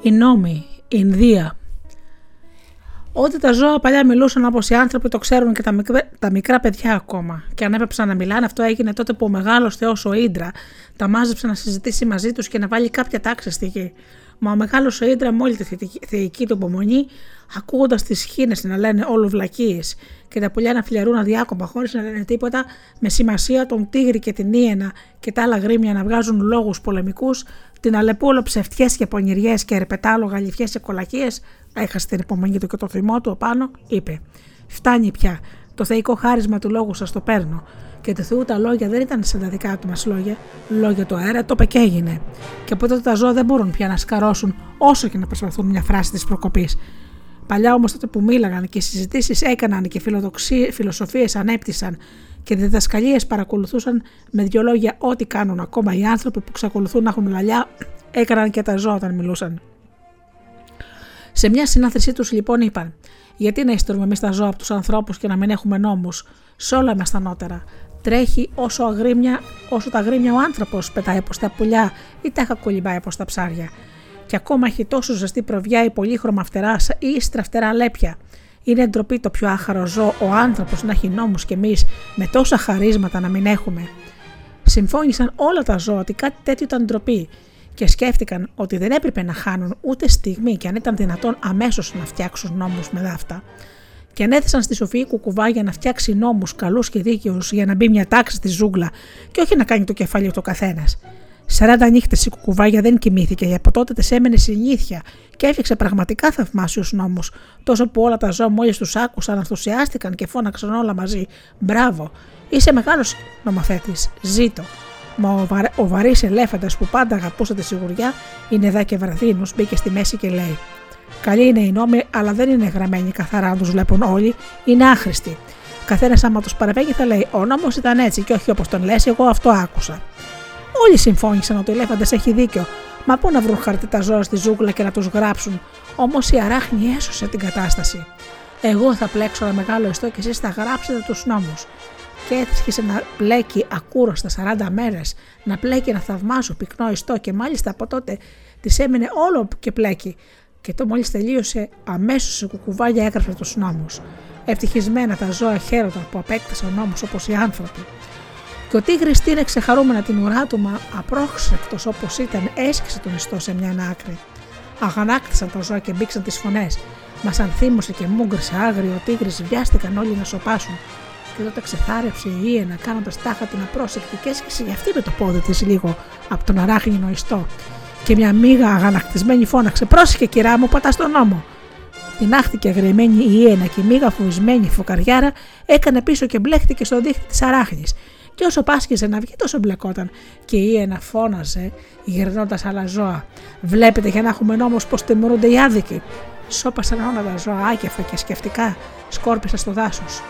οι νόμοι, η Ινδία. Ότι τα ζώα παλιά μιλούσαν όπως οι άνθρωποι το ξέρουν και τα μικρά, τα μικρά παιδιά ακόμα. Και αν έπεψαν να μιλάνε, αυτό έγινε τότε που ο μεγάλος θεός ο Ιντρα τα μάζεψε να συζητήσει μαζί τους και να βάλει κάποια τάξη στη γη. Μα ο μεγάλος ο Ιντρα, με όλη τη θεϊκή του υπομονή, ακούγοντας τις χήνες να λένε όλου βλακίες και τα πουλιά να φλιαρούν αδιάκοπα χωρίς να λένε τίποτα, με σημασία τον τίγρη και την ήενα και τα άλλα γρήμια να βγάζουν λόγους πολεμικούς, την Αλεπούλο ψευτιές και πονηριές και ερπετάλο γαλιφιές και κολακίες, έχασε την υπομονή του και το θυμό του επάνω, είπε: «Φτάνει πια. Το θεϊκό χάρισμα του λόγου σας το παίρνω». Και του Θεού τα λόγια δεν ήταν σαν τα δικά του μας λόγια, λόγια του αέρα, το πεκ έγινε. Και από τότε τα ζώα δεν μπορούν πια να σκαρώσουν όσο και να προσπαθούν μια φράση της προκοπής. Παλιά όμως, τότε που μίλαγαν και συζητήσεις έκαναν και φιλοσοφίες ανέπτυσαν και διδασκαλίες παρακολουθούσαν, με δύο λόγια ό,τι κάνουν ακόμα οι άνθρωποι που ξεκολουθούν να έχουν λαλιά, έκαναν και τα ζώα όταν μιλούσαν. Σε μια συνάθρησή τους λοιπόν είπαν: «Γιατί να υστερούμε εμείς τα ζώα από τους ανθρώπους και να μην έχουμε νόμους? Σε όλα είμαστε ανώτερα. Τρέχει όσο, αγρίμια, όσο τα γρήμια ο άνθρωπος, πετάει προς τα πουλιά ή τα χακολυμπάει προς τα ψάρια. Και ακόμα έχει τόσο ζεστή προβιά ή πολύχρωμα φτερά ή στραφτερά λέπια. Είναι ντροπή το πιο άχαρο ζώο, ο άνθρωπος, να έχει νόμους κι εμείς με τόσα χαρίσματα να μην έχουμε». Συμφώνησαν όλα τα ζώα ότι κάτι τέτοιο ήταν ντροπή και σκέφτηκαν ότι δεν έπρεπε να χάνουν ούτε στιγμή και αν ήταν δυνατόν αμέσως να φτιάξουν νόμους με δάφτα. Και ανέθεσαν στη σοφή κουκουβά για να φτιάξει νόμους καλούς και δίκαιους για να μπει μια τάξη στη ζούγκλα και όχι να κάνει το κεφάλι του καθένας. Σαράντα νύχτες η κουκουβάγια δεν κοιμήθηκε και από τότε της έμενε συνήθεια και έφτιαξε πραγματικά θαυμάσιους νόμους, τόσο που όλα τα ζώα μόλις τους άκουσαν ενθουσιάστηκαν και φώναξαν όλα μαζί: «Μπράβο, είσαι μεγάλος νομοθέτης, ζήτω». Μα ο, βα... ο βαρύς ελέφαντας που πάντα αγαπούσε τη σιγουριά, η Νεδά και Βραδίνους, μπήκε στη μέση και λέει: «Καλοί είναι οι νόμοι, αλλά δεν είναι γραμμένοι καθαρά να τους βλέπουν όλοι, είναι άχρηστοι. Καθένας άμα τους παρεμβαίνει θα λέει: «Ο νόμος ήταν έτσι και όχι όπως τον λες, εγώ αυτό άκουσα». Όλοι συμφώνησαν ότι ο ελέφαντας έχει δίκιο, μα πού να βρουν χαρτί τα ζώα στη ζούγκλα και να τους γράψουν? Όμως η αράχνη έσωσε την κατάσταση. «Εγώ θα πλέξω ένα μεγάλο ιστό και εσείς θα γράψετε τους νόμους». Και έτυχε να πλέκει ακούραστα σαράντα μέρες, να πλέκει ένα θαυμάσιο πυκνό ιστό και μάλιστα από τότε της έμεινε όλο και πλέκει. Και το μόλις τελείωσε, αμέσως η κουκουβάγια έγραφε τους νόμους. Ευτυχισμένα τα ζώα χαίρονταν που απέκτησαν νόμους όπως οι άνθρωποι. Και ο τίγρης τίνεξε χαρούμενα την ουρά του, μα απρόσκεπτος όπως ήταν, έσκησε τον ιστό σε μια άκρη. Αγανάκτησαν τα ζώα και μπήξαν τις φωνές. Μας ανθύμωσε και μούγκρισε άγριο ο τίγρης, βιάστηκαν όλοι να σοπάσουν. Και τότε ξεθάρευσε η Ιένα, κάνοντας τάχα την απρόσεκτη και έσκησε για αυτή με το πόδι της λίγο από τον αράχνινο ιστό. Και μια μίγα αγανακτισμένη φώναξε: «Πρόσεχε, κυρά μου, πατάς τον νόμο». Τινάχτηκε αγριεμένη η Ιένα και η μίγα, φοβισμένη φωκαριάρα, έκανε πίσω και μπλέχτηκε στο δίχτυ της αράχνης. Και όσο πάσχιζε να βγει, τόσο μπλεκόταν. Και η Ιένα φώναζε, γυρνώντας άλλα ζώα: «Βλέπετε, για να έχουμε νόμους, πως τιμωρούνται οι άδικοι». Σώπασαν όλα τα ζώα άκεφα και σκεφτικά, σκόρπισαν στο δάσος.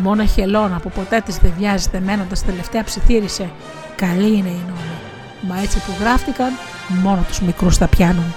Μόνο η Χελώνα που ποτέ της δεν βιάζεται, μένοντας τελευταία, ψιθύρισε: «Καλή είναι η νόμη. Μα έτσι που γράφτηκαν, μόνο τους μικρούς τα πιάνουν».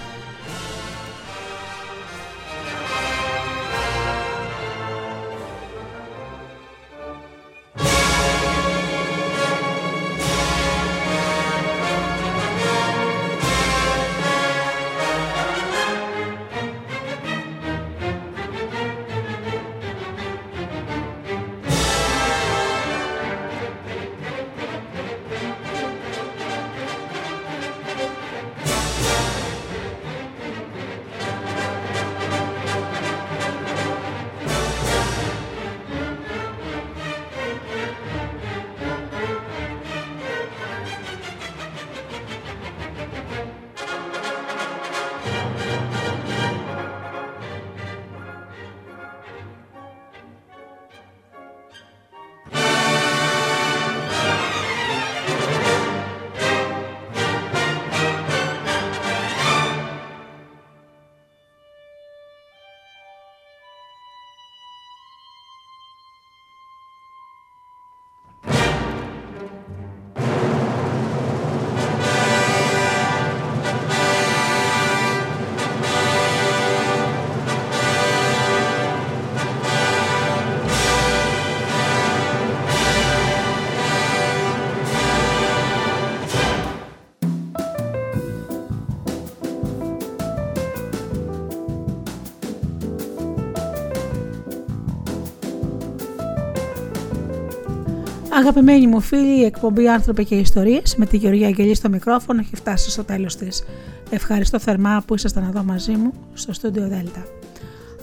Αγαπημένοι μου φίλοι, η εκπομπή Άνθρωποι και Ιστορίες με τη Γεωργία Αγγελή στο μικρόφωνο έχει φτάσει στο τέλος της. Ευχαριστώ θερμά που ήσασταν εδώ μαζί μου στο Studio ΔΕΛΤΑ.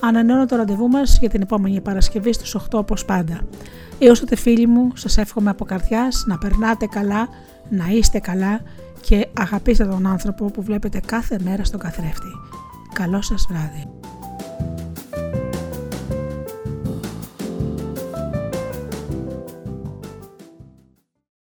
Ανανεώνω το ραντεβού μας για την επόμενη Παρασκευή στις οκτώ όπως πάντα. Έως τότε φίλοι μου, σας εύχομαι από καρδιάς να περνάτε καλά, να είστε καλά και αγαπήστε τον άνθρωπο που βλέπετε κάθε μέρα στον καθρέφτη. Καλό σας βράδυ.